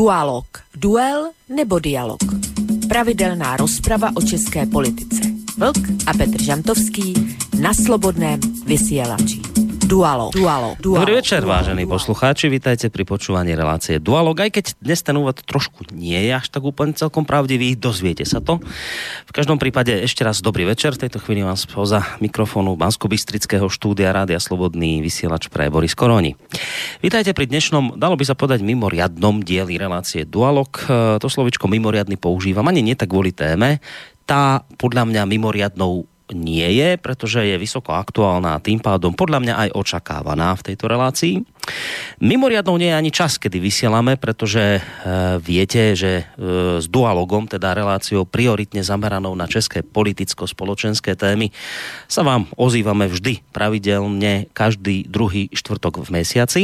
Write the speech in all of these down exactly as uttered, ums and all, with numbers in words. Dualog. Duel nebo dialog. Pravidelná rozprava o české politice. Vlk a Petr Žantovský na Slobodném vysielači. Dualog. Dualog. Dualog. Dobrý večer, Dualog. Vážení Dualog. Poslucháči, vítajte pri počúvaní relácie Dualog. Aj keď dnes ten úvod trošku nie je až tak úplne celkom pravdivý, dozviete sa to. V každom prípade ešte raz dobrý večer. V tejto chvíli mám spoza mikrofónu Bansko-Bystrického štúdia Rádia Slobodný vysielač pre Boris Koroni. Vítajte pri dnešnom, dalo by sa povedať, mimoriadnom dieli relácie Dualog. To slovičko mimoriadny používam, ani nie tak kvôli téme. Tá podľa mňa mimoriadnou nie je, pretože je vysoko aktuálna a tým pádom podľa mňa aj očakávaná v tejto relácii. Mimoriadnou nie je ani čas, kedy vysielame, pretože e, viete, že e, s Dualogom, teda reláciou prioritne zameranou na české politicko-spoločenské témy, sa vám ozývame vždy pravidelne každý druhý štvrtok v mesiaci.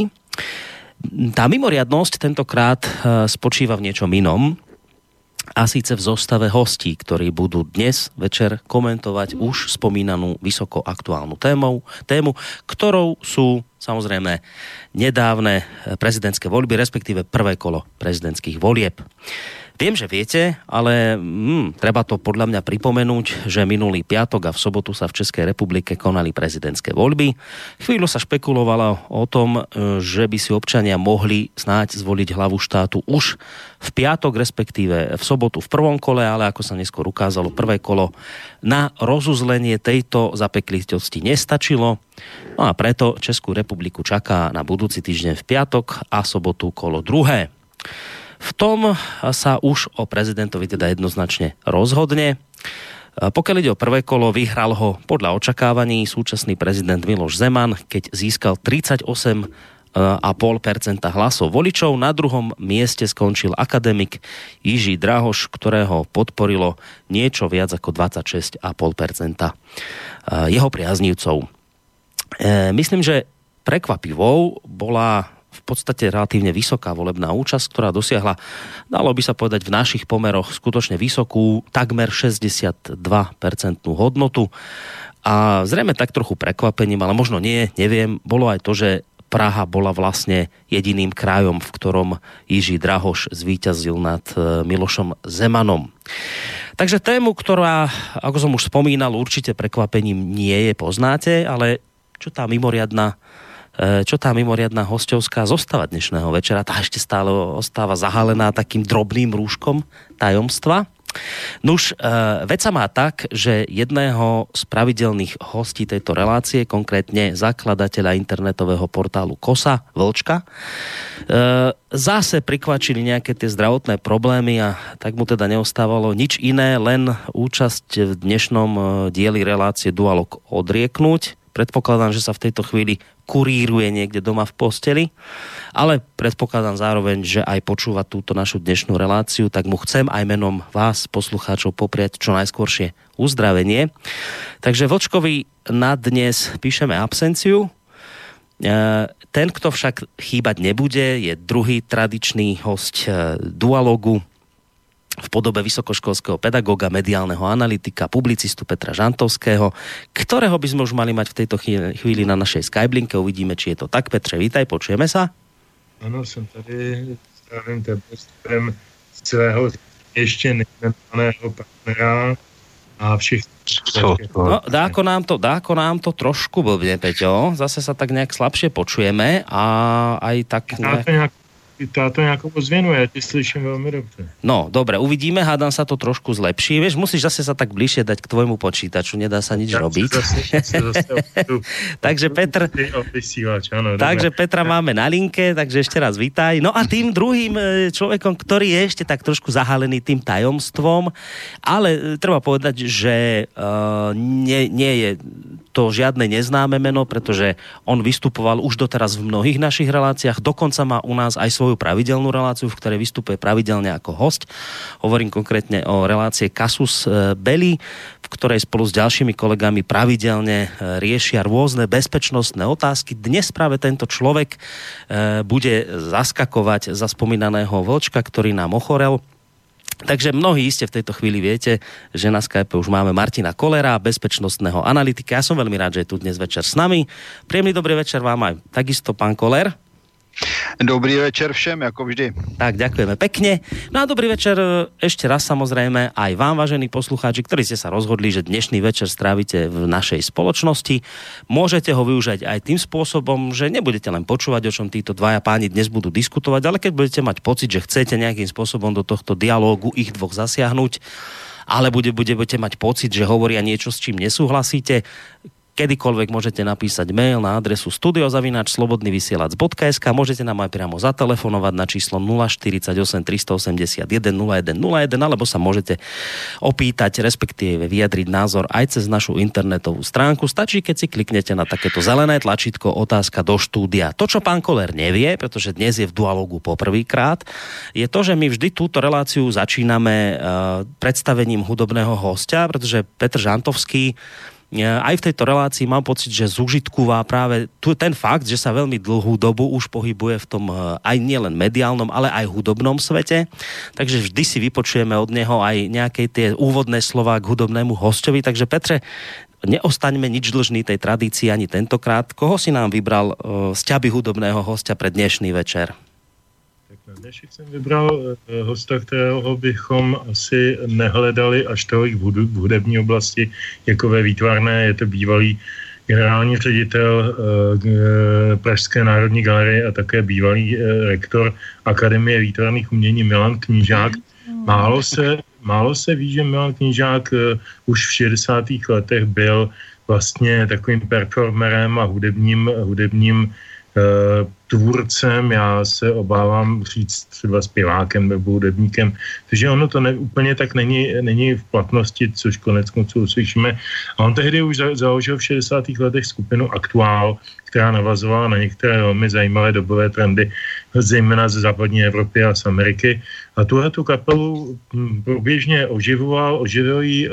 Tá mimoriadnosť tentokrát e, spočíva v niečom inom, a síce v zostave hostí, ktorí budú dnes večer komentovať už spomínanú vysoko aktuálnu tému, tému, ktorou sú samozrejme nedávne prezidentské voľby, respektíve prvé kolo prezidentských volieb. Viem, že viete, ale hm, treba to podľa mňa pripomenúť, že minulý piatok a v sobotu sa v Českej republike konali prezidentské voľby. Chvíľu sa špekulovalo o tom, že by si občania mohli snáď zvoliť hlavu štátu už v piatok, respektíve v sobotu v prvom kole, ale ako sa neskôr ukázalo, prvé kolo na rozuzlenie tejto zapeklitosti nestačilo. No a preto Českú republiku čaká na budúci týždeň v piatok a sobotu kolo druhé. V tom sa už o prezidentovi teda jednoznačne rozhodne. Pokiaľ ide o prvé kolo, vyhral ho podľa očakávaní súčasný prezident Miloš Zeman, keď získal tridsaťosem celých päť percenta hlasov voličov. Na druhom mieste skončil akademik Jiří Drahoš, ktorého podporilo niečo viac ako dvadsaťšesť celých päť percenta jeho priaznívcov. Myslím, že prekvapivou bola v podstate relatívne vysoká volebná účasť, ktorá dosiahla, dalo by sa povedať, v našich pomeroch skutočne vysokú, takmer šesťdesiatdva percent hodnotu. A zrejme tak trochu prekvapením, ale možno nie, neviem, bolo aj to, že Praha bola vlastne jediným krajom, v ktorom Jiří Drahoš zvíťazil nad Milošom Zemanom. Takže tému, ktorá, ako som už spomínal, určite prekvapením nie je, poznáte, ale čo tá mimoriadna čo tá mimoriadná hosťovská zostava dnešného večera, tá ešte stále ostáva zahalená takým drobným rúškom tajomstva. Nuž, vec sa má tak, že jedného z pravidelných hostí tejto relácie, konkrétne zakladateľa internetového portálu Kosa, Vlčka, zase prikvačili nejaké tie zdravotné problémy a tak mu teda neostávalo nič iné, len účasť v dnešnom dieli relácie Dualog odrieknúť. Predpokladám, že sa v tejto chvíli kuríruje niekde doma v posteli, ale predpokladám zároveň, že aj počúva túto našu dnešnú reláciu, tak mu chcem aj menom vás, poslucháčov, popriať čo najskôršie uzdravenie. Takže Vočkovi na dnes píšeme absenciu. Ten, kto však chýbať nebude, je druhý tradičný hosť Dualogu v podobe vysokoškolského pedagoga, mediálneho analytika, publicistu Petra Žantovského, ktorého by sme už mali mať v tejto chvíli na našej Skyblinke. Uvidíme, či je to tak. Petře, vítaj, počujeme sa? Ano, som tady, zdravím tebostem z celého ešte nejmenovaného partnera a všetko. No, dáko nám to, dáko nám to trošku blbne, Peťo. Zase sa tak nejak slabšie počujeme a aj tak nejak... Tá to nejako pozvienuje, ja ti slyším veľmi dobre. No, dobre, uvidíme, hádam sa to trošku zlepší. Vieš, musíš zase sa tak bližšie dať k tvojmu počítaču, nedá sa nič ja robiť. Zase, zase takže Petr... Áno, takže dobre. Petra máme na linke, takže ešte raz vítaj. No a tým druhým človekom, ktorý je ešte tak trošku zahalený tým tajomstvom, ale treba povedať, že uh, nie, nie je to žiadne neznáme meno, pretože on vystupoval už doteraz v mnohých našich reláciách, dokonca má u nás aj svoj svoju pravidelnú reláciu, v ktorej vystupuje pravidelne ako hosť. Hovorím konkrétne o relácie Kasus Belli, v ktorej spolu s ďalšími kolegami pravidelne riešia rôzne bezpečnostné otázky. Dnes práve tento človek bude zaskakovať za spomínaného Vlčka, ktorý nám ochorel. Takže mnohí iste v tejto chvíli viete, že na Skype už máme Martina Kollera, bezpečnostného analytika. Ja som veľmi rád, že je tu dnes večer s nami. Príjemný dobrý večer vám aj takisto, pán Koller. Dobrý večer všem, ako vždy. Tak, ďakujeme pekne. No a dobrý večer ešte raz samozrejme aj vám, vážení poslucháči, ktorí ste sa rozhodli, že dnešný večer strávite v našej spoločnosti. Môžete ho využiť aj tým spôsobom, že nebudete len počúvať, o čom títo dvaja páni dnes budú diskutovať, ale keď budete mať pocit, že chcete nejakým spôsobom do tohto dialógu ich dvoch zasiahnuť, ale bude, bude, budete mať pocit, že hovoria niečo, s čím nesúhlasíte, kedykoľvek môžete napísať mail na adresu studio zavináč slobodný vysielač bodka es ká. Môžete nám aj priamo zatelefonovať na číslo nula štyridsaťosem, tristoosemdesiatjeden, nula jeden nula jeden alebo sa môžete opýtať, respektíve vyjadriť názor aj cez našu internetovú stránku. Stačí, keď si kliknete na takéto zelené tlačítko Otázka do štúdia. To, čo pán Koller nevie, pretože dnes je v Dualogu poprvýkrát, je to, že my vždy túto reláciu začíname predstavením hudobného hostia, pretože Petr Žantovský aj v tejto relácii mám pocit, že zúžitkúva práve ten fakt, že sa veľmi dlhú dobu už pohybuje v tom aj nielen mediálnom, ale aj hudobnom svete. Takže vždy si vypočujeme od neho aj nejaké tie úvodné slová k hudobnému hostovi. Takže Petre, neostaňme nič dlžný tej tradícii ani tentokrát. Koho si nám vybral z ťaby hudobného hostia pre dnešný večer? Dnešek jsem vybral hosta, kterého bychom asi nehledali až tolik v hudební oblasti, jako ve výtvarné. Je to bývalý generální ředitel Pražské národní galerie a také bývalý rektor Akademie výtvarných umění Milan Knížák. Málo se, málo se ví, že Milan Knížák už v šedesátých letech byl vlastně takovým performerem a hudebním, hudebním tvůrcem, já se obávám říct třeba zpěvákem nebo hudebníkem, takže ono to ne, úplně tak není, není v platnosti, což konec konců uslyšíme. A on tehdy už za, založil v šedesátých letech skupinu Aktual, která navazovala na některé velmi zajímavé dobové trendy, zejména ze západní Evropy a z Ameriky. A tuhle tu kapelu průběžně oživoval, oživil ji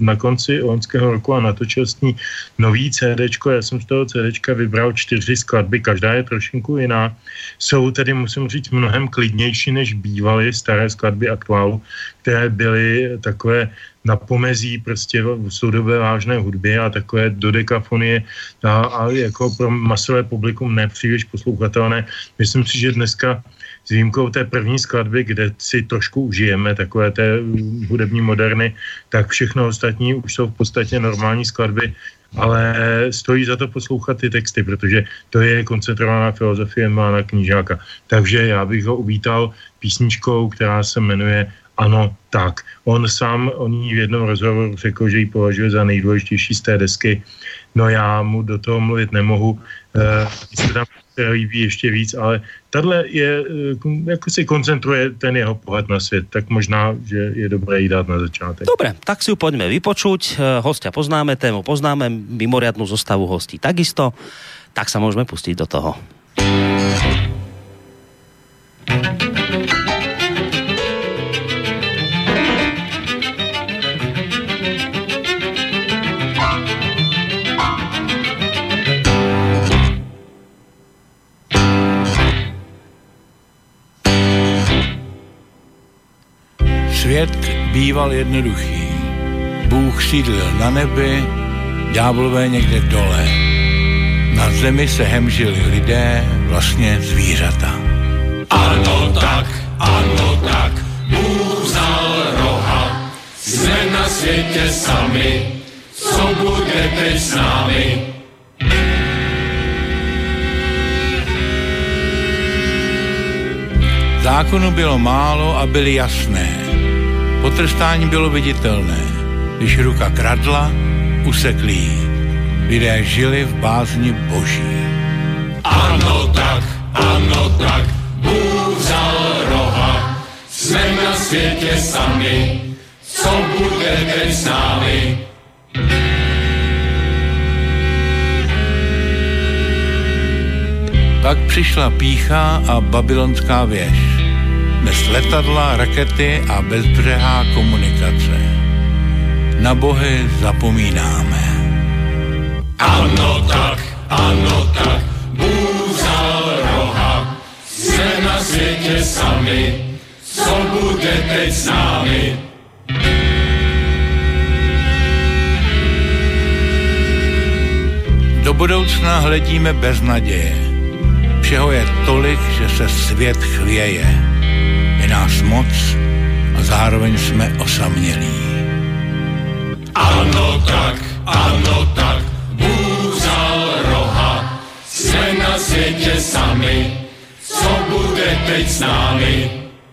na konci loňského roku a natočil s ní nový CDčko. Já jsem z toho CDčka vybral čtyři skladby, každá je trošinku jiná. Jsou tedy, musím říct, mnohem klidnější, než bývaly staré skladby Aktuálu, které byly takové na pomezí prostě v soudobé vážné hudbě a takové dodekafonie a, a jako pro masové publikum nepříliš poslouchatelné. Myslím si, že dneska s výjimkou té první skladby, kde si trošku užijeme takové té hudební moderny, tak všechno ostatní už jsou v podstatě normální skladby, ale stojí za to poslouchat ty texty, protože to je koncentrovaná filozofie Milana Knížáka. Takže já bych ho uvítal písničkou, která se jmenuje Ano, tak. On sám o ní v jednom rozhovoru řekl, že ji považuje za nejdůležitější z té desky. No já mu do toho mluvit nemohu. Mně se tam líbí ještě víc, ale tahle je, jako si koncentruje ten jeho pohled na svět, tak možná, že je dobré ji dát na začátek. Dobre, tak si ju poďme vypočuť. Hostia poznáme, tému poznáme, mimoriadnu zostavu hostí takisto, tak sa môžeme pustiť do toho. Svět býval jednoduchý, Bůh sídlil na nebi, ďáblové někde dole. Na zemi se hemžili lidé, vlastně zvířata. Ano tak, ano tak, Bůh vzal roha, jsme na světě sami, co bude teď s námi? Zákonu bylo málo a byly jasné. Potrestání bylo viditelné, když ruka kradla, useklí. Lidé žili v bázni boží. Ano tak, ano tak, Bůh vzal roha, jsme na světě sami, co bude teď s námi? Pak přišla pýcha a babylonská věž. Dnes letadla, rakety a bezbřehá komunikace. Na bohy zapomínáme. Ano tak, ano tak, Bůh vzal roha, jsme na světě sami, co bude teď s námi? Do budoucna hledíme bez naděje. Všeho je tolik, že se svět chvěje. Je nás moc a zároveň jsme osamělí. Ano tak, ano tak, búzal roha, jsme na světě sami, co bude teď s námi?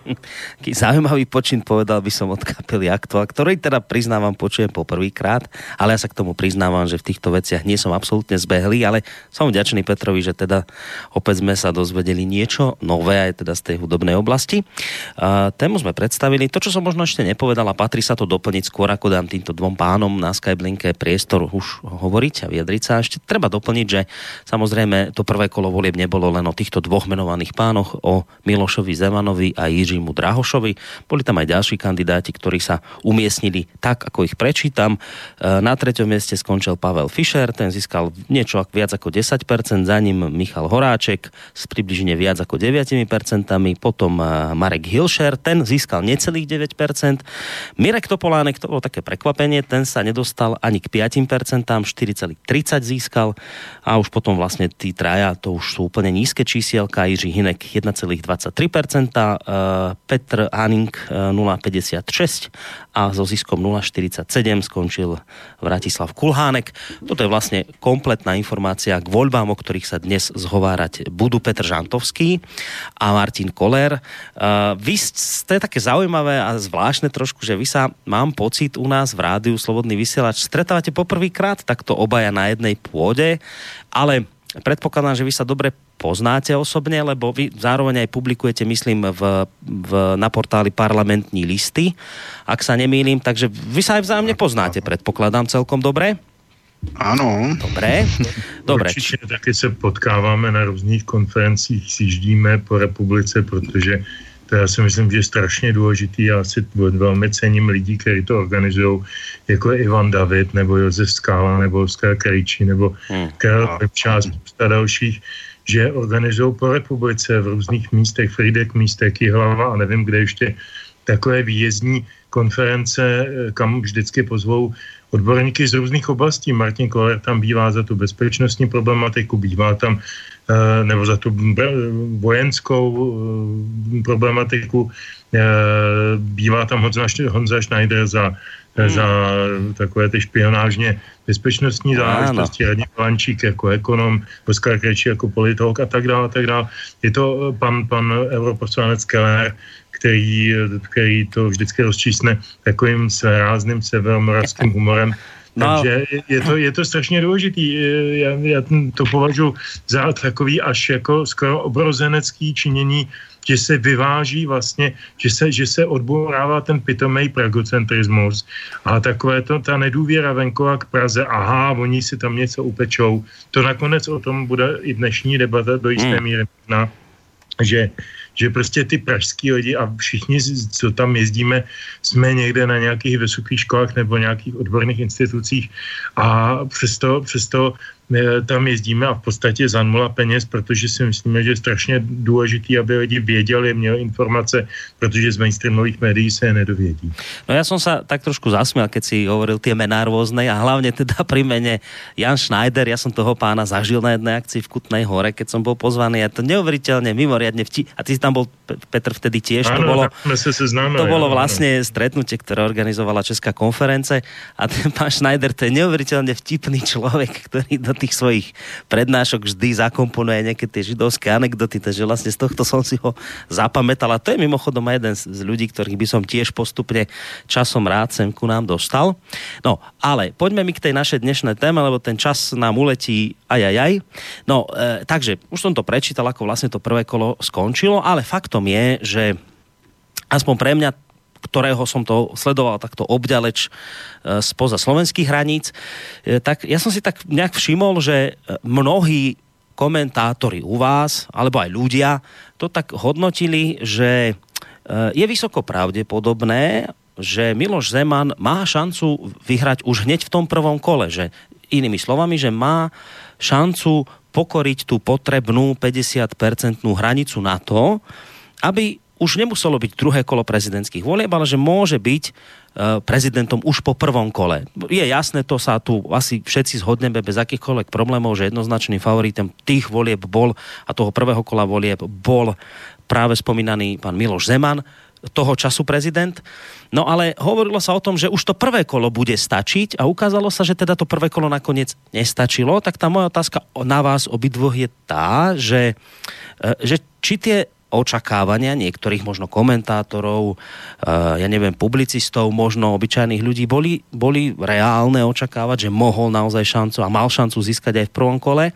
Taký zaujímavý počin, povedal by som, od kapely Aktual, ktorej teda priznávam, počujem poprvýkrát, ale ja sa k tomu priznávam, že v týchto veciach nie som absolútne zbehlý, ale som vďačný Petrovi, že teda opäť sme sa dozvedeli niečo nové aj teda z tej hudobnej oblasti. Uh, tému sme predstavili. To, čo som možno ešte nepovedal, a patrí sa to doplniť skôr, ako dám týmto dvom pánom na Skype linke priestor už hovoriť a vyjadriť sa. Ešte treba doplniť, že samozrejme to prvé kolo volieb nebolo len o týchto dvoch menovaných pánoch, o Milošovi Zemanovi a Jiří Mu Drahošovi. Boli tam aj ďalší kandidáti, ktorí sa umiestnili tak, ako ich prečítam. Na treťom mieste skončil Pavel Fischer, ten získal niečo viac ako desať percent, za ním Michal Horáček s približne viac ako deväť percent, potom Marek Hilšer, ten získal necelých deväť percent. Mirek Topolánek, to bolo také prekvapenie, ten sa nedostal ani k päť percent, štyri celé tridsať získal, a už potom vlastne tí traja, to už sú úplne nízke čísielka, Jiří Hinek jeden celé dvadsaťtri percent, Petr Hannig nula celá päťdesiatšesť a so ziskom nula celá štyridsaťsedem skončil Vratislav Kulhánek. Toto je vlastne kompletná informácia k voľbám, o ktorých sa dnes zhovárať budú Petr Žantovský a Martin Koller. Vy ste také zaujímavé a zvláštne trošku, že vy sa, mám pocit, u nás v rádiu Slobodný vysielač stretávate poprvýkrát takto obaja na jednej pôde, ale predpokladám, že vy sa dobre poznáte osobne, lebo vy zároveň aj publikujete, myslím, v, v, na portáli Parlamentní listy, ak sa nemýlim, takže vy sa aj vzájomne poznáte, predpokladám, celkom dobre? Áno. Dobre. Dobre. Určite také sa potkávame na rôznych konferencích, sjíždíme po republice, protože to ja si myslím, že je strašně důležitý. Já si velmi cením lidí, kteří to organizují, jako Ivan David, nebo Josef Skála, nebo Oskar Krejčí, nebo hmm. Karel Pepčá, spousta dalších, že organizují po republice v různých místech, Frýdek, místek, Jihlava a nevím, kde ještě takové výjezdní konference, kam vždycky pozvou odborníky z různých oblastí. Martin Koller tam bývá za tu bezpečnostní problematiku, bývá tam e, nebo za tu vojenskou e, problematiku, e, bývá tam Honza, Honza Schneider za, hmm. za takové ty špionážně bezpečnostní záležitosti, Radim Lančík jako ekonom, Oskar Krejčí jako politolog a tak dále, tak dále. Je to pan, pan europoslanec Keller, Který, který to vždycky rozčísne takovým rázným severomoravským humorem. Takže je to, je to strašně důležitý. Já, já to považuji za takový až jako skoro obrozenecký činění, že se vyváží vlastně, že se, že se odbourává ten pitomej pragocentrismus a takové to, ta nedůvěra venkova k Praze, aha, oni si tam něco upečou. To nakonec o tom bude i dnešní debata do jisté míry, na, že že prostě ty pražský lidi a všichni, co tam jezdíme, jsme někde na nějakých vysokých školách nebo nějakých odborných institucích a přesto, přesto tam jezdíme a v podstatě za nula peněz, protože si myslíme, že je strašně důležitý, aby lidi věděli, měli informace, protože z mainstreamových médií se je nedovědí. No ja som sa tak trošku zasmial, keď si hovoril tie mená rôzne a hlavne teda pri mene Jan Schneider, ja som toho pána zažil na jednej akcii v Kutnej Hore, keď som bol pozvaný, a to neuveriteľne, mimoriadne vtip, a ty si tam bol, Petr, vtedy tiež, ano, to bolo, známe, to bolo vlastne ano. Stretnutie, ktoré organizovala Česká konference, a ten pán Schneider, to je neuveriteľne vtipný človek, ktorý do tých svojich prednášok vždy zakomponuje nejaké tie židovské anekdoty, takže vlastne z tohto som si ho zapamätal. A to je mimochodom jeden z ľudí, ktorých by som tiež postupne časom rád sem ku nám dostal. No, ale poďme mi k tej našej dnešnej téme, lebo ten čas nám uletí ajajaj. No, e, takže už som to prečítal, ako vlastne to prvé kolo skončilo, ale faktom je, že aspoň pre mňa, ktorého som to sledoval takto obďaleč spoza slovenských hraníc, tak ja som si tak nejak všimol, že mnohí komentátori u vás, alebo aj ľudia, to tak hodnotili, že je vysoko pravdepodobné, že Miloš Zeman má šancu vyhrať už hneď v tom prvom kole, že inými slovami, že má šancu pokoriť tú potrebnú päťdesiatpercentnú hranicu na to, aby už nemuselo byť druhé kolo prezidentských volieb, ale že môže byť prezidentom už po prvom kole. Je jasné, to sa tu asi všetci zhodneme bez akýchkoľvek problémov, že jednoznačným favoritom tých volieb bol a toho prvého kola volieb bol práve spomínaný pán Miloš Zeman, toho času prezident. No ale hovorilo sa o tom, že už to prvé kolo bude stačiť a ukázalo sa, že teda to prvé kolo nakoniec nestačilo. Tak tá moja otázka na vás obidvoch je tá, že, že či tie očakávania niektorých možno komentátorov, ja neviem, publicistov, možno obyčajných ľudí boli, boli reálne očakávať, že mohol naozaj šancu a mal šancu získať aj v prvom kole.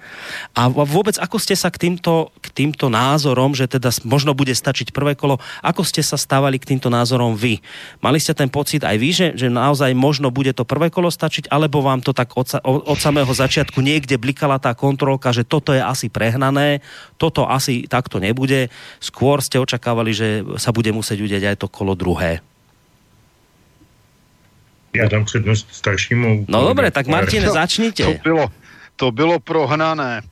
A vôbec ako ste sa k týmto, k týmto názorom, že teda možno bude stačiť prvé kolo, ako ste sa stávali k týmto názorom vy? Mali ste ten pocit aj vy, že, že naozaj možno bude to prvé kolo stačiť, alebo vám to tak od, od samého začiatku niekde blikala tá kontrolka, že toto je asi prehnané, toto asi takto nebude, skôr ste očakávali, že sa bude muset udiať aj to kolo druhé? Ja dám přednost staršímu. No dobre, tak Martine, začnite. To bylo, to bylo prohnané.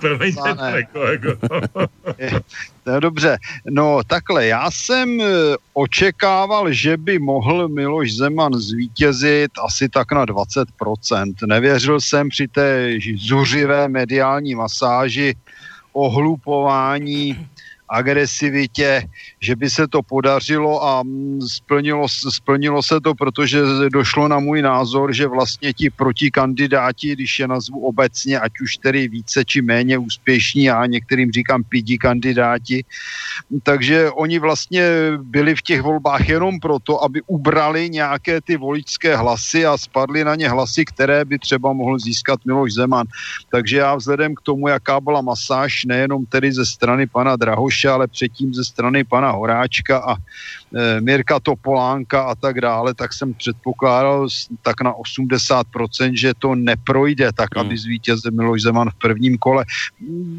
Promiňte, kolego. No dobře, no takhle, já jsem očekával, že by mohl Miloš Zeman zvítězit asi tak na dvacet procent. Nevěřil jsem při té zuřivé mediální masáži ohlupování, agresivitě, že by se to podařilo a splnilo, splnilo se to, protože došlo na můj názor, že vlastně ti protikandidáti, když je nazvu obecně, ať už tedy více či méně úspěšní, a některým říkám pidi kandidáti, takže oni vlastně byli v těch volbách jenom proto, aby ubrali nějaké ty voličské hlasy a spadly na ně hlasy, které by třeba mohl získat Miloš Zeman. Takže já vzhledem k tomu, jaká byla masáž, nejenom tedy ze strany pana Drahoše, ale předtím ze strany pana Horáčka a e, Mirka Topolánka a tak dále, tak jsem předpokládal tak na osmdesát procent, že to neprojde, tak aby zvítězil Miloš Zeman v prvním kole.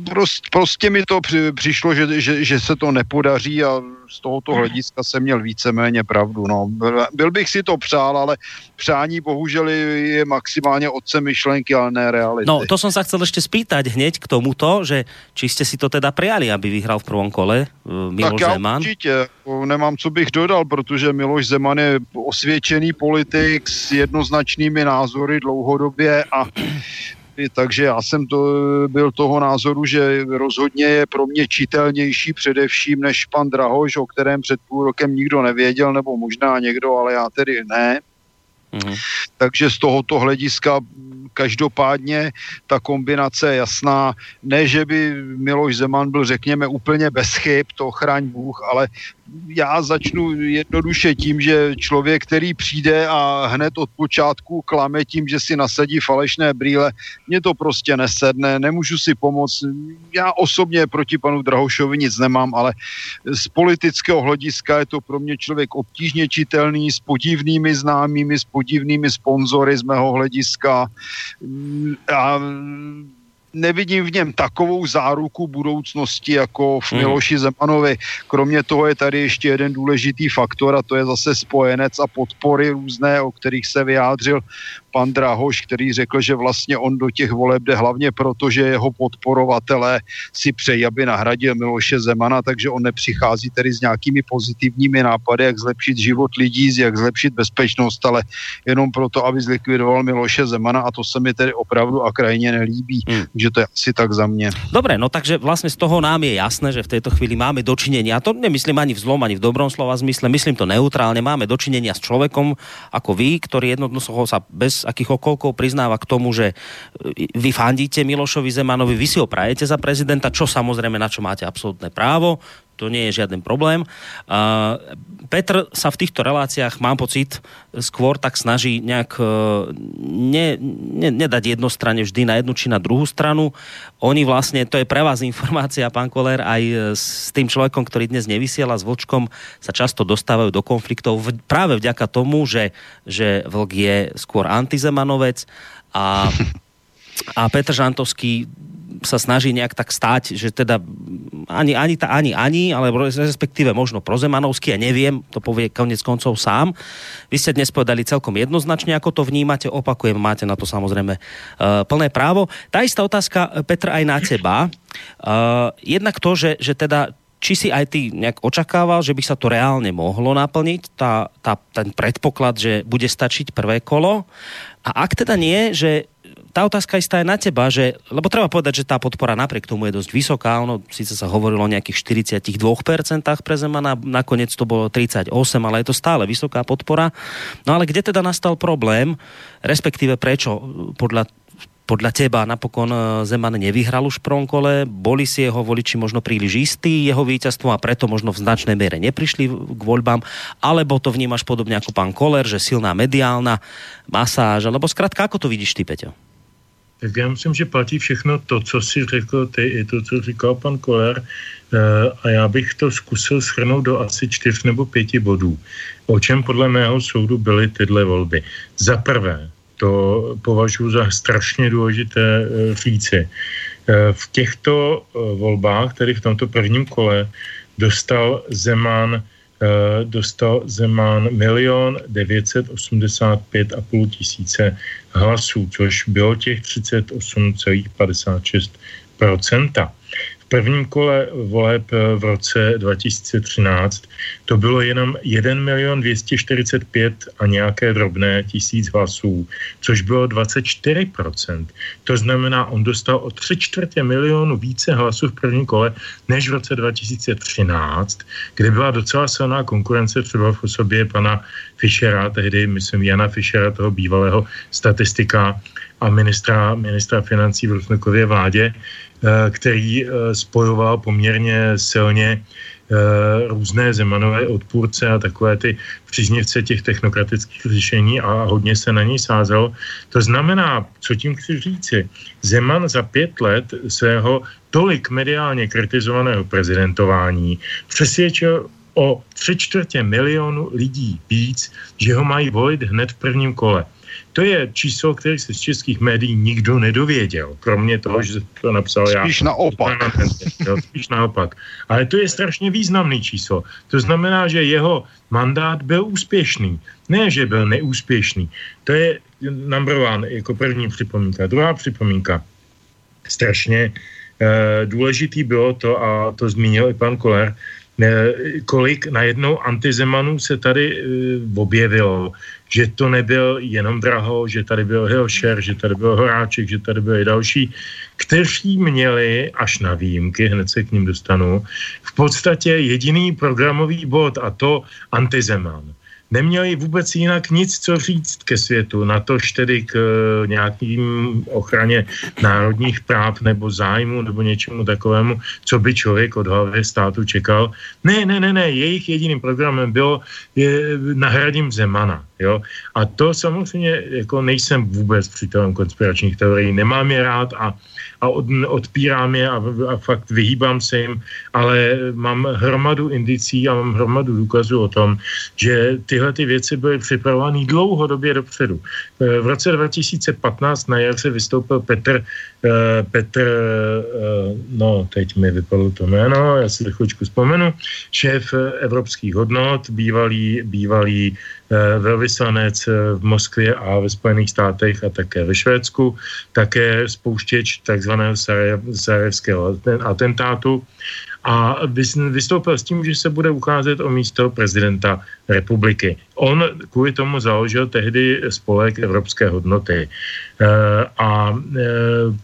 Prost, prostě mi to při, přišlo, že, že, že se to nepodaří a z tohoto hlediska jsem měl víceméně pravdu. No. Byl bych si to přál, ale přání bohužel je maximálně otcem myšlenky, ale ne reality. No, to som sa chcel ešte spýtať hneď k tomuto, že či ste si to teda prijali, aby vyhral v prvom kole Miloš tak Zeman? Tak ja určite. Nemám, co bych dodal, protože Miloš Zeman je osvědčený politik s jednoznačnými názory dlouhodobě a takže já jsem to, byl toho názoru, že rozhodně je pro mě čitelnější především než pan Drahoš, o kterém před půl rokem nikdo nevěděl, nebo možná někdo, ale já tedy ne. Mm. Takže z tohoto hlediska každopádně ta kombinace je jasná. Ne, že by Miloš Zeman byl, řekněme, úplně bez chyb, to chraň Bůh, ale já začnu jednoduše tím, že člověk, který přijde a hned od počátku klame tím, že si nasadí falešné brýle, mně to prostě nesedne, nemůžu si pomoct. Já osobně proti panu Drahošovi nic nemám, ale z politického hlediska je to pro mě člověk obtížně čitelný, s podivnými známými, s podivnými sponzory z mého hlediska a nevidím v něm takovou záruku budoucnosti jako v Miloši Zemanovi. Kromě toho je tady ještě jeden důležitý faktor a to je zase spojenec a podpory různé, o kterých se vyjádřil pan Drahoš, který řekl, že vlastně on do těch voleb jde hlavně proto, že jeho podporovatelé si přejí, aby nahradil Miloše Zemana, takže on nepřichází tedy s nějakými pozitivními nápady, jak zlepšit život lidí, jak zlepšit bezpečnost, ale jenom proto, aby zlikvidoval Miloše Zemana a to se mi tedy opravdu a krajně nelíbí. Hmm. Takže to je asi tak za mě. Dobre, no takže vlastně z toho nám je jasné, že v této chvíli máme dočinenia, a to nemyslím ani v zlom, ani v dobrom slova zmysle, myslím to neutrálně, máme dočinenia s človekom ako vy, ktorý jednoducho sa bez akých okolkov priznáva k tomu, že vy fandíte Milošovi Zemanovi, vy si ho prajete za prezidenta, čo samozrejme, na čo máte absolútne právo, to nie je žiaden problém. Uh, Petr sa v týchto reláciách, mám pocit, skôr tak snaží nejak uh, ne, ne, nedať jednostranne vždy na jednu či na druhú stranu. Oni vlastne, to je pre vás informácia, pán Koller, aj s tým človekom, ktorý dnes nevysiela, s Vlčkom, sa často dostávajú do konfliktov v, práve vďaka tomu, že, že Vlk je skôr antizemanovec a, a Petr Žantovský sa snaží nejak tak stáť, že teda ani, ani, tá, ani, ani, ale respektíve možno prozemanovský, ja neviem, to povie konec koncov sám. Vy ste dnes povedali celkom jednoznačne, ako to vnímate, opakujem, máte na to samozrejme uh, plné právo. Tá istá otázka, Petr, aj na teba. Uh, jednak to, že, že teda či si aj ty nejak očakával, že by sa to reálne mohlo naplniť, tá, tá, ten predpoklad, že bude stačiť prvé kolo? A ak teda nie, že tá otázka istá je na teba, že, lebo treba povedať, že tá podpora napriek tomu je dosť vysoká, ono síce sa hovorilo o nejakých štyridsiatich dvoch percentách pre Zemana, nakoniec to bolo tridsaťosem percent, ale je to stále vysoká podpora. No ale kde teda nastal problém, respektíve prečo podľa Podľa teba napokon Zeman nevyhral už v prvom kole, boli si jeho voliči možno príliš istí jeho víťazstvom a preto možno v značnej miere neprišli k voľbám, alebo to vnímaš podobne ako pán Koller, že silná mediálna masáž, alebo skrátka, ako to vidíš ty, Peťo? Tak já myslím, že platí všechno to, co si řekl ty, i to, co říkal pan Koller, a já bych to zkusil shrnout do asi čtyř nebo pěti bodů, o čem podle mého soudu byly tyhle volby. Za prvé, to považuji za strašně důležité říci. V těchto volbách, tedy v tomto prvním kole, dostal Zeman, dostal Zeman milión deväťstoosmdesiatpäť a pol tisíce hlasů, což bylo těch tridsaťosem celá päťdesiatšesť percent. V prvním kole voleb v roce dva tisíce třináct to bylo jenom jeden milión dvestoštyridsaťpäť a nějaké drobné tisíc hlasů, což bylo dvacet čtyři procent. To znamená, on dostal o tři čtvrtě milionu více hlasů v prvním kole než v roce dva tisíce třináct, kde byla docela silná konkurence třeba v osobě pana Fischera, tehdy myslím Jana Fischera, toho bývalého statistika a ministra, ministra financí v Rusnokově vládě, který spojoval poměrně silně různé Zemanové odpůrce a takové ty příznivce těch technokratických řešení a hodně se na něj sázelo. To znamená, co tím chci říci, Zeman za pět let svého tolik mediálně kritizovaného prezidentování přesvědčil o tři čtvrtě milionu lidí víc, že ho mají volit hned v prvním kole. To je číslo, které se z českých médií nikdo nedověděl, kromě toho, že to napsal spíš já. Spíš naopak. Spíš naopak. Ale to je strašně významný číslo. To znamená, že jeho mandát byl úspěšný. Ne, že byl neúspěšný. To je number one, jako první připomínka. Druhá připomínka. Strašně eh, důležitý bylo to, a to zmínil i pan Koller, ne, kolik najednou antizemanů se tady e, objevilo, že to nebyl jenom Draho, že tady byl Hilšer, že tady byl Horáček, že tady byli další, kteří měli, až na výjimky, hned se k ním dostanu, v podstatě jediný programový bod, a to antizeman. Neměli vůbec jinak nic, co říct ke světu, natož tedy k nějakým ochraně národních práv nebo zájmu nebo něčemu takovému, co by člověk od hlavy státu čekal. Ne, ne, ne, ne, jejich jediným programem bylo je, nahradím Zemana. Jo? A to samozřejmě jako nejsem vůbec přítelem konspiračních teorií, nemám je rád a, a od, odpírám je a, a fakt vyhýbám se jim, ale mám hromadu indicí a mám hromadu důkazů o tom, že tyhle ty věci byly připravovány dlouhodobě dopředu. V roce dva tisíce patnáct na jaře vystoupil Petr, Petr, no teď mi vypadlo to jméno, já si to chvíličku vzpomenu, šéf Evropských hodnot, bývalý, bývalý velvyslanec v Moskvě a ve Spojených státech a také ve Švédsku, také spouštěč takzvaného sarajevského atentátu. A vystoupil s tím, že se bude ucházet o místo prezidenta republiky. On kvůli tomu založil tehdy spolek Evropské hodnoty. E, a e,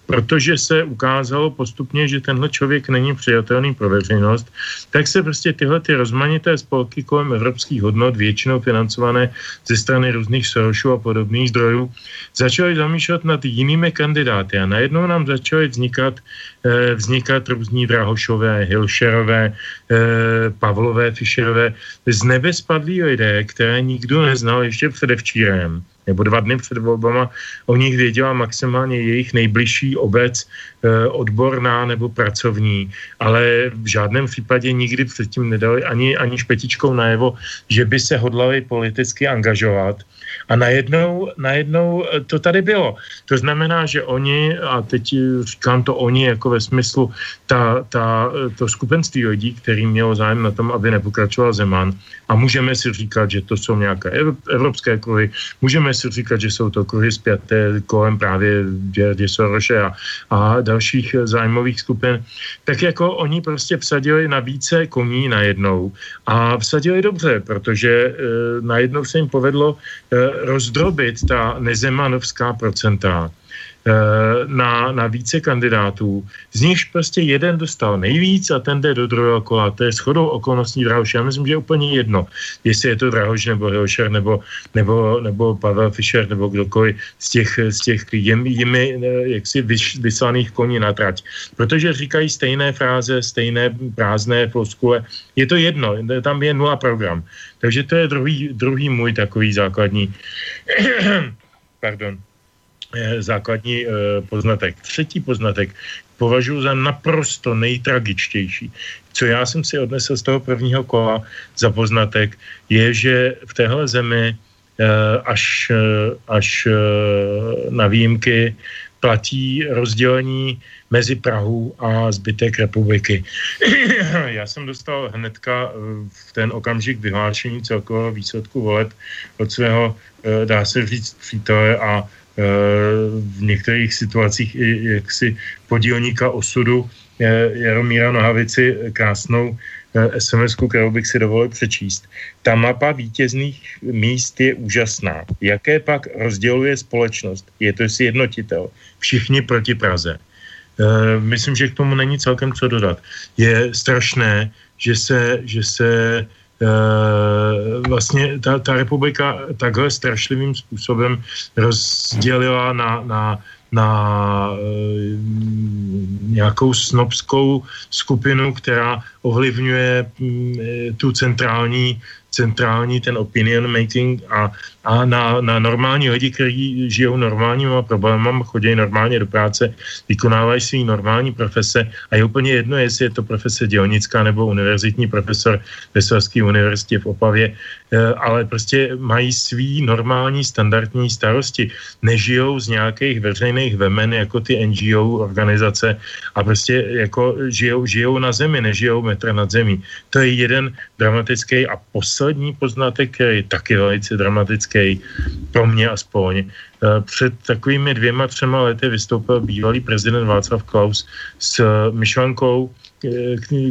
protože se ukázalo postupně, že tenhle člověk není přijatelný pro veřejnost, tak se prostě tyhle ty rozmanité spolky kolem evropských hodnot, většinou financované ze strany různých Sorosů a podobných zdrojů, začaly zamýšlet nad jinými kandidáty. A najednou nám začaly vznikat, e, vznikat různí Drahošové, Hilšerové, e, Pavlové, Fischerové, z nebe spadlí lidé, které nikdo neznal ještě předevčírem, nebo dva dny před volbama, o nich věděla maximálně jejich nejbližší obec, e, odborná nebo pracovní, ale v žádném případě nikdy předtím nedali ani, ani špetičkou najevo, že by se hodlali politicky angažovat. A najednou, najednou to tady bylo. To znamená, že oni, a teď říkám to oni jako ve smyslu ta, ta, to skupenství lidí, který mělo zájem na tom, aby nepokračoval Zeman. A můžeme si říkat, že to jsou nějaké evropské kruhy, můžeme si říkat, že jsou to kruhy zpěté kolem právě Děrdy Soroše a, a dalších zájmových skupin, tak jako oni prostě vsadili na více koní najednou a vsadili dobře, protože e, najednou se jim povedlo e, rozdrobit ta nezemanovská procenta na, na více kandidátů. Z nichž prostě jeden dostal nejvíc a ten jde do druhého kola. To je shodou okolností Drahoš. Já myslím, že je úplně jedno, jestli je to Drahoš nebo Hilšer nebo, nebo, nebo Pavel Fischer nebo kdokoliv z těch, z těch jimi, jimi jaksi vyslaných koní na trať. Protože říkají stejné fráze, stejné prázdné floskule. Je to jedno, tam je nula program. Takže to je druhý, druhý můj takový základní pardon základní e, poznatek. Třetí poznatek považuji za naprosto nejtragičtější. Co já jsem si odnesl z toho prvního kola za poznatek, je, že v téhle zemi e, až, až e, na výjimky platí rozdělení mezi Prahou a zbytek republiky. Já jsem dostal hnedka v ten okamžik vyhlášení celkového výsledku voleb od svého, e, dá se říct, přítele a v některých situacích i jaksi podílníka osudu Jaromíra Nohavici krásnou es em esku, kterou bych si dovolil přečíst. Ta mapa vítězných míst je úžasná. Jaké pak rozděluje společnost? Je to sjednotitel. Všichni proti Praze. Myslím, že k tomu není celkem co dodat. Je strašné, že se, že se vlastně ta, ta republika takhle strašlivým způsobem rozdělila na, na, na nějakou snobskou skupinu, která ovlivňuje tu centrální centrální ten opinion making a, a na, na normální lidi, kteří žijou normálníma problémama, chodí normálně do práce, vykonávají svý normální profese a je úplně jedno, jestli je to profese dělnická nebo univerzitní profesor ve Slezské univerzitě v Opavě, ale prostě mají svý normální standardní starosti. Nežijou z nějakých veřejných vemen jako ty en gé ó organizace a prostě jako žijou, žijou na zemi, nežijou metr nad zemí. To je jeden dramatický a poslední Poslední poznatek, který je taky velice dramatický, pro mě aspoň. Před takovými dvěma, třema lety vystoupil bývalý prezident Václav Klaus s myšlenkou,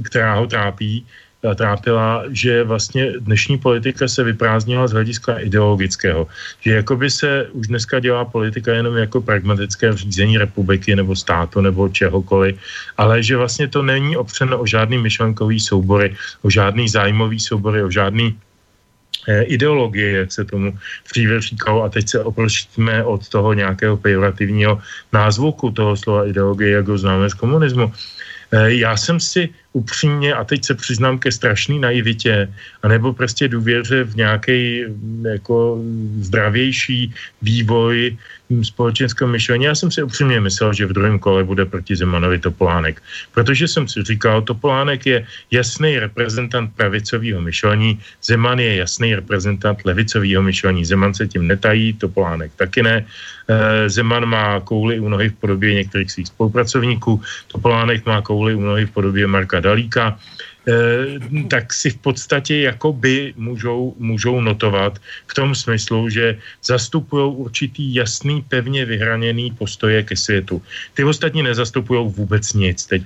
která ho trápí, trápila, že vlastně dnešní politika se vyprázdnila z hlediska ideologického. Že jakoby se už dneska dělá politika jenom jako pragmatické řízení republiky nebo státu nebo čehokoliv, ale že vlastně to není opřeno o žádný myšlenkový soubory, o žádný zájmový soubory, o žádný ideologie, jak se tomu dříve říkalo, a teď se oprostíme od toho nějakého pejorativního názvuku toho slova ideologie, jak ho známe z komunismu. Já jsem si upřímně, a teď se přiznám ke strašný naivitě, anebo prostě důvěře v nějaký jako zdravější vývoj společenského myšlení. Já jsem si upřímně myslel, že v druhém kole bude proti Zemanovi Topolánek. Protože jsem si říkal, Topolánek je jasný reprezentant pravicového myšlení, Zeman je jasný reprezentant levicového myšlení. Zeman se tím netají, Topolánek taky ne. Zeman má kouli u nohy v podobě některých svých spolupracovníků, Topolánek má kouli u nohy v podobě Marka Dalíka, tak si v podstatě jakoby můžou, můžou notovat v tom smyslu, že zastupují určitý jasný, pevně vyhraněný postoje ke světu. Ty ostatní nezastupují vůbec nic. Teď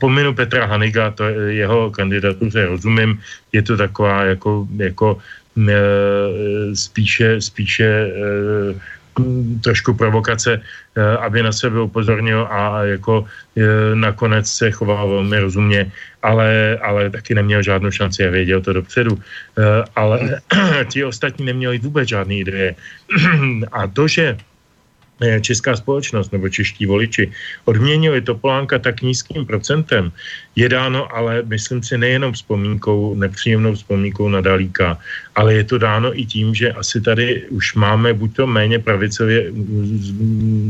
pominu Petra Hanniga, to je, jeho kandidatuře rozumím, je to taková jako, jako spíše, spíše trošku provokace, aby na sebe upozornil a jako nakonec se choval velmi rozumně, ale, ale taky neměl žádnou šanci a věděl to dopředu. Ale ti ostatní neměli vůbec žádný ideje. A to, že česká společnost nebo čeští voliči odměnili Topolánka tak nízkým procentem, je dáno, ale myslím si, nejenom vzpomínkou, nepříjemnou vzpomínkou na Dalíka, ale je to dáno i tím, že asi tady už máme buď to méně pravicově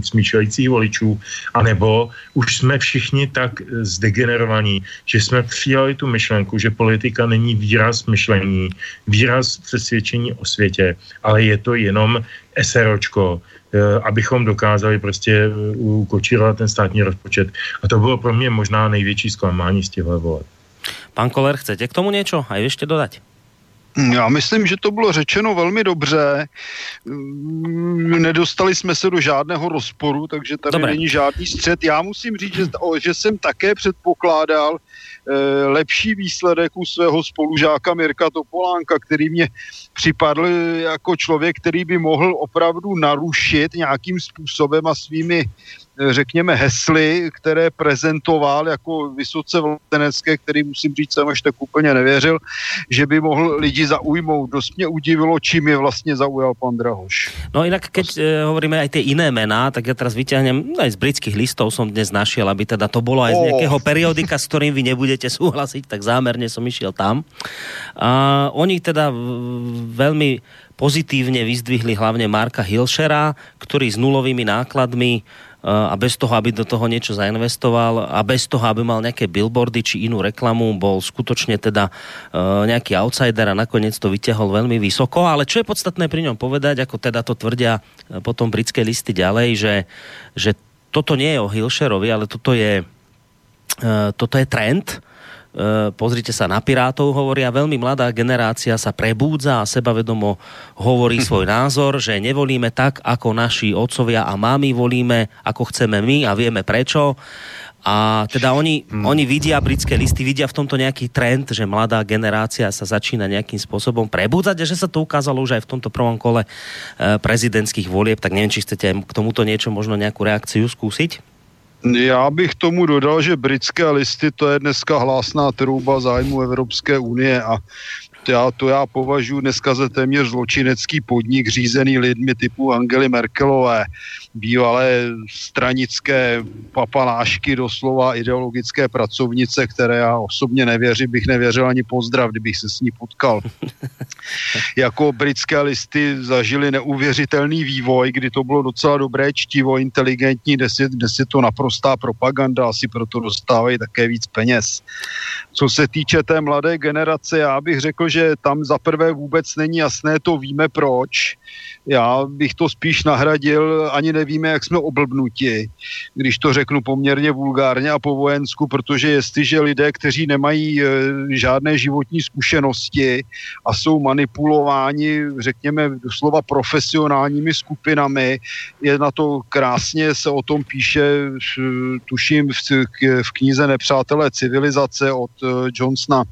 smýšlejících voličů, anebo už jsme všichni tak zdegenerovaní, že jsme přijali tu myšlenku, že politika není výraz myšlení, výraz přesvědčení o světě, ale je to jenom eseročko, abychom dokázali prostě ukočírovat ten státní rozpočet. A to bylo pro mě možná největší zklamání z těchto voleb. Pán Koller, chcete k tomu niečo? Aj ešte dodať? Já myslím, že to bylo řečeno velmi dobře. Nedostali jsme se do žádného rozporu, takže tady Dobre. není žádný střet. Já musím říct, že, že jsem také předpokládal eh, lepší výsledek u svého spolužáka Mirka Topolánka, který mě připadl jako člověk, který by mohl opravdu narušit nějakým způsobem a svými řekněme hesly, které prezentoval jako vysoce vlastenecké, který musím říct, jsem až tak úplně nevěřil, že by mohl lidi zaujmout. Dost mě udivilo, čím je vlastně zaujal pan Drahoš. No inak, keď As... eh, hovoríme aj tie iné mená, tak ja teraz vyťahnem, aj z britských listov som dnes našiel, aby teda to bolo aj z nejakého periodika, s ktorým vy nebudete súhlasiť, tak zámerne som išiel tam. A oni teda veľmi pozitívne vyzdvihli hlavne Marka Hilšera, ktorý s nulovými nákladmi a bez toho, aby do toho niečo zainvestoval a bez toho, aby mal nejaké billboardy či inú reklamu, bol skutočne teda nejaký outsider a nakoniec to vytiahol veľmi vysoko. Ale čo je podstatné pri ňom povedať, ako teda to tvrdia potom britské listy ďalej, že, že toto nie je o Hilšerovi, ale toto je, toto je trend. Pozrite sa na Pirátov, hovoria, veľmi mladá generácia sa prebúdza a sebavedomo hovorí svoj názor, že nevolíme tak, ako naši otcovia a mámy, volíme, ako chceme my a vieme prečo. A teda oni, oni vidia, britské listy vidia v tomto nejaký trend, že mladá generácia sa začína nejakým spôsobom prebúdzať a že sa to ukázalo už aj v tomto prvom kole prezidentských volieb. Tak neviem, či chcete k tomuto niečo, možno nejakú reakciu skúsiť? Já bych tomu dodal, že britské listy, to je dneska hlásná trouba zájmu Evropské unie a to já, to já považuji dneska za téměř zločinecký podnik řízený lidmi typu Angely Merkelové, bývalé stranické papalášky, doslova ideologické pracovnice, které já osobně nevěřím, bych nevěřil ani pozdrav, kdybych se s ní potkal. Jako britské listy zažili neuvěřitelný vývoj, kdy to bylo docela dobré čtivo, inteligentní, dnes je, dnes je to naprostá propaganda, asi proto dostávají také víc peněz. Co se týče té mladé generace, já bych řekl, že tam zaprvé vůbec není jasné, to víme proč. Já bych to spíš nahradil, ani nevíme, jak jsme oblbnuti, když to řeknu poměrně vulgárně a po vojensku, protože jestliže lidé, kteří nemají e, žádné životní zkušenosti a jsou manipulováni, řekněme, doslova profesionálními skupinami, je na to krásně, se o tom píše, tuším, v, v knize Nepřátelé civilizace od e, Johnsona. E,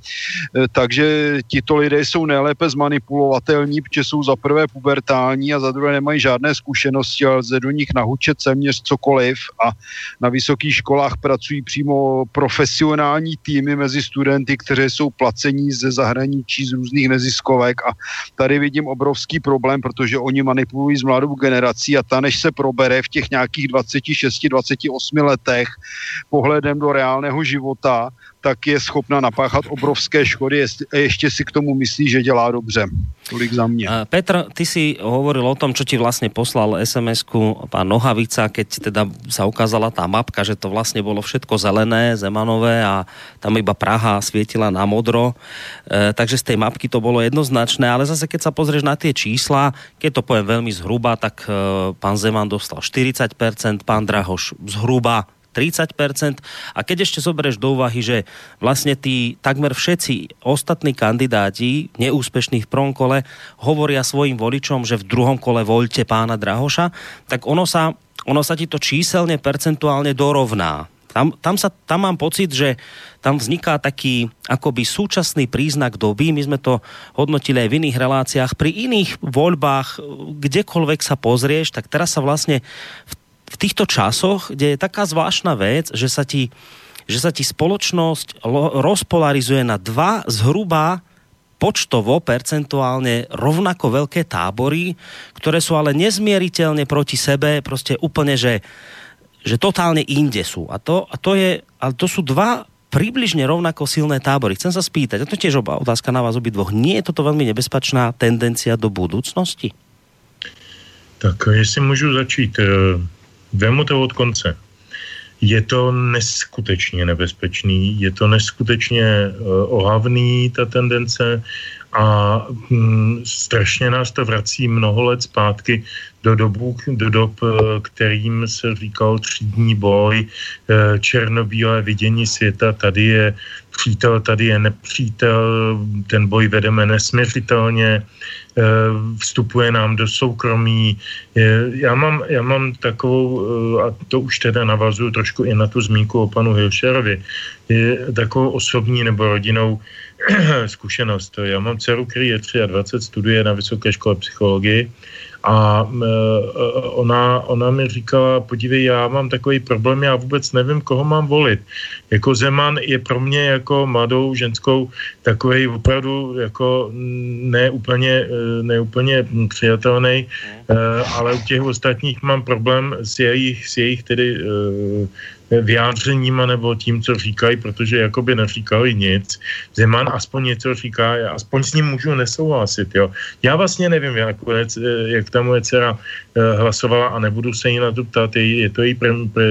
takže tito lidé jsou nejlépe zmanipulovatelní, protože jsou za prvé pubertální, a za druhé nemají žádné zkušenosti, ale lze do nich nahučet téměř cokoliv a na vysokých školách pracují přímo profesionální týmy mezi studenty, kteří jsou placení ze zahraničí, z různých neziskovek a tady vidím obrovský problém, protože oni manipulují s mladou generací a ta než se probere v těch nějakých dvacet šest dvacet osm letech pohledem do reálného života, tak je schopná napáchat obrovské škody a ještě si k tomu myslí, že dělá dobře. Tolik za mě. Petr, ty si hovoril o tom, čo ti vlastne poslal es em esku pán Nohavica, keď teda sa ukázala tá mapka, že to vlastne bolo všetko zelené, Zemanové a tam iba Praha svietila na modro. E, takže z tej mapky to bolo jednoznačné, ale zase keď sa pozrieš na tie čísla, keď to poviem veľmi zhruba, tak e, pán Zeman dostal štyridsať percent, pán Drahoš zhruba tridsať percent a keď ešte zoberieš do úvahy, že vlastne tí takmer všetci ostatní kandidáti neúspešní v prvom kole hovoria svojim voličom, že v druhom kole voľte pána Drahoša, tak ono sa, ono sa ti to číselne percentuálne dorovná. Tam, tam, sa, tam mám pocit, že tam vzniká taký akoby súčasný príznak doby. My sme to hodnotili aj v iných reláciách. Pri iných voľbách, kdekoľvek sa pozrieš, tak teraz sa vlastne v v týchto časoch, kde je taká zvláštna vec, že sa ti, že sa ti spoločnosť lo, rozpolarizuje na dva zhruba počtovo, percentuálne rovnako veľké tábory, ktoré sú ale nezmieriteľne proti sebe, proste úplne, že, že totálne inde sú. A to, a to je, ale to sú dva približne rovnako silné tábory. Chcem sa spýtať, a to tiež oba, otázka na vás obidvoch, nie je toto veľmi nebezpečná tendencia do budúcnosti? Tak, jestli můžu začít, vemu to od konce. Je to neskutečně nebezpečný, je to neskutečně ohavný, ta tendence, a mm, strašně nás to vrací mnoho let zpátky do dobu, do dob, kterým se říkal třídní boj, černobílé vidění světa, tady je přítel, tady je nepřítel, ten boj vedeme nesměřitelně, vstupuje nám do soukromí. Já mám, já mám takovou, a to už teda navazuju trošku i na tu zmínku o panu Hilšerovi, takovou osobní nebo rodinou zkušenost. Já mám dceru, který je dvacet tři, studuje na Vysoké škole psychologii a ona, ona mi říkala, podívej, já mám takový problém, já vůbec nevím, koho mám volit. Jako Zeman je pro mě jako mladou ženskou takový opravdu jako neúplně, neúplně přijatelný, ale u těch ostatních mám problém s jejich, s jejich tedy vyjádřeníma nebo tím, co říkají, protože jakoby neříkali nic. Zeman aspoň něco říká, já aspoň s ním můžu nesouhlasit, jo. Já vlastně nevím, jak, jak ta moje dcera hlasovala a nebudu se jí na to ptát, je to její prim, prim,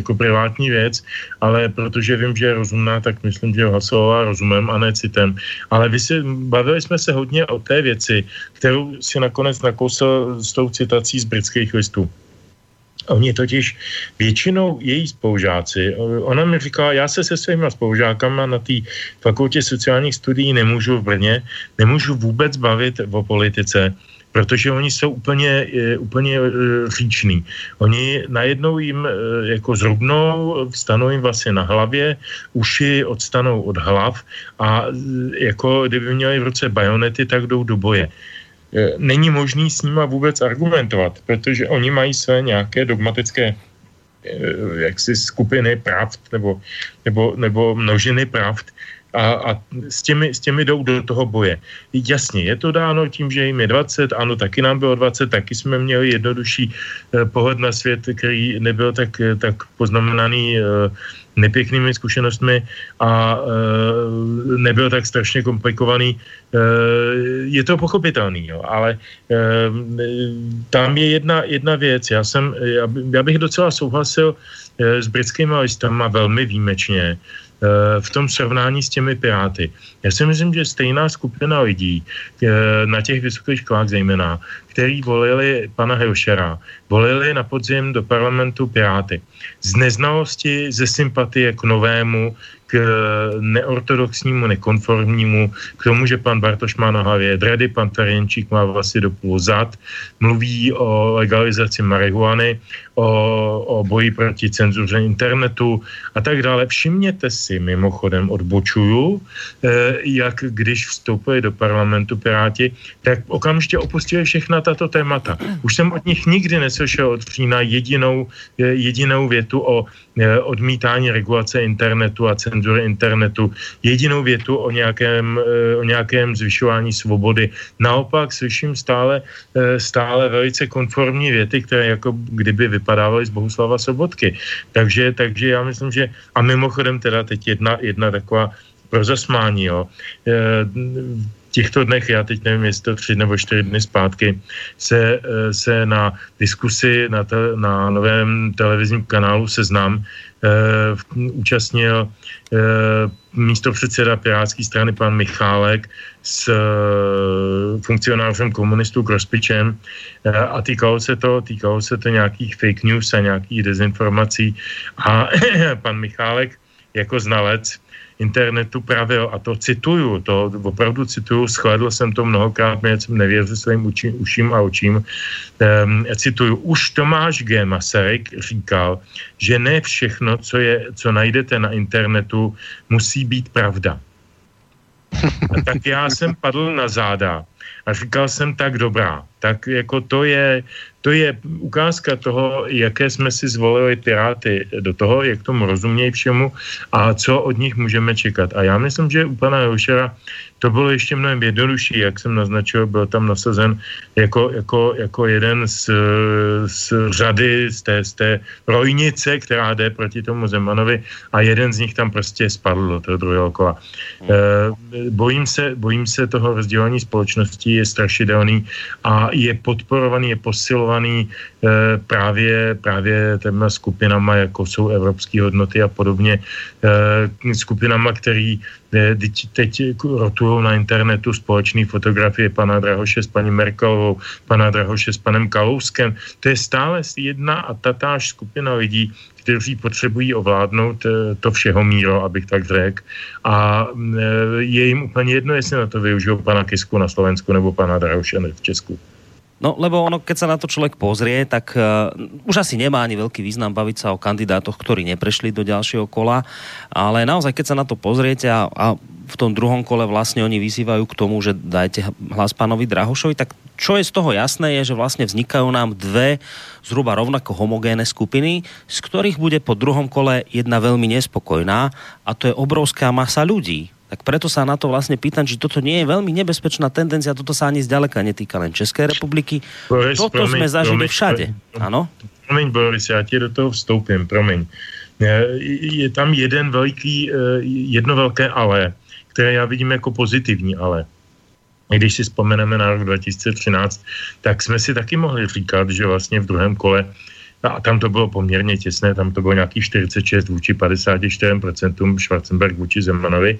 jako privátní věc, ale protože vím, že je rozumná, tak myslím, že hlasovala rozumem a ne citem. Ale vy si, bavili jsme se hodně o té věci, kterou si nakonec nakousl s tou citací z Britských listů. Oni totiž většinou její spolužáci, ona mi říkala, já se se svýma spolužákama na té fakultě sociálních studií nemůžu v Brně, nemůžu vůbec bavit o politice, protože oni jsou úplně, úplně říční. Oni najednou jim jako zrubnou, vstanou jim vlastně na hlavě, uši odstanou od hlav a jako kdyby měli v ruce bajonety, tak jdou do boje. Není možný s nima vůbec argumentovat, protože oni mají své nějaké dogmatické jaksi skupiny pravd nebo, nebo, nebo množiny pravd a, a s, těmi, s těmi jdou do toho boje. Jasně, je to dáno tím, že jim je dvacet, ano, taky nám bylo dvacet, taky jsme měli jednodušší pohled na svět, který nebyl tak, tak poznamenaný nepěknými zkušenostmi a e, nebyl tak strašně komplikovaný. E, je to pochopitelný, jo, ale e, tam je jedna, jedna věc. Já, jsem, já, já bych docela souhlasil e, s Britskými listama velmi výjimečně e, v tom srovnání s těmi Piráty. Já si myslím, že stejná skupina lidí e, na těch vysokých školách zejména, který volili pana Hilšera, volili na podzim do parlamentu Piráty. Z neznalosti, ze sympatie k novému, k neortodoxnímu, nekonformnímu, k tomu, že pan Bartoš má na hlavě dredy, pan Ferjenčík má vlasy do půl zad, mluví o legalizaci marihuany, o, o boji proti cenzuře internetu a tak dále. Všimněte si, mimochodem odbočuju, jak když vstoupili do parlamentu Piráti, tak okamžitě opustili všechna tato témata. Už jsem od nich nikdy neslyšel od Frína jedinou, jedinou větu o odmítání regulace internetu a cenzury internetu, jedinou větu o nějakém, o nějakém zvyšování svobody. Naopak slyším stále, stále velice konformní věty, které jako kdyby vypadávaly z Bohuslava Sobotky. Takže, takže já myslím, že a mimochodem teda teď jedna, jedna taková pro zasmání, jo. V těchto dnech, já teď nevím, jestli to tři nebo čtyři dny zpátky, se, se na diskusi na, te, na novém televizním kanálu Seznam eh, účastnil eh, místopředseda Pirátské strany pan Michálek s eh, funkcionářem komunistů Grospičem eh, a týkalo se to, týkalo se to nějakých fake news a nějakých dezinformací a pan Michálek jako znalec internetu pravil, a to cituju, to opravdu cituju, shlédl jsem to mnohokrát, mě nevěřil svým uči, uším a očím, ehm, cituju, už Tomáš G. Masaryk říkal, že ne všechno, co, je, co najdete na internetu, musí být pravda. A tak já jsem padl na záda a říkal jsem, tak dobrá, tak jako to je, to je ukázka toho, jaké jsme si zvolili Piráty do toho, jak tomu rozumějí všemu a co od nich můžeme čekat. A já myslím, že u pana Hilšera to bylo ještě mnohem jednodušší, jak jsem naznačil, byl tam nasazen jako, jako, jako jeden z, z řady, z té, z té rojnice, která jde proti tomu Zemanovi a jeden z nich tam prostě spadl do toho druhého kola. E, bojím se, bojím se toho rozdělení společnosti, je strašidelný a je podporovaný, je posilovaný e, právě, právě těma skupinama, jako jsou Evropské hodnoty a podobně, e, skupinama, který Teď, teď rotují na internetu společné fotografie pana Drahoše s paní Merkelovou, pana Drahoše s panem Kalouskem. To je stále jedna a tatáž skupina lidí, kteří potřebují ovládnout to všeho míro, abych tak řekl. A je jim úplně jedno, jestli na to využijou pana Kisku na Slovensku nebo pana Drahoše v Česku. No, lebo ono, keď sa na to človek pozrie, tak uh, už asi nemá ani veľký význam baviť sa o kandidátoch, ktorí neprešli do ďalšieho kola, ale naozaj, keď sa na to pozriete a, a v tom druhom kole vlastne oni vyzývajú k tomu, že dajte hlas pánovi Drahošovi, tak čo je z toho jasné, je, že vlastne vznikajú nám dve zhruba rovnako homogénne skupiny, z ktorých bude po druhom kole jedna veľmi nespokojná, a to je obrovská masa ľudí. Tak preto sa na to vlastne pýtam, že toto nie je veľmi nebezpečná tendencia, toto sa ani zďaleka netýka len Českej republiky. Boris, toto promiň, sme zažili promiň, všade, áno? Promiň, Boris, ja ti do toho vstoupím, promiň. Je tam jeden veľký, jedno veľké ale, ktoré ja vidím ako pozitívní ale. Když si vzpomeneme na rok dva tisíce třináct, tak jsme si taky mohli říkat, že vlastně v druhém kole, a tam to bylo poměrně těsné, tam to bylo nějakých čtyřicet šest vůči padesát čtyři procent, Schwarzenberg vůči Zemanovi.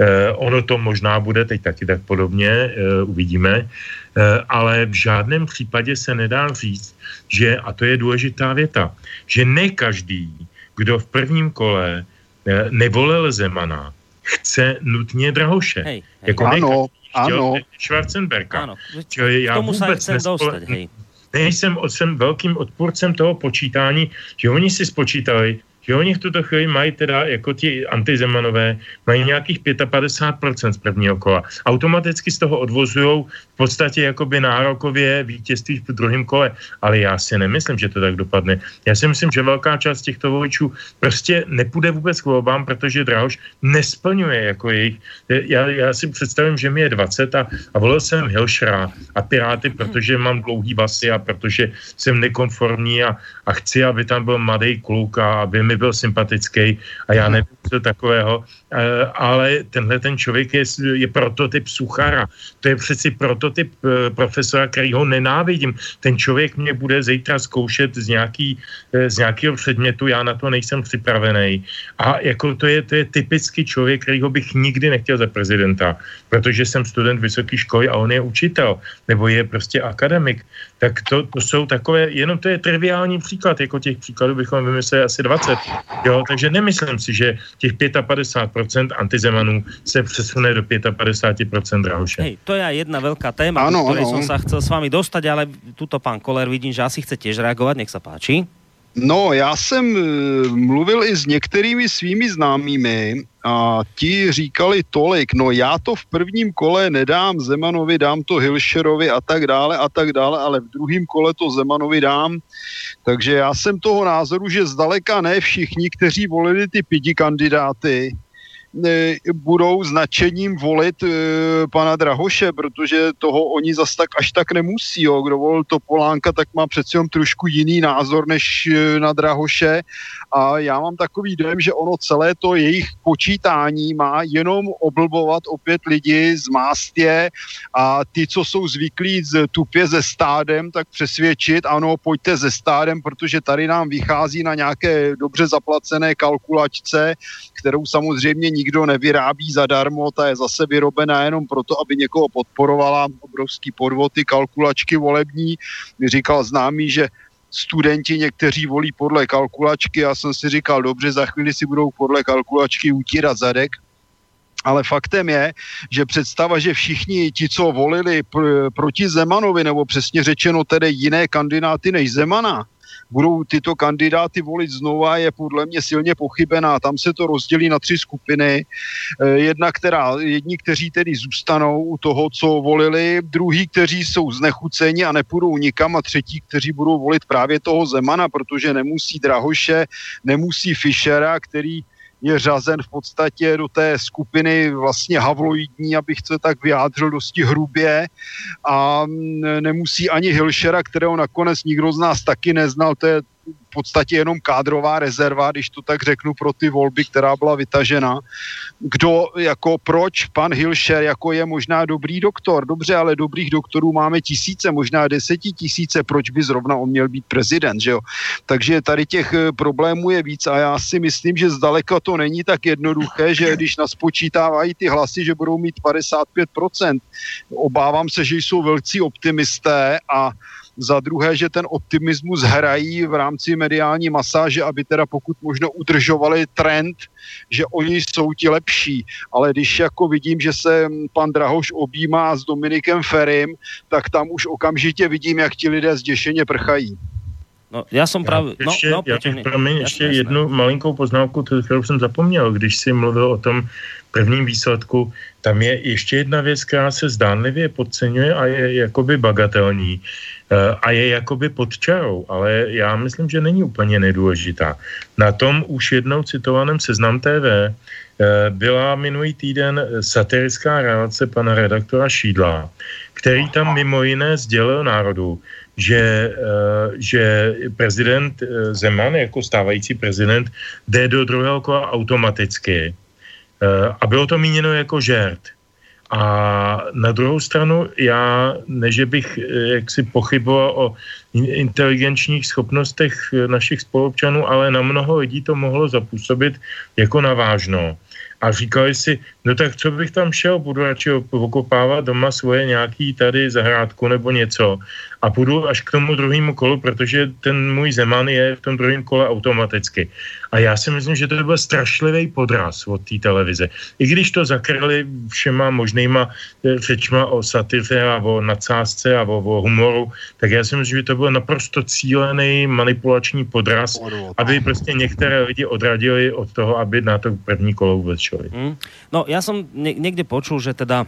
Eh, ono to možná bude teď taky tak podobně, eh, uvidíme, eh, ale v žádném případě se nedá říct, že, a to je důležitá věta, že ne každý, kdo v prvním kole eh, nevolil Zemana, chce nutně Drahoše. Hej, hej. Jako ano. Nekaždý. Ano. Schwarzenberga. Ano. Čili ja vôbec nespole... nejsem jsem velkým odpůrcem toho počítání, že oni si spočítali, že oni v tuto chvíli mají teda, jako ti antizemanové, mají nějakých padesát pět procent z prvního kola. Automaticky z toho odvozujou v podstatě jakoby nárokově vítězství v druhém kole. Ale já si nemyslím, že to tak dopadne. Já si myslím, že velká část těchto voličů prostě nepůjde vůbec k volbám, protože Drahoš nesplňuje jako jejich. Já, já si představím, že mi je dvacet a, a volil jsem Hilšera a Piráty, protože mám dlouhý basy a protože jsem nekonformní a, a chci, aby tam byl mladý kluk a aby mi byl sympatický a já nevím co takového, ale tenhle ten člověk je, je prototyp suchara. To je přeci prototyp profesora, kterýho nenávidím. Ten člověk mě bude zítra zkoušet z, nějaký, z nějakého předmětu, já na to nejsem připravený. A jako to je, to je typický člověk, kterýho bych nikdy nechtěl za prezidenta, protože jsem student vysoké školy a on je učitel, nebo je prostě akademik. Tak to, to jsou takové, jenom to je triviální příklad, jako těch příkladů bychom vymysleli asi dvacet. Jo, takže nemyslím si, že těch padesát pět procent antizemanů se přesune do padesát pět procent Drahoše. Hej, to je jedna veľká téma, ano, ktorej ano. Som sa chcel s vami dostať, ale tuto pán Koller vidím, že asi chce tiež reagovať, nech sa páči. No, já jsem mluvil i s některými svými známými a ti říkali tolik, no já to v prvním kole nedám Zemanovi, dám to Hilšerovi a tak dále a tak dále, ale v druhém kole to Zemanovi dám. Takže já jsem toho názoru, že zdaleka ne všichni, kteří volili ty pidi kandidáty, budou značením volit e, pana Drahoše, protože toho oni zas tak až tak nemusí. Jo. Kdo volil Topolánka, tak má přeci jenom trošku jiný názor než e, na Drahoše. A já mám takový dojem, že ono celé to jejich počítání má jenom oblbovat opět lidi, zmást je a ty, co jsou zvyklí z tupě ze stádem, tak přesvědčit, ano, pojďte ze stádem, protože tady nám vychází na nějaké dobře zaplacené kalkulačce, kterou samozřejmě nikdo nevyrábí zadarmo, ta je zase vyrobená jenom proto, aby někoho podporovala, obrovský podvody, kalkulačky volební. Mi říkal známý, že studenti někteří volí podle kalkulačky, já jsem si říkal, dobře, za chvíli si budou podle kalkulačky utírat zadek. Ale faktem je, že představa, že všichni ti, co volili pr- proti Zemanovi, nebo přesně řečeno tedy jiné kandidáty než Zemana, budou tyto kandidáty volit znova, je podle mě silně pochybená. Tam se to rozdělí na tři skupiny. Jedna, která, jedni, kteří tedy zůstanou u toho, co volili, druhý, kteří jsou znechuceni a nepůjdou nikam, a třetí, kteří budou volit právě toho Zemana, protože nemusí Drahoše, nemusí Fischera, který je řazen v podstatě do té skupiny vlastně havloidní, abych se tak vyjádřil dosti hrubě, a nemusí ani Hilšera, kterého nakonec nikdo z nás taky neznal, to je v podstatě jenom kádrová rezerva, když to tak řeknu, pro ty volby, která byla vytažena. Kdo, jako proč pan Hilšer, jako je možná dobrý doktor, dobře, ale dobrých doktorů máme tisíce, možná desetitisíce, proč by zrovna on měl být prezident, že jo? Takže tady těch problémů je víc a já si myslím, že zdaleka to není tak jednoduché, že když nás počítávají ty hlasy, že budou mít padesát pět procent. Obávám se, že jsou velcí optimisté a za druhé, že ten optimismus hrají v rámci mediální masáže, aby teda pokud možno udržovali trend, že oni jsou ti lepší. Ale když jako vidím, že se pan Drahoš objímá s Dominikem Ferim, tak tam už okamžitě vidím, jak ti lidé zděšeně prchají. No, já jsem právě... No, no, já těch, promiň, ještě jednu malinkou poznámku, kterou jsem zapomněl, když jsi mluvil o tom prvním výsledku. Tam je ještě jedna věc, která se zdánlivě podceňuje a je jakoby bagatelní a je jakoby pod čarou, ale já myslím, že není úplně nedůležitá. Na tom už jednou citovaném Seznam té vé byla minulý týden satirická relace pana redaktora Šídla, který tam mimo jiné sdělil národu, že, že prezident Zeman, jako stávající prezident, jde do druhého kola automaticky. A bylo to míněno jako žert. A na druhou stranu já, neže bych jaksi pochyboval o inteligenčních schopnostech našich spoluobčanů, ale na mnoho lidí to mohlo zapůsobit jako navážno. A říkali si, no tak co bych tam šel, budu radši okopávat doma svoje nějaký tady zahrádku nebo něco a půjdu až k tomu druhému kolu, protože ten můj Zeman je v tom druhém kole automaticky. A já si myslím, že to byl strašlivý podraz od té televize. I když to zakrli všema možnýma řečma o satiře a o nadsázce a o, o humoru, tak já si myslím, že to byl naprosto cílený manipulační podraz, aby prostě některé lidi odradili od toho, aby na to první kolo vůbec šli. Hmm. No já jsem někde počul, že teda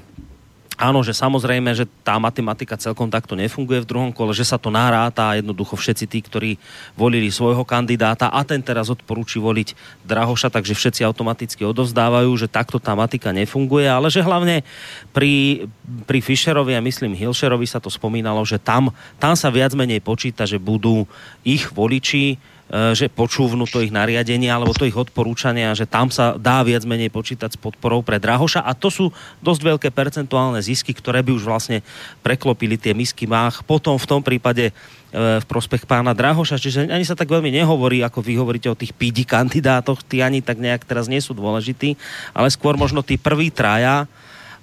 áno, že samozrejme, že tá matematika celkom takto nefunguje v druhom kole, že sa to naráta a jednoducho všetci tí, ktorí volili svojho kandidáta a ten teraz odporúči voliť Drahoša, takže všetci automaticky odovzdávajú, že takto tá matika nefunguje, ale že hlavne pri, pri Fischerovi a myslím Hilšerovi sa to spomínalo, že tam, tam sa viac menej počíta, že budú ich voliči, že počúvnu to ich nariadenie alebo to ich odporúčania, že tam sa dá viac menej počítať s podporou pre Drahoša a to sú dosť veľké percentuálne zisky, ktoré by už vlastne preklopili tie misky máh potom v tom prípade v prospech pána Drahoša, čiže ani sa tak veľmi nehovorí, ako vy hovoríte o tých pídi kandidátoch, tí ani tak nejak teraz nie sú dôležití, ale skôr možno tí prví traja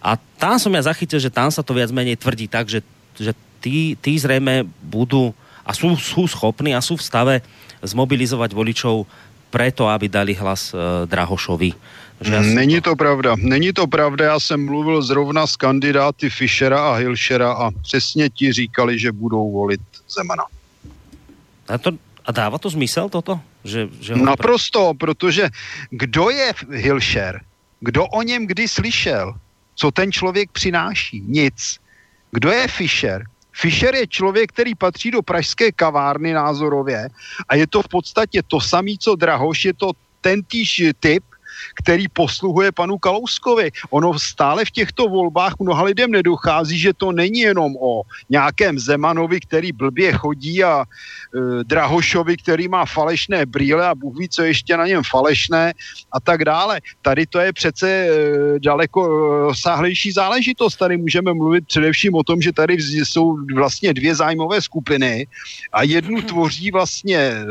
a tam som ja zachytil, že tam sa to viac menej tvrdí tak, že, že tí, tí zrejme budú a sú, sú schopní a sú v stave zmobilizovať voličov preto, aby dali hlas e, Drahošovi. Není to pravda. Není to pravda, já jsem mluvil zrovna s kandidáty Fischera a Hilšera a přesně ti říkali, že budou volit Zemana. A, to, a dává to zmysel toto? Že, že ho... Naprosto, protože kdo je Hilšer? Kdo o něm kdy slyšel? Co ten člověk přináší? Nic. Kdo je Fischer? Fischer je člověk, který patří do pražské kavárny názorově a je to v podstatě to samý, co Drahoš, je to tentýž typ, který posluhuje panu Kalouskovi. Ono stále v těchto volbách mnoha lidem nedochází, že to není jenom o nějakém Zemanovi, který blbě chodí a e, Drahošovi, který má falešné brýle a Bůh ví, co ještě na něm falešné a tak dále. Tady to je přece e, daleko rozsáhlejší záležitost. Tady můžeme mluvit především o tom, že tady vz, jsou vlastně dvě zájmové skupiny a jednu tvoří vlastně e,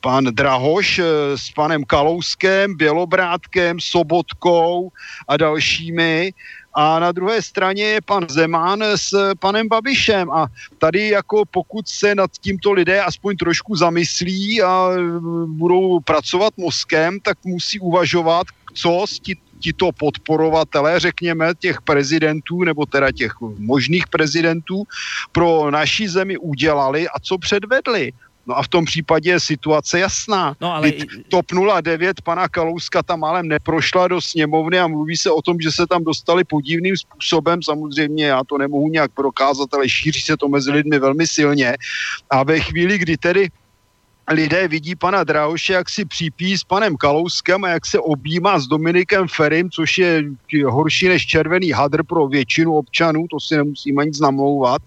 pan Drahoš e, s panem Kalouskem, Bělobrát, Sobotkou a dalšími a na druhé straně je pan Zeman s panem Babišem a tady jako pokud se nad tímto lidé aspoň trošku zamyslí a budou pracovat mozkem, tak musí uvažovat, co s tím tito podporovatelé, řekněme, těch prezidentů, nebo teda těch možných prezidentů pro naši zemi udělali a co předvedli. No a v tom případě je situace jasná. No, ale... T O P nula devět pana Kalouska tam málem neprošla do sněmovny a mluví se o tom, že se tam dostali podivným způsobem. Samozřejmě já to nemohu nějak prokázat, ale šíří se to mezi lidmi velmi silně. A ve chvíli, kdy tedy lidé vidí pana Drahoše, jak si přípí s panem Kalouskem a jak se objímá s Dominikem Ferim, což je horší než červený hadr pro většinu občanů, to si nemusíme nic namlouvat,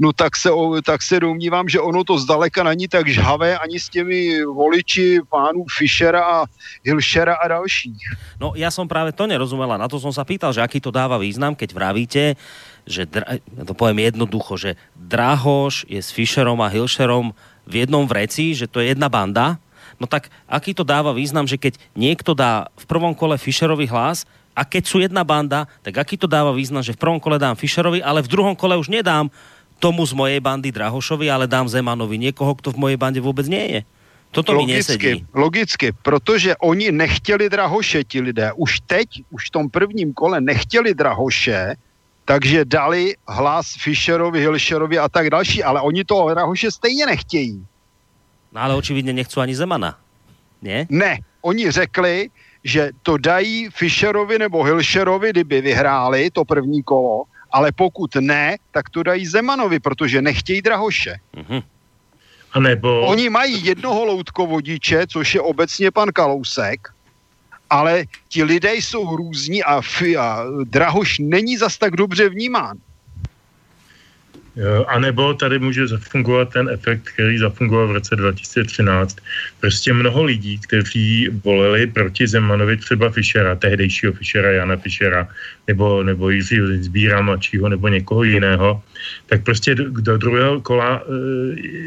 no tak se, tak se domnívám, že ono to zdaleka není tak žhavé ani s těmi voliči pánů Fischera a Hilšera a dalších. No ja som práve to nerozumela, na to som sa pýtal, že aký to dáva význam, keď vravíte, že, ja to poviem jednoducho, že Drahoš je s Fischerom a Hilšerom v jednom vreci, že to je jedna banda, no tak aký to dáva význam, že keď niekto dá v prvom kole Fischerovi hlas a keď sú jedna banda, tak aký to dáva význam, že v prvom kole dám Fischerovi, ale v druhom kole už nedám tomu z mojej bandy Drahošovi, ale dám Zemanovi, niekoho, kto v mojej bande vôbec nie je. Toto mi nesedí. Logicky, protože oni nechtěli Drahoše, ti lidé. Už teď, už v tom prvním kole nechtěli Drahoše, takže dali hlas Fischerovi, Hilšerovi a tak další, ale oni toho Drahoše stejně nechtějí. No ale očividně nechcú ani Zemana, nie? Ne, oni řekli, že to dají Fischerovi nebo Hilšerovi, kdyby vyhráli to první kolo, ale pokud ne, tak to dají Zemanovi, protože nechtějí Drahoše. Mhm. Nebo... Oni mají jednoho loutkovodiče, což je obecně pan Kalousek, ale ti lidé jsou hrůzní a, fi, a Drahoš není zas tak dobře vnímán. A nebo tady může zafungovat ten efekt, který zafungoval v roce dva tisíce třináct. Prostě mnoho lidí, kteří volili proti Zemanovi třeba Fischera, tehdejšího Fischera, Jana Fischera, nebo, nebo Jiřího Zbíra mladšího, nebo někoho jiného, tak prostě do, do druhého kola e,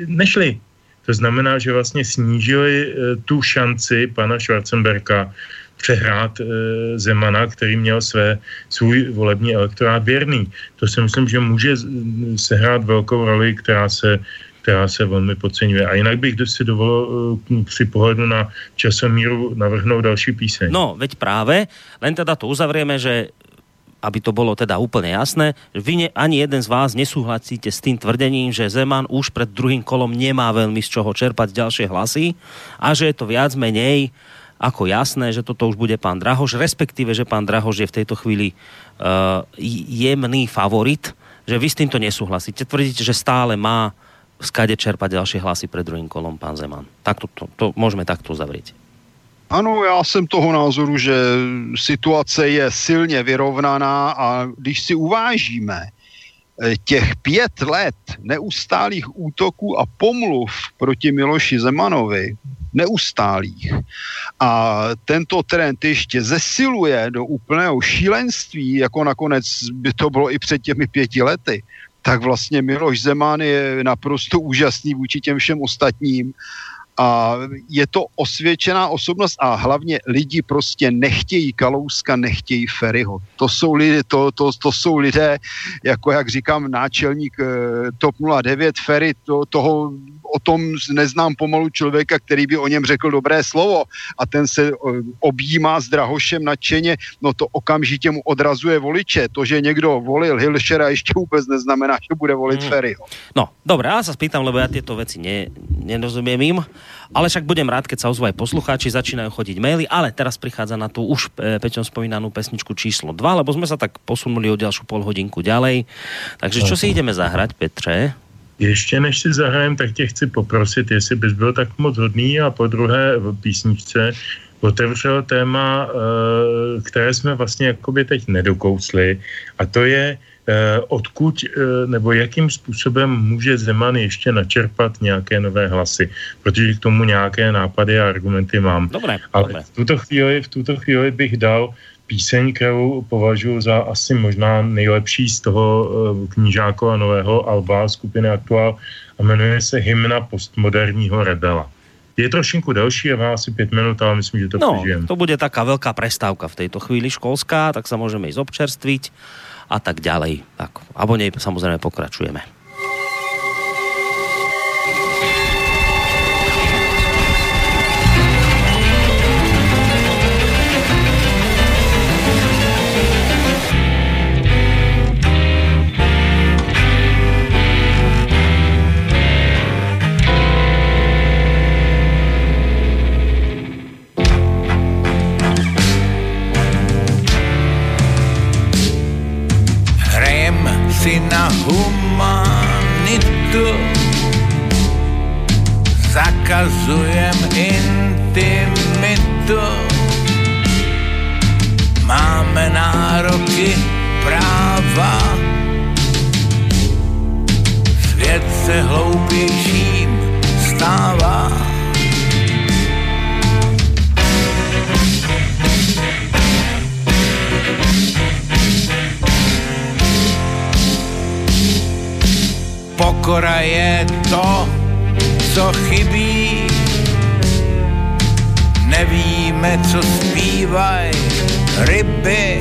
nešli. To znamená, že vlastně snížili e, tu šanci pana Schwarzenberga přehrát e, Zemana, který měl své, svůj volební elektorát věrný. To si myslím, že může sehrát velkou roli, která se, která se velmi podceňuje. A jinak bych si dovolil e, při pohledu na časomíru navrhnout další píseň. No, veď právě, len teda to uzavrieme, že aby to bolo teda úplne jasné, že vy ne, ani jeden z vás nesúhlasíte s tým tvrdením, že Zeman už pred druhým kolom nemá veľmi z čoho čerpať ďalšie hlasy a že je to viac menej ako jasné, že toto už bude pán Drahoš, respektíve, že pán Drahoš je v tejto chvíli uh, jemný favorit, že vy s týmto nesúhlasíte. Tvrdíte, že stále má skade čerpať ďalšie hlasy pred druhým kolom pán Zeman. Tak to, to, to môžeme takto zavrieť. Ano, já jsem toho názoru, že situace je silně vyrovnaná a když si uvážíme těch pět let neustálých útoků a pomluv proti Miloši Zemanovi, neustálých, a tento trend ještě zesiluje do úplného šílenství, jako nakonec by to bylo i před těmi pěti lety, tak vlastně Miloš Zeman je naprosto úžasný vůči těm všem ostatním. A je to osvědčená osobnost a hlavně lidi prostě nechtějí Kalouska, nechtějí Feriho. To jsou lidé, to, to, to jsou lidé, jako jak říkám, náčelník eh, TOP nula devět Feri, to, toho, o tom neznám pomalu člověka, který by o něm řekl dobré slovo a ten se eh, objímá s Drahošem nadšeně, no to okamžitě mu odrazuje voliče. To, že někdo volil Hilšera, ještě vůbec neznamená, že bude volit hmm. Feriho. No, dobré, já se spýtam, lebo já tyto věci ne, nerozumím jim. Ale však budem rád, keď sa ozvajú poslucháči, začínajú chodiť maily, ale teraz prichádza na tú už Peťom spomínanú pesničku číslo dva, lebo sme sa tak posunuli o ďalšiu polhodinku ďalej. Takže čo si ideme zahrať, Petře? Ještě než si zahrajem, tak tě chci poprosit, jestli bys byl tak moc hodný a po druhé v písničce otevřel téma, které jsme vlastně jakoby teď nedokousli, a to je odkud nebo jakým způsobem může Zeman ještě načerpat nějaké nové hlasy, protože k tomu nějaké nápady a argumenty mám. Dobré, ale dobré. V tuto chvíli, v tuto chvíli bych dal píseň, kterou považuji za asi možná nejlepší z toho Knížákova nového alba skupiny Aktual a jmenuje se Hymna postmoderního rebela. Je trošinku delší, má asi päť minút, ale myslím, že to no, prežijem. To bude taká veľká prestávka v tejto chvíli školská, tak sa môžeme ísť občerstviť a tak ďalej. Tak, a po nej samozrejme pokračujeme. Si na humán. ukazujem intimitu. Máme nároky, práva. Svět se hloupějším stává. Pokora je to, co chybí. Nevíme, co zpívaj ryby.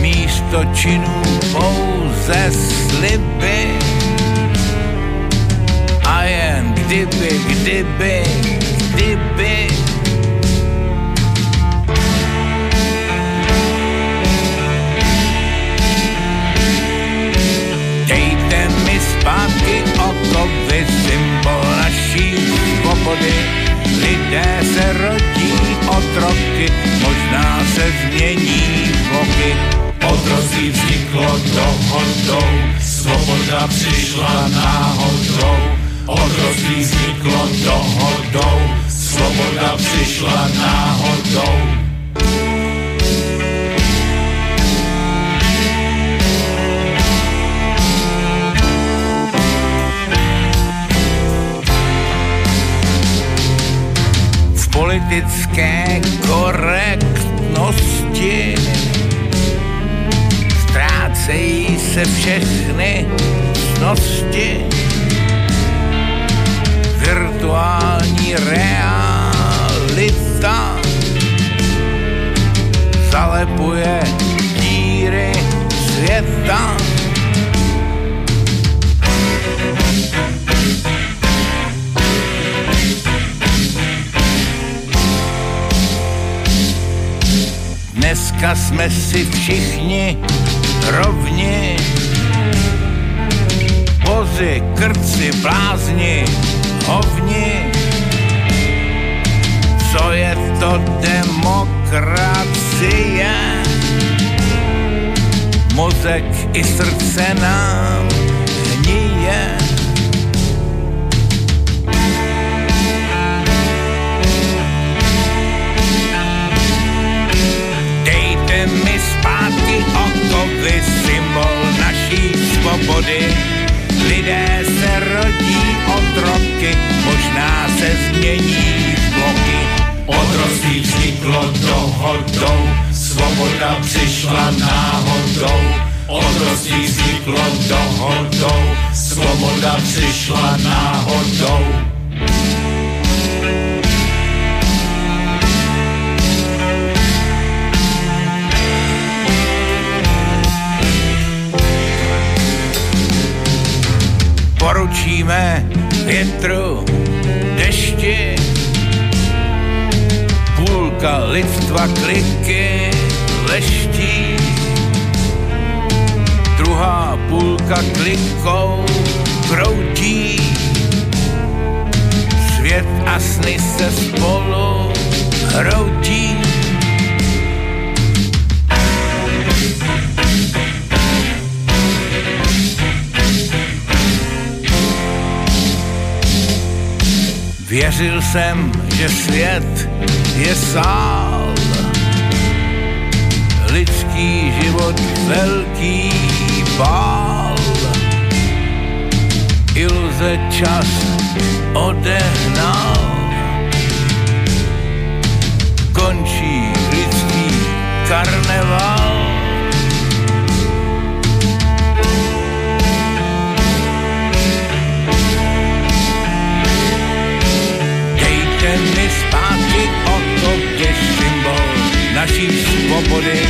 Místo činů pouze sliby. A jen kdyby, kdyby, kdyby. Dejte mi zpátky okovy, symbol naší svobody. Lidé se rodí otroky, možná se změní bohy. Otroctví vzniklo dohodou, svoboda přišla náhodou. Otroctví vzniklo dohodou, svoboda přišla náhodou. Politické korektnosti ztrácejí se všechny ctnosti. Virtuální realita zalepuje díry světa. Dneska jsme si všichni rovni. Bozi, krci, blázni, hovni. Co je to demokracie? Mozek i srdce nám hníje. Mi zpátky okovy, symbol naší svobody. Lidé se rodí otroky, možná se změní v bloky. Otroctví vzniklo dohodou, svoboda přišla náhodou. Otroctví vzniklo dohodou, svoboda přišla náhodou. Poručíme větru, dešti, půlka lidstva kliky leští, druhá půlka klikou kroutí, svět a sny se spolu hroutí. Věřil jsem, že svět je sál, lidský život velký bál. Iluze čas odehnal, končí lidský karneval. My zpátky okovy, symbol naší svobody.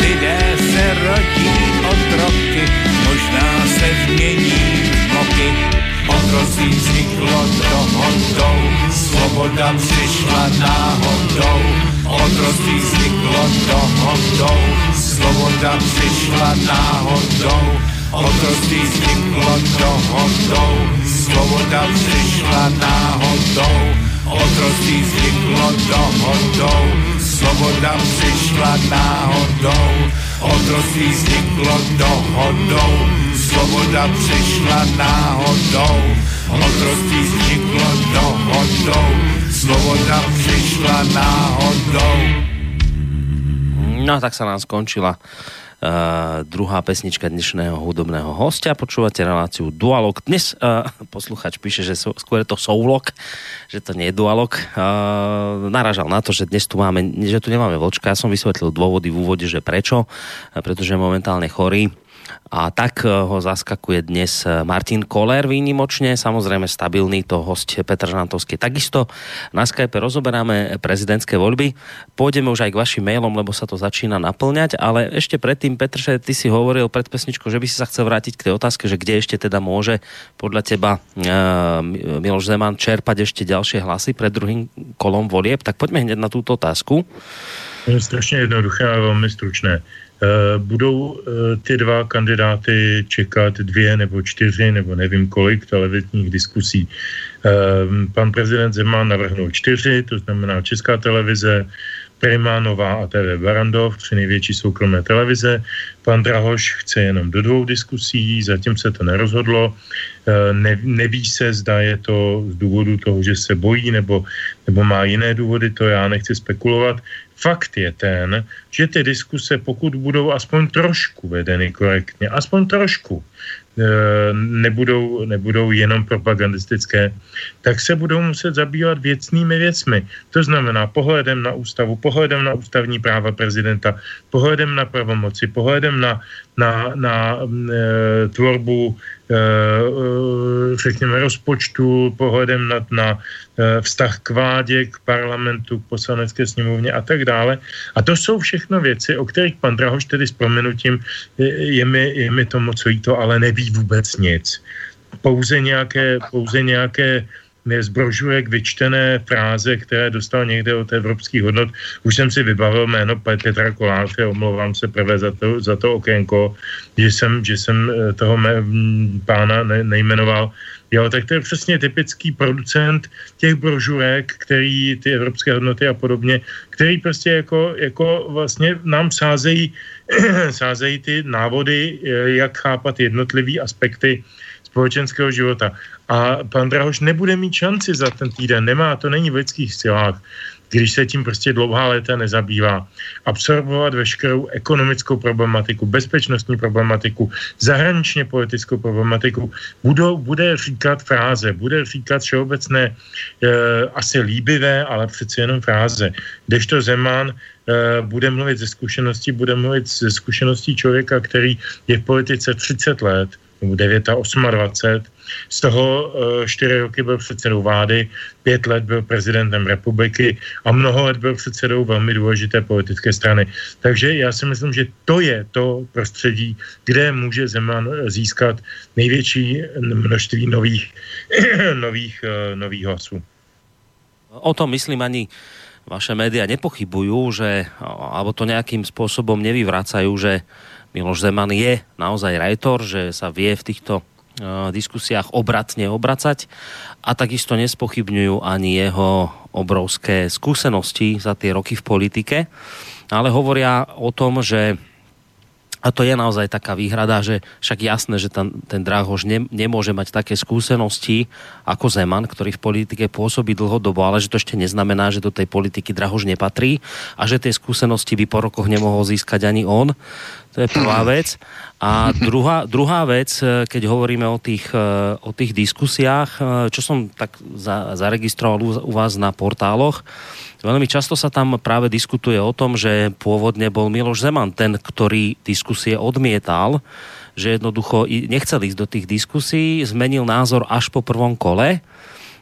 Lidé se rodí otroky, možná se změní bloky. Otroctví vzniklo dohodou, svoboda přišla náhodou. Otroctví vzniklo dohodou, svoboda přišla náhodou. Otroctví vzniklo dohodou, svoboda přišla náhodou. Otroctví vzniklo dohodou, svoboda přišla náhodou. Otroctví vzniklo dohodou, svoboda přišla náhodou. otroctví vzniklo dohodou, sloboda prišla náhodou. No tak sa nám skončila Uh, druhá pesnička dnešného hudobného hostia. Počúvate reláciu Dualog. Dnes uh, posluchač píše, že so, skôr to soulog, že to nie je Dualog. Uh, naražal na to, že dnes tu máme, že tu nemáme Vlčka. Ja som vysvetlil dôvody v úvode, že prečo. Uh, pretože je momentálne chorý. A tak uh, ho zaskakuje dnes Martin Koller výnimočne. Samozrejme stabilný to host Petr Žantovský. Takisto na Skype rozoberáme prezidentské voľby. Pôjdeme už aj k vašim mailom, lebo sa to začína naplňať. Ale ešte predtým, Petr, ty si hovoril pred pesničkou, že by si sa chcel vrátiť k tej otázke, že kde ešte teda môže podľa teba uh, Miloš Zeman čerpať ešte ďalšie hlasy pred druhým kolom volieb. Tak poďme hneď na túto otázku. Je strašne jednoduché a veľmi stručné. Budou ty dva kandidáty čekat dvě nebo čtyři nebo nevím kolik televizních diskusí. Pan prezident Zeman navrhnul čtyři, to znamená Česká televize, Prima, Nová a té vé Barrandov, tři největší soukromé televize. Pan Drahoš chce jenom do dvou diskusí, zatím se to nerozhodlo. Ne, neví se, zda je to z důvodu toho, že se bojí, nebo, nebo má jiné důvody, to já nechci spekulovat. Fakt je ten, že ty diskuse, pokud budou aspoň trošku vedeny korektně, aspoň trošku, nebudou, nebudou jenom propagandistické, tak se budou muset zabývat věcnými věcmi. To znamená pohledem na ústavu, pohledem na ústavní práva prezidenta, pohledem na pravomoci, pohledem na, na, na e, tvorbu e, řekněme rozpočtu, pohledem na, na e, vztah k vládě, k parlamentu, k poslanecké sněmovně a tak dále. A to jsou všechno věci, o kterých pan Drahoš tedy s prominutím je, je, mi, je mi to moc líto, ale neví vůbec nic. Pouze nějaké, pouze nějaké zbrožurek vyčtené fráze, které dostal někde od evropských hodnot. Už jsem si vybavil jméno Petra Koláře, omlouvám se prvé za to, za to okénko, že jsem, že jsem toho mé, pána ne, nejmenoval. Jo, tak to je přesně typický producent těch brožurek, který ty evropské hodnoty a podobně, který prostě jako, jako vlastně nám sázejí, sázejí ty návody, jak chápat jednotlivý aspekty společenského života. A pan Drahoš nebude mít šanci za ten týden, nemá, to není v lidských silách, když se tím prostě dlouhá léta nezabývá. Absorbovat veškerou ekonomickou problematiku, bezpečnostní problematiku, zahraničně politickou problematiku, budou, bude říkat fráze, bude říkat všeobecné, e, asi líbivé, ale přeci jenom fráze. Kdežto Zeman e, bude mluvit ze zkušeností, bude mluvit ze zkušeností člověka, který je v politice třicet let, devět a dvacet osm, z toho čtyři roky byl předsedou vlády, pět let byl prezidentem republiky a mnoho let byl předsedou velmi důležité politické strany. Takže já si myslím, že to je to prostředí, kde může Zeman získat největší množství nových, nových, nových hlasů. O tom myslím ani vaše média nepochybujú, že, alebo to nejakým spôsobom nevyvracajú, že Miloš Zeman je naozaj rajtor, že sa vie v týchto uh, diskusiách obratne obracať a takisto nespochybňujú ani jeho obrovské skúsenosti za tie roky v politike, ale hovoria o tom, že a to je naozaj taká výhrada, že však jasné, že ten, ten Drahoš ne, nemôže mať také skúsenosti ako Zeman, ktorý v politike pôsobí dlhodobo, ale že to ešte neznamená, že do tej politiky Drahoš nepatrí a že tie skúsenosti by po rokoch nemohol získať ani on. To je prvá vec. A druhá, druhá vec, keď hovoríme o tých, o tých diskusiách, čo som tak za, zaregistroval u vás na portáloch, veľmi často sa tam práve diskutuje o tom, že pôvodne bol Miloš Zeman ten, ktorý diskusie odmietal, že jednoducho nechcel ísť do tých diskusí, zmenil názor až po prvom kole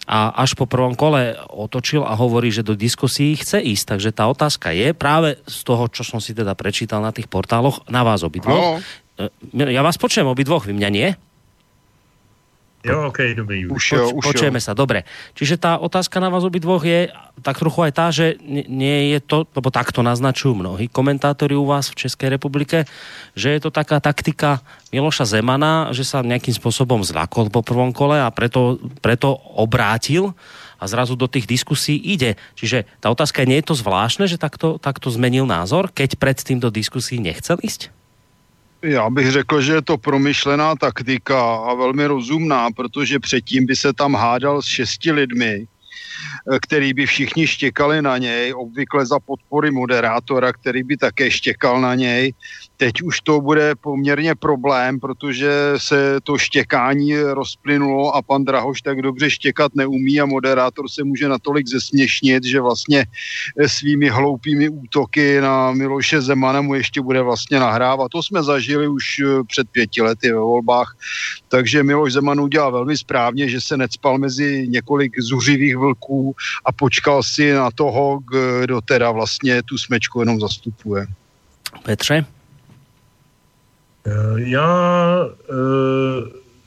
a až po prvom kole otočil a hovorí, že do diskusí chce ísť. Takže tá otázka je práve z toho, čo som si teda prečítal na tých portáloch, na vás obidvoch. Ja vás počujem obidvoch, vy mňa nie? Jo, okej, okay, dobrý. Už jo, už Počujeme jo. sa, dobre. Čiže tá otázka na vás obidvoch je tak trochu aj tá, že nie je to, lebo takto naznačujú mnohí komentátori u vás v Českej republike, že je to taká taktika Miloša Zemana, že sa nejakým spôsobom zľakol po prvom kole a preto, preto obrátil a zrazu do tých diskusí ide. Čiže tá otázka, nie je to zvláštne, že takto, takto zmenil názor, keď predtým do diskusí nechcel ísť? Já bych řekl, že je to promyšlená taktika a velmi rozumná, protože předtím by se tam hádal s šesti lidmi, který by všichni štěkali na něj, obvykle za podpory moderátora, který by také štěkal na něj. Teď už to bude poměrně problém, protože se to štěkání rozplynulo a pan Drahoš tak dobře štěkat neumí a moderátor se může natolik zesměšnit, že vlastně svými hloupými útoky na Miloše Zemana mu ještě bude vlastně nahrávat. To jsme zažili už před pěti lety ve volbách, takže Miloš Zeman udělal velmi správně, že se necpal mezi několik zuřivých vlků a počkal si na toho, kdo teda vlastně tu smečku jenom zastupuje. Petře? Já e,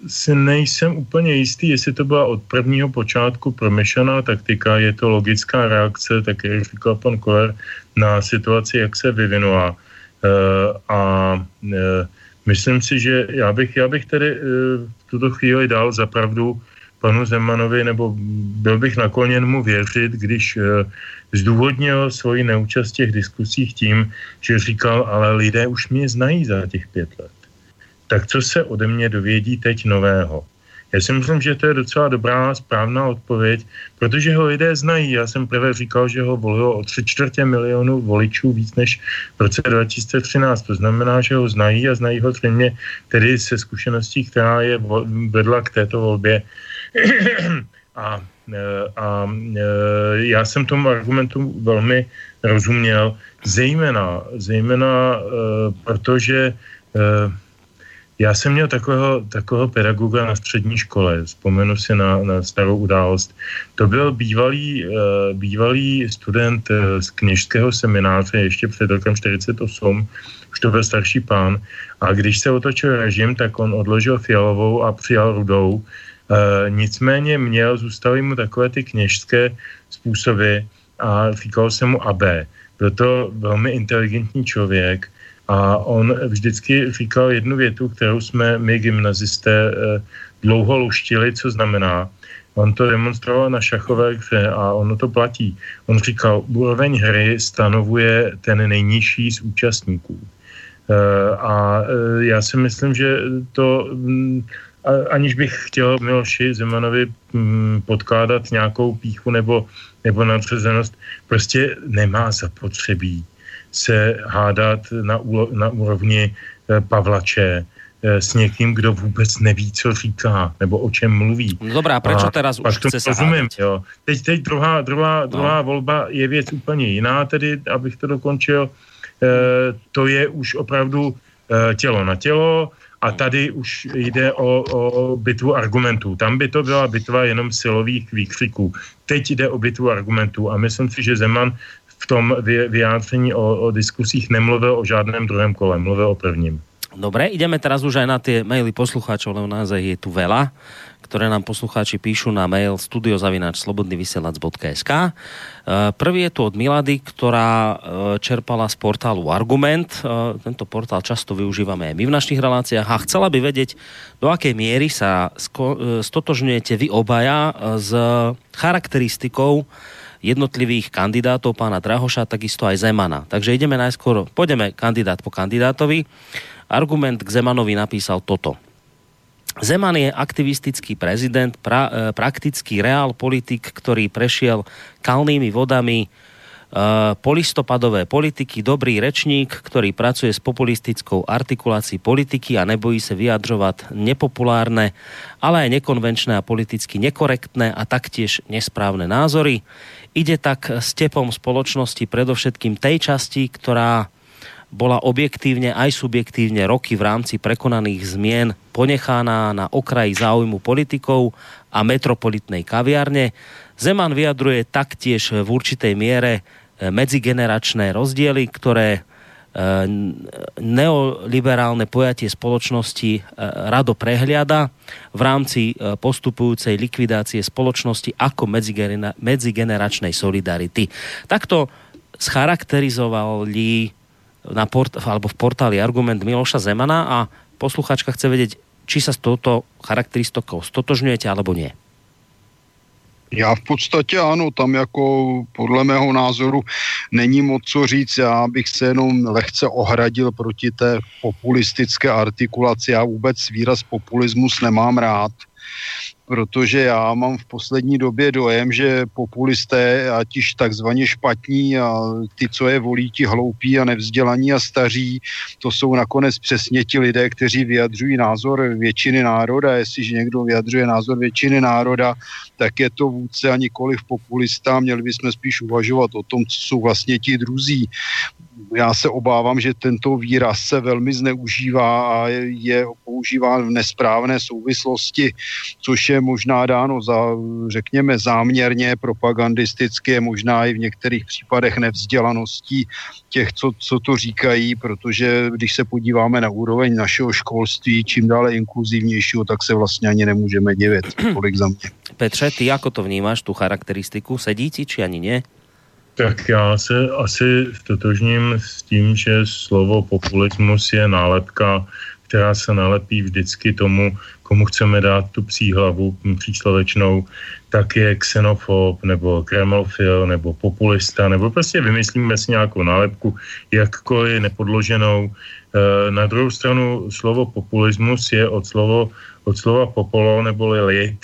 si nejsem úplně jistý, jestli to byla od prvního počátku promyšlená taktika, je to logická reakce, tak jak říkal pan Koller, na situaci, jak se vyvinula. E, a e, myslím si, že já bych, já bych tedy e, v tuto chvíli dal za pravdu panu Zemanovi, nebo byl bych nakloněn mu věřit, když e, zdůvodnil svoji neúčast v těch diskusích tím, že říkal, ale lidé už mě znají za těch pět let. Tak co se ode mě dovědí teď nového? Já si myslím, že to je docela dobrá, správná odpověď, protože ho lidé znají. Já jsem prvé říkal, že ho volilo o tři čtvrtě milionu voličů víc než v roce dva tisíce třináct. To znamená, že ho znají a znají ho zřejmě tedy se zkušeností, která je vedla k této volbě. A, a já jsem tomu argumentu velmi rozuměl, zejména, zejména protože já jsem měl takového, takového pedagoga na střední škole, vzpomenu si na, na starou událost. To byl bývalý, bývalý student z kněžského semináře ještě před rokem čtyřicet osm, už to byl starší pán, a když se otočil režim, tak on odložil fialovou a přijal rudou. Uh, nicméně měl, zůstaly mu takové ty kněžské způsoby a říkalo se mu A B. Byl to velmi inteligentní člověk a on vždycky říkal jednu větu, kterou jsme my gymnazisté uh, dlouho luštili, co znamená. On to demonstroval na šachové hře a ono to platí. On říkal, úroveň hry stanovuje ten nejnižší z účastníků. Uh, a uh, já si myslím, že to... Um, aniž bych chtěl Miloši Zemanovi podkládat nějakou pýchu nebo, nebo nadřazenost, prostě nemá zapotřebí se hádat na, úlo, na úrovni Pavlače s někým, kdo vůbec neví, co říká, nebo o čem mluví. No dobrá, prečo teraz už chce sa hádiť? Teď, teď druhá, druhá, druhá no. volba je věc úplně jiná, tedy, abych to dokončil, to je už opravdu tělo na tělo. A tady už jde o, o bitvu argumentů. Tam by to byla bitva jenom silových výkřiků. Teď jde o bitvu argumentů a myslím si, že Zeman v tom vyjádření o, o diskusích nemluvil o žádném druhém kole, mluvil o prvním. Dobre, ideme teraz už aj na tie maily poslucháčov, lebo naozaj je tu veľa, ktoré nám poslucháči píšu na mail studio zavináč slobodný vysielač bodka es ká. Prvý je tu od Milady, ktorá čerpala z portálu Argument. Tento portál často využívame aj my v našich reláciách a chcela by vedieť, do akej miery sa stotožňujete vy obaja s charakteristikou jednotlivých kandidátov pána Drahoša, takisto aj Zemana. Takže ideme najskôr, pôjdeme kandidát po kandidátovi. Argument k Zemanovi napísal toto. Zeman je aktivistický prezident, pra, praktický reál politik, ktorý prešiel kalnými vodami e, polistopadové politiky, dobrý rečník, ktorý pracuje s populistickou artikulácií politiky a nebojí sa vyjadrovať nepopulárne, ale aj nekonvenčné a politicky nekorektné a taktiež nesprávne názory. Ide tak stepom spoločnosti predovšetkým tej časti, ktorá bola objektívne aj subjektívne roky v rámci prekonaných zmien ponechaná na okraji záujmu politikov a metropolitnej kaviárne. Zeman vyjadruje taktiež v určitej miere medzigeneračné rozdiely, ktoré neoliberálne pojatie spoločnosti rado prehliada v rámci postupujúcej likvidácie spoločnosti ako medzigeneračnej solidarity. Takto scharakterizovali na port, alebo v portáli Argument Miloša Zemana a poslucháčka chce vedieť, či sa s touto charakteristikou stotožňujete alebo nie. Já v podstatě ano, tam jako podle mého názoru není moc co říct, já bych se jenom lehce ohradil proti té populistické artikulaci, já vůbec výraz populismus nemám rád, protože já mám v poslední době dojem, že populisté, ať již takzvaně špatní a ty, co je volí, ti hloupí a nevzdělaní a staří, to jsou nakonec přesně ti lidé, kteří vyjadřují názor většiny národa. Jestliže někdo vyjadřuje názor většiny národa, tak je to vůdce a nikoliv populista. Měli bychom spíš uvažovat o tom, co jsou vlastně ti druzí. Já se obávám, že tento výraz se velmi zneužívá a je používán v nesprávné souvislosti, což je možná dáno za, řekněme, záměrně, propagandisticky, možná i v některých případech nevzdělaností těch, co, co to říkají, protože když se podíváme na úroveň našeho školství, čím dále inkluzivnějšího, tak se vlastně ani nemůžeme divit. Kolik za mě. Petře, ty jako to vnímáš, tu charakteristiku? Sedí ti, či ani ne? Tak já se asi totožním s tím, že slovo populismus je nálepka, která se nalepí vždycky tomu, komu chceme dát tu příhlavu příslovečnou, tak je xenofob, nebo kremlofil, nebo populista, nebo prostě vymyslíme si nějakou nálepku, jakkoliv nepodloženou. Na druhou stranu slovo populismus je od slova, od slova popolo, neboli lid.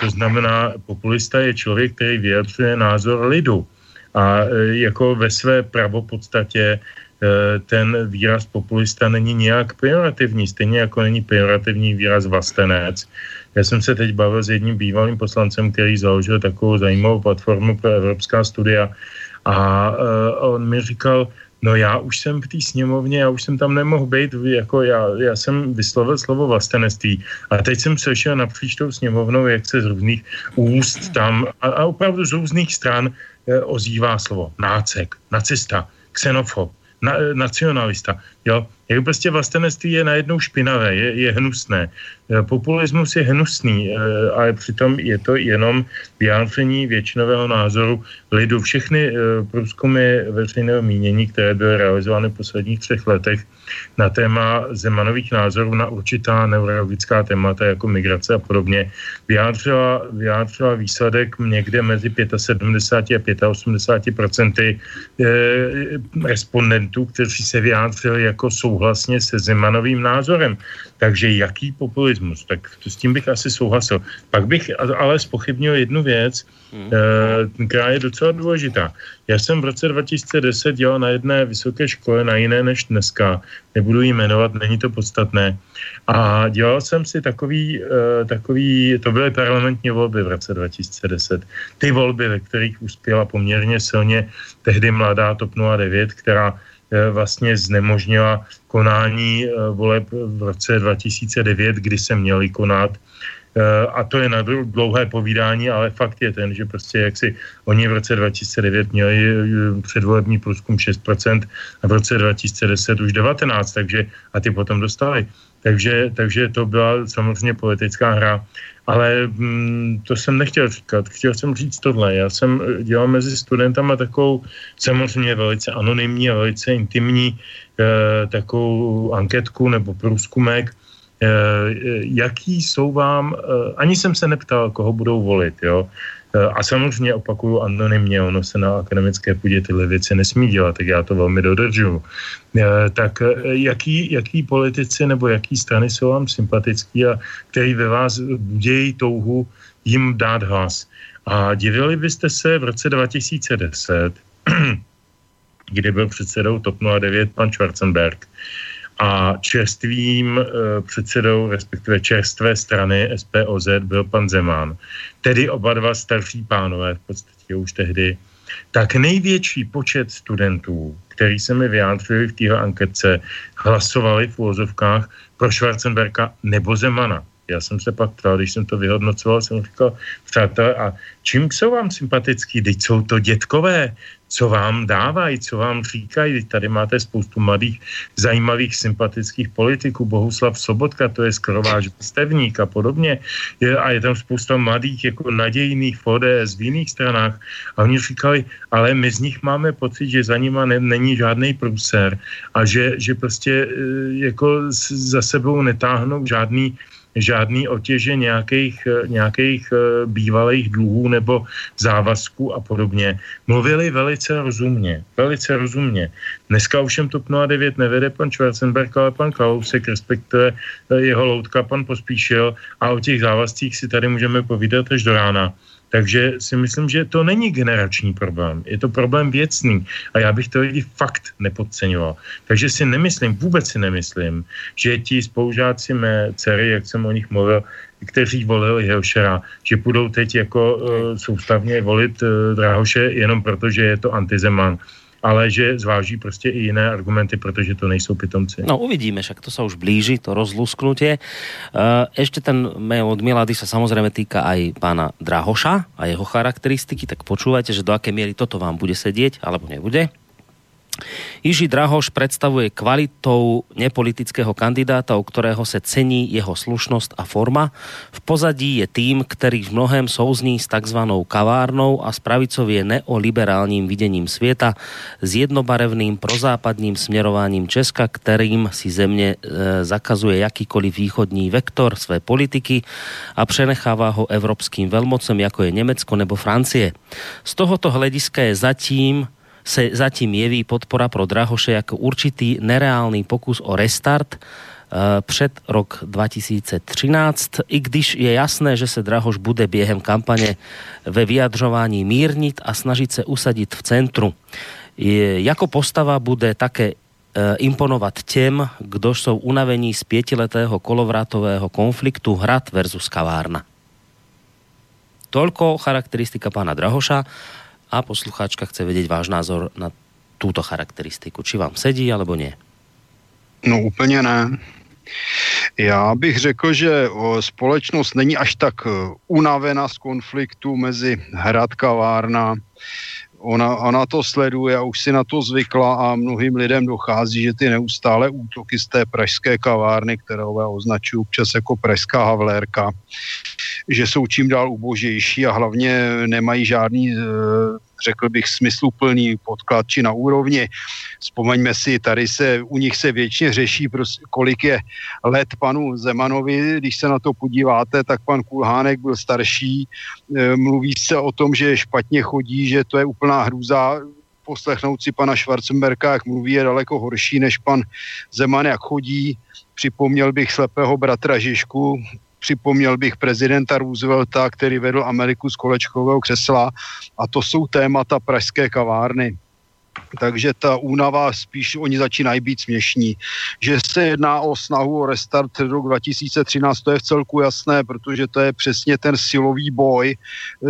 To znamená, populista je člověk, který vyjadřuje názor lidu. A jako ve své pravopodstatě ten výraz populista není nijak pejorativní, stejně jako není pejorativní výraz vlastenec. Já jsem se teď bavil s jedním bývalým poslancem, který založil takovou zajímavou platformu pro Evropská studia a on mi říkal, no já už jsem v té sněmovně, já už jsem tam nemohl být, jako já, já jsem vyslovil slovo vlastenectví. A teď jsem slyšel napříč tou sněmovnou, jak se z různých úst tam a, a opravdu z různých stran ozývá slovo nácek, nacista, xenofob, na, nacionalista. Jo? Jak prostě vlastenectví je najednou špinavé, je, je hnusné. Populismus je hnusný, ale přitom je to jenom vyjádření většinového názoru lidu. Všechny průzkumy veřejného mínění, které byly realizovány v posledních třech letech na téma Zemanových názorů na určitá neurologická témata jako migrace a podobně, vyjádřila, vyjádřila výsledek někde mezi sedmdesát pět a osmdesát pět procent respondentů, kteří se vyjádřili jako souhlasně se Zemanovým názorem. Takže jaký populismus? Tak to s tím bych asi souhlasil. Pak bych ale zpochybnil jednu věc, která je docela důležitá. Já jsem v roce dva tisíce deset dělal na jedné vysoké škole, na jiné než dneska. Nebudu ji jmenovat, není to podstatné. A dělal jsem si takový, takový, to byly parlamentní volby v roce dva tisíce deset. Ty volby, ve kterých uspěla poměrně silně tehdy mladá TOP nula devět, která vlastně znemožnila konání voleb v roce dva tisíce devět, kdy se měli konat. A to je na dlouhé povídání, ale fakt je ten, že prostě jak si oni v roce dva tisíce devět měli předvolební průzkum šest procent a v roce dva tisíce deset už devatenáct procent, takže a ty potom dostali. Takže, takže to byla samozřejmě politická hra. Ale hm, to jsem nechtěl říkat. Chtěl jsem říct tohle. Já jsem dělal mezi studentama takovou samozřejmě velice anonymní a velice intimní eh, takovou anketku nebo průzkumek. Eh, jaký jsou vám... Eh, ani jsem se neptal, koho budou volit, jo. Eh, a samozřejmě opakuju anonymně, ono se na akademické půdě tyhle věci nesmí dělat, tak já to velmi dodržuju. Tak jaký, jaký politici nebo jaký strany jsou vám sympatický a který ve vás budějí touhu jim dát hlas. A divili byste se v roce dva tisíce deset, kdy byl předsedou TOP nula devět pan Schwarzenberg a čerstvým předsedou, respektive čerstvé strany S P O Z byl pan Zeman. Tedy oba dva starší pánové v podstatě už tehdy. Tak největší počet studentů, který se mi vyjádřili v téhle anketce, hlasovali v úvozovkách pro Schwarzenberga nebo Zemana. Já jsem se pak ptal, když jsem to vyhodnocoval, jsem říkal, přátelé, a čím jsou vám sympatický? Teď jsou to dětkové, co vám dávají, co vám říkají. Teď tady máte spoustu mladých, zajímavých, sympatických politiků. Bohuslav Sobotka, to je skoro váš stevník a podobně. Je, a je tam spousta mladých, jako nadějných v O D S, v jiných stranách. A oni říkali, ale my z nich máme pocit, že za nima ne, není žádnej průser a že, že prostě jako za sebou netáhnou žádný žádný otěže nějakých, nějakých bývalých dluhů nebo závazků a podobně. Mluvili velice rozumně, velice rozumně. Dneska ovšem TOP nula devět nevede pan Schwarzenberg, ale pan Kalousek, respektive jeho loutka pan Pospíšil, a o těch závazcích si tady můžeme povídat až do rána. Takže si myslím, že to není generační problém, je to problém věcný a já bych to lidi fakt nepodceňoval. Takže si nemyslím, vůbec si nemyslím, že ti spolužáci mé dcery, jak jsem o nich mluvil, kteří volili Hilšera, že půjdou teď jako uh, soustavně volit uh, Drahoše jenom proto, že je to antizeman, ale že zváží prostě i jiné argumenty, protože to nejsou pitomci. No uvidíme, však to sa už blíži, to rozlusknutie. Ešte ten mail od Milady sa samozrejme týka aj pána Drahoša a jeho charakteristiky, tak počúvajte, že do akej miery toto vám bude sedieť, alebo nebude. Jiří Drahoš predstavuje kvalitou nepolitického kandidáta, u ktorého se cení jeho slušnosť a forma. V pozadí je tým, ktorý v mnohém souzní s tzv. Kavárnou a s pravicovie neoliberálním videním sveta, s jednobarevným prozápadným smerovaním Česka, ktorým si země zakazuje jakýkoliv východní vektor své politiky a přenecháva ho evropským velmocem, ako je Nemecko nebo Francie. Z tohoto hľadiska je zatím se zatím jeví podpora pro Drahoše ako určitý nereálny pokus o restart uh, před rok dva tisíce třináct, i když je jasné, že se Drahoš bude během kampane ve vyjadřování mírnit a snažit se usadit v centru. Je, jako postava bude také imponovať tým, kdo sú unavení z päťletého kolovratového konfliktu hrad versus kavárna. Toľko charakteristika pána Drahoša. A poslucháčka chce vedieť váš názor na túto charakteristiku. Či vám sedí, alebo nie? No úplně ne. Já bych řekl, že společnost není až tak unavena z konfliktu mezi hrad kavárna. Ona, ona to sleduje a už si na to zvykla a mnohým lidem dochází, že ty neustále útoky z té pražské kavárny, kterou já označuji občas jako pražská havlérka, že jsou čím dál ubožejší a hlavně nemají žádný, řekl bych, smysluplný podklad či na úrovni. Vzpomeňme si, tady se, u nich se věčně řeší, kolik je let panu Zemanovi. Když se na to podíváte, tak pan Kulhánek byl starší. Mluví se o tom, že špatně chodí, že to je úplná hrůza. Poslechnout si pana Schwarzenberga, jak mluví, je daleko horší, než pan Zeman, jak chodí. Připomněl bych slepého bratra Žižku, připomněl bych prezidenta Roosevelta, který vedl Ameriku z kolečkového křesla, a to jsou témata pražské kavárny. Takže ta únava, spíš oni začínají být směšní. Že se jedná o snahu o restart rok dva tisíce třináct, to je v celku jasné, protože to je přesně ten silový boj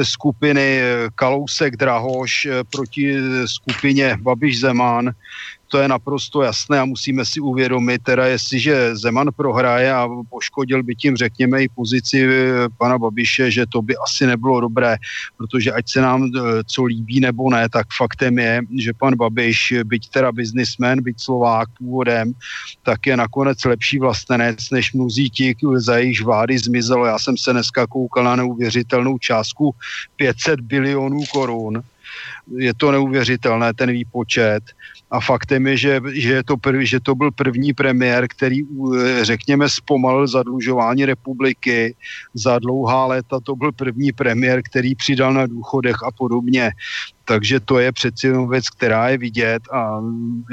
skupiny Kalousek Drahoš proti skupině Babiš Zeman. To je naprosto jasné a musíme si uvědomit, teda jestliže Zeman prohraje a poškodil by tím, řekněme, i pozici pana Babiše, že to by asi nebylo dobré, protože ať se nám co líbí nebo ne, tak faktem je, že pan Babiš, byť teda biznismen, byť Slovák původem, tak je nakonec lepší vlastenec, než mnozí ti, za jejich vlády zmizelo. Já jsem se dneska koukal na neuvěřitelnou částku pět set bilionů korun. Je to neuvěřitelné, ten výpočet. A faktem je, že, že, to prv, že to byl první premiér, který, řekněme, zpomalil zadlužování republiky. Za dlouhá léta to byl první premiér, který přidal na důchodech a podobně. Takže to je přeci věc, která je vidět, a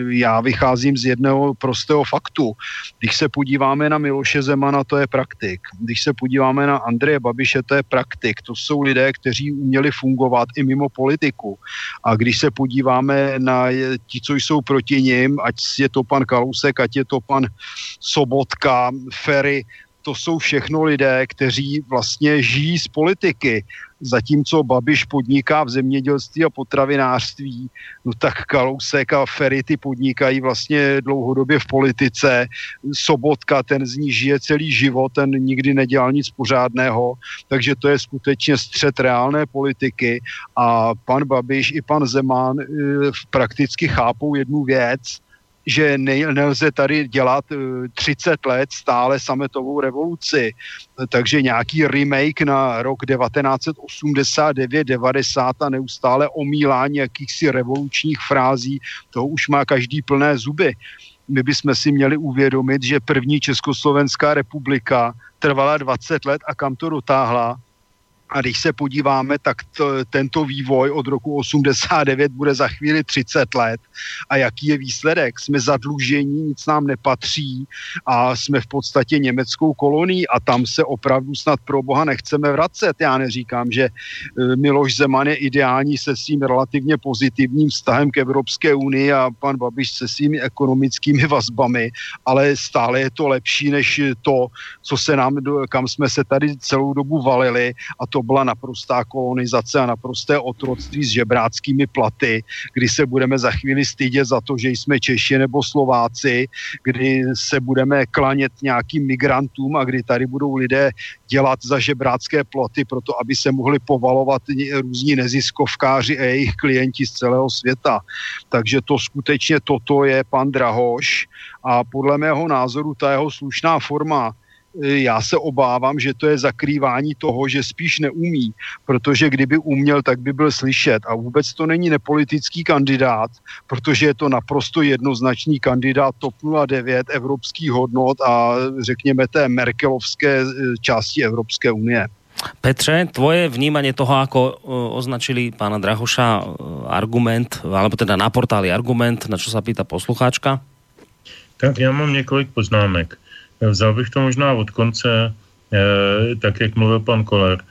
já vycházím z jednoho prostého faktu. Když se podíváme na Miloše Zemana, to je praktik. Když se podíváme na Andreje Babiše, to je praktik. To jsou lidé, kteří uměli fungovat i mimo politiku. A když se podíváme na ti, co jsou proti nim, ať je to pan Kalousek, ať je to pan Sobotka, Feri, to jsou všechno lidé, kteří vlastně žijí z politiky. Zatímco Babiš podniká v zemědělství a potravinářství, no tak Kalousek a Feri ty podnikají vlastně dlouhodobě v politice. Sobotka, ten z ní žije celý život, ten nikdy nedělal nic pořádného, takže to je skutečně střet reálné politiky, a pan Babiš i pan Zeman uh, prakticky chápou jednu věc, že ne, nelze tady dělat třicet let stále sametovou revoluci. Takže nějaký remake na rok devatenáct osmdesát devět devadesát a neustále omílání jakýchsi revolučních frází, toho už má každý plné zuby. my bychom si měli uvědomit, že první Československá republika trvala dvacet let a kam to dotáhla. A když se podíváme, tak t- tento vývoj od roku osmdesát devět bude za chvíli třicet let. A jaký je výsledek? Jsme zadlužení, nic nám nepatří a jsme v podstatě německou kolonií a tam se opravdu snad pro boha nechceme vracet. Já neříkám, že Miloš Zeman je ideální se svým relativně pozitivním vztahem k Evropské unii a pan Babiš se svými ekonomickými vazbami, ale stále je to lepší než to, co se nám, kam jsme se tady celou dobu valili, a to To byla naprostá kolonizace a naprosté otroctví s žebráckými platy, kdy se budeme za chvíli stydět za to, že jsme Češi nebo Slováci, kdy se budeme klanět nějakým migrantům a kdy tady budou lidé dělat za žebrácké platy proto, aby se mohli povalovat různí neziskovkáři a jejich klienti z celého světa. Takže to skutečně toto je pan Drahoš a podle mého názoru ta jeho slušná forma, já se obávám, že to je zakrývání toho, že spíš neumí, protože kdyby uměl, tak by byl slyšet. A vůbec to není nepolitický kandidát, protože je to naprosto jednoznačný kandidát T O P nula devět, evropských hodnot a řekněme té merkelovské části Evropské unie. Petře, tvoje vnímanie toho, ako označili pána Drahoša argument, alebo teda na portáli argument, na čo sa pýta poslucháčka? Tak já mám několik poznámek. Vzal bych to možná od konce, eh, tak jak mluvil pan Koller. Eh,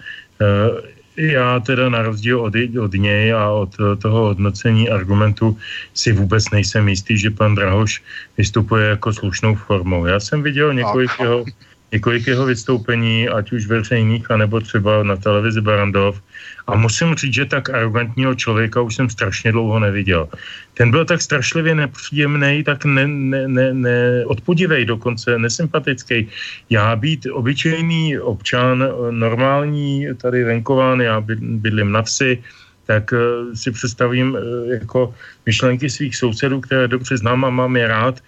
já teda na rozdíl od, od něj a od toho hodnocení argumentu si vůbec nejsem jistý, že pan Drahoš vystupuje jako slušnou formou. Já jsem viděl několik jeho, několik jeho vystoupení, ať už veřejných, anebo třeba na televizi Barandov. A musím říct, že tak arrogantního člověka už jsem strašně dlouho neviděl. Ten byl tak strašlivě nepříjemný, tak ne, ne, ne, ne, odpudivej dokonce, nesympatický. Já být obyčejný občan, normální, tady venkován, já bydlím na vsi, tak si představím jako myšlenky svých sousedů, které dobře znám a mám je rád.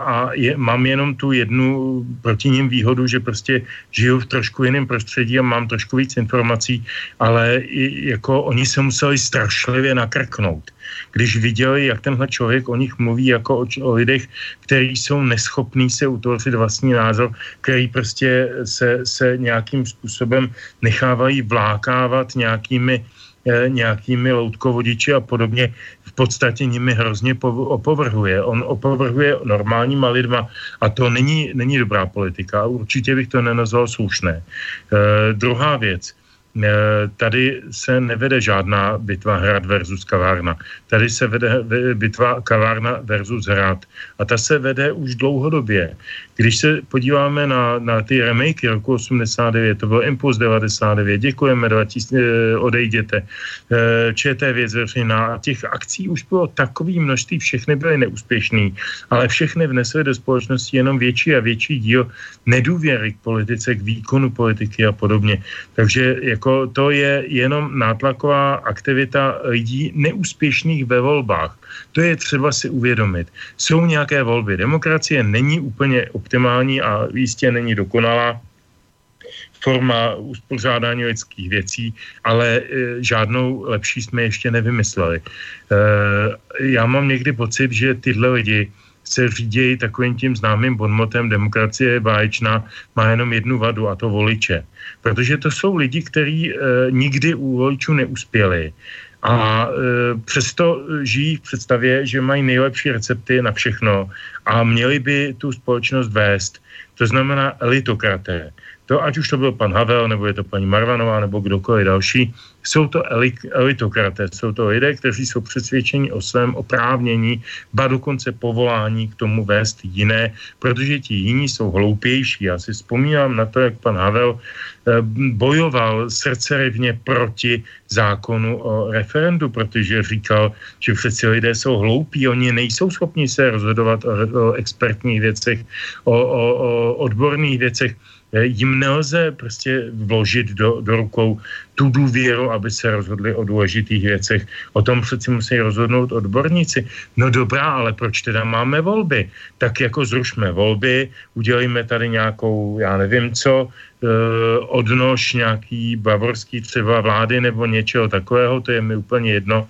A je, mám jenom tu jednu proti nim výhodu, že prostě žiju v trošku jiném prostředí a mám trošku víc informací, ale i, jako oni se museli strašlivě nakrknout, když viděli, jak tenhle člověk o nich mluví jako o, o lidech, kteří jsou neschopní se utvořit vlastní názor, který prostě se, se nějakým způsobem nechávají vlákávat nějakými nějakými loutkovodiči a podobně, v podstatě nimi hrozně opovrhuje. On opovrhuje normálníma lidma a to není, není dobrá politika. Určitě bych to nenazval slušné. Eh, druhá věc. Tady se nevede žádná bitva hrad versus kavárna. Tady se vede bitva kavárna versus hrad. A ta se vede už dlouhodobě. Když se podíváme na, na ty remakey roku osmdesát devět, to byl Impuls devadesát devět, Děkujeme, odejděte, Č T V zveřejná. A těch akcí už bylo takový množství, všechny byly neúspěšný, ale všechny vnesly do společnosti jenom větší a větší díl nedůvěry k politice, k výkonu politiky a podobně. Takže jako to je jenom nátlaková aktivita lidí neúspěšných ve volbách. To je třeba si uvědomit. Jsou nějaké volby. Demokracie není úplně optimální a jistě není dokonalá forma uspořádání lidských věcí, ale e, žádnou lepší jsme ještě nevymysleli. E, já mám někdy pocit, že tyhle lidi se řídějí takovým tím známým bonmotem demokracie je báječná, má jenom jednu vadu a to voliče. Protože to jsou lidi, kteří e, nikdy u voličů neuspěli a e, přesto žijí v představě, že mají nejlepší recepty na všechno a měli by tu společnost vést. To znamená elitokraté. To, ať už to byl pan Havel, nebo je to paní Marvanová, nebo kdokoliv další, jsou to elitokraté, jsou to lidé, kteří jsou přesvědčeni o svém oprávnění, ba dokonce povolání k tomu vést jiné, protože ti jiní jsou hloupější. Já si vzpomínám na to, jak pan Havel bojoval srdcerivně proti zákonu o referendu, protože říkal, že přeci lidé jsou hloupí, oni nejsou schopni se rozhodovat o, o expertních věcech, o, o, o odborných věcech. Jim nelze prostě vložit do, do rukou tu důvěru, aby se rozhodli o důležitých věcech. O tom přeci musí rozhodnout odborníci. No dobrá, ale proč teda máme volby? Tak jako zrušme volby, udělíme tady nějakou, já nevím co, odnož nějaký bavorský třeba vlády nebo něčeho takového, to je mi úplně jedno.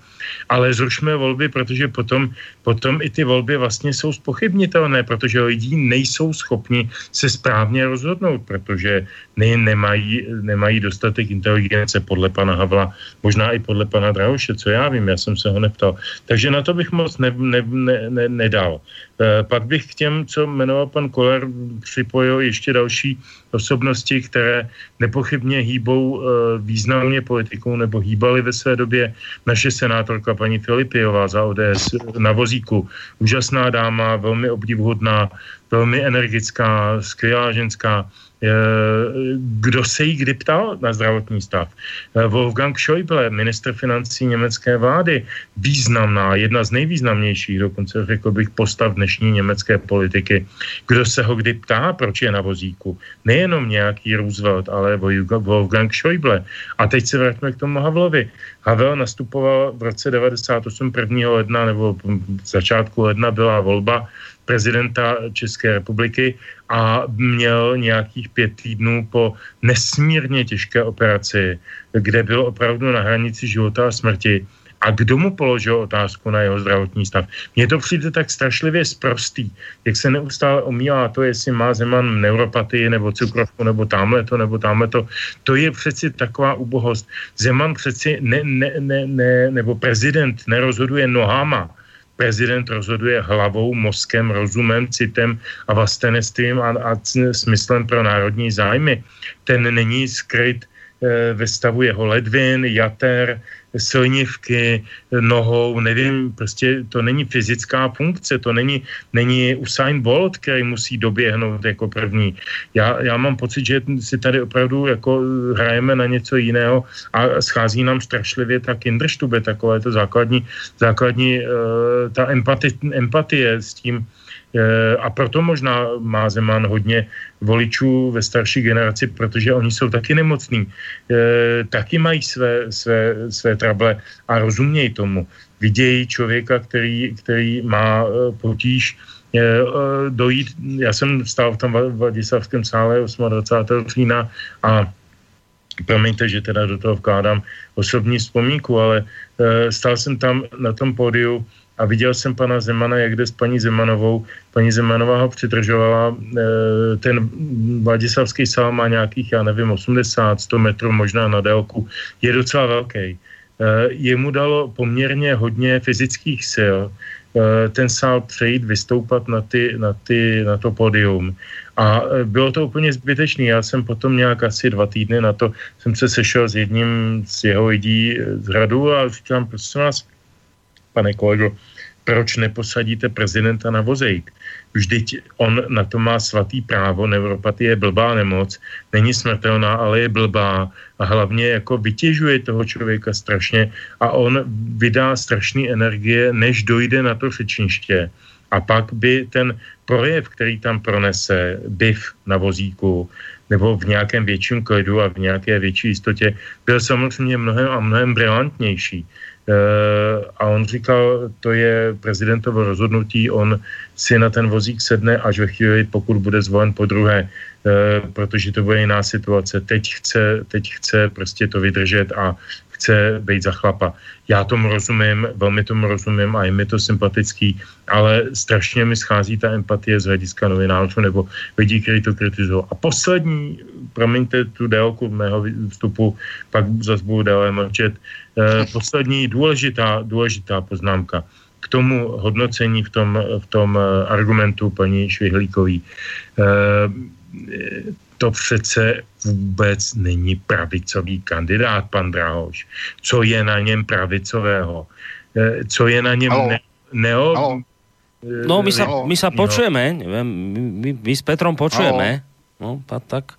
Ale zrušme volby, protože potom, potom i ty volby vlastně jsou zpochybnitelné, protože lidi nejsou schopni se správně rozhodnout, protože ne, nemají, nemají dostatek inteligence podle pana Havla, možná i podle pana Drahoše, co já vím, já jsem se ho neptal. Takže na to bych moc ne, ne, ne, ne, nedal. E, pak bych k těm, co jmenoval pan Koller, připojil ještě další osobnosti, které nepochybně hýbou e, významně politikou nebo hýbaly ve své době. Naše senátorka paní Filipiová za O D S na vozíku. Úžasná dáma, velmi obdivuhodná, velmi energická, skvělá ženská. E, kdo se jí kdy ptal na zdravotní stav? E, Wolfgang Schäuble, ministr financí německé vlády, významná, jedna z nejvýznamnějších, dokonce řekl bych, postav dnešní německé politiky. Kdo se ho kdy ptá, proč je na vozíku? Nejenom nějaký Roosevelt, ale Wolfgang Schäuble. A teď se vrátíme k tomu Havlovi. Havel nastupoval v roce devadesát osm prvního ledna nebo začátku ledna byla volba prezidenta České republiky a měl nějakých pět týdnů po nesmírně těžké operaci, kde byl opravdu na hranici života a smrti. A kdo mu položil otázku na jeho zdravotní stav? Mně to přijde tak strašlivě sprostý, jak se neustále omílá to, jestli má Zeman neuropatii nebo cukrovku, nebo támhleto, nebo támhleto. To je přeci taková ubohost. Zeman přeci ne, ne, ne, ne, nebo prezident nerozhoduje nohama. Prezident rozhoduje hlavou, mozkem, rozumem, citem a vlastenectvím a, a smyslem pro národní zájmy. Ten není skryt e, ve stavu jeho ledvin, jater, silnivky, nohou, nevím, prostě to není fyzická funkce, to není, není Usain Bolt, který musí doběhnout jako první. Já, já mám pocit, že si tady opravdu jako hrajeme na něco jiného a schází nám strašlivě ta kinderstube, takové to základní, základní ta empati, empatie s tím, a proto možná má Zeman hodně voličů ve starší generaci, protože oni jsou taky nemocní, taky mají své, své, své trable a rozumějí tomu. Vidějí člověka, který, který má potíž dojít. Já jsem stál v tom Vadislavském sále dvacátého osmého října a promiňte, že teda do toho vkládám osobní vzpomínku, ale stál jsem tam na tom pódiu a viděl jsem pana Zemana, jak jde s paní Zemanovou. Paní Zemanová ho přidržovala. Ten Vladislavský sál má nějakých, já nevím, osmdesát, sto metrů možná na délku. Je docela velký. Jemu dalo poměrně hodně fyzických sil ten sál přejít, vystoupat na, ty, na, ty, na to pódium. A bylo to úplně zbytečné. Já jsem potom nějak asi dva týdny na to jsem se sešel s jedním z jeho lidí z Hradu a říkám, prosím vás, pane kolego, proč neposadíte prezidenta na vozejk? Vždyť on na to má svatý právo, neuropatie je blbá nemoc, není smrtelná, ale je blbá a hlavně jako vytěžuje toho člověka strašně a on vydá strašný energie, než dojde na to řečniště. A pak by ten projev, který tam pronese, byv na vozíku, nebo v nějakém větším klidu a v nějaké větší jistotě, byl samozřejmě mnohem a mnohem brilantnější. Uh, a on říkal, to je prezidentovo rozhodnutí, on si na ten vozík sedne až ve chvíli, pokud bude zvolen po druhé, uh, protože to bude jiná situace. Teď chce, teď chce prostě to vydržet a chce být za chlapa. Já tomu rozumím, velmi tomu rozumím a je mi to sympatický, ale strašně mi schází ta empatie z hlediska novinářů nebo lidí, kteří to kritizují. A poslední, promiňte tu délku mého vstupu, pak zase budu dále mlčet, eh, poslední důležitá, důležitá poznámka k tomu hodnocení v tom, v tom argumentu paní Švihlíkový. Eh, To přece vůbec není pravicový kandidát, pan Drahoš. Co je na něm pravicového? Co je na něm ne- neo... Halo. No, my sa, my sa počujeme. My, my s Petrom počujeme. Halo. No, tak.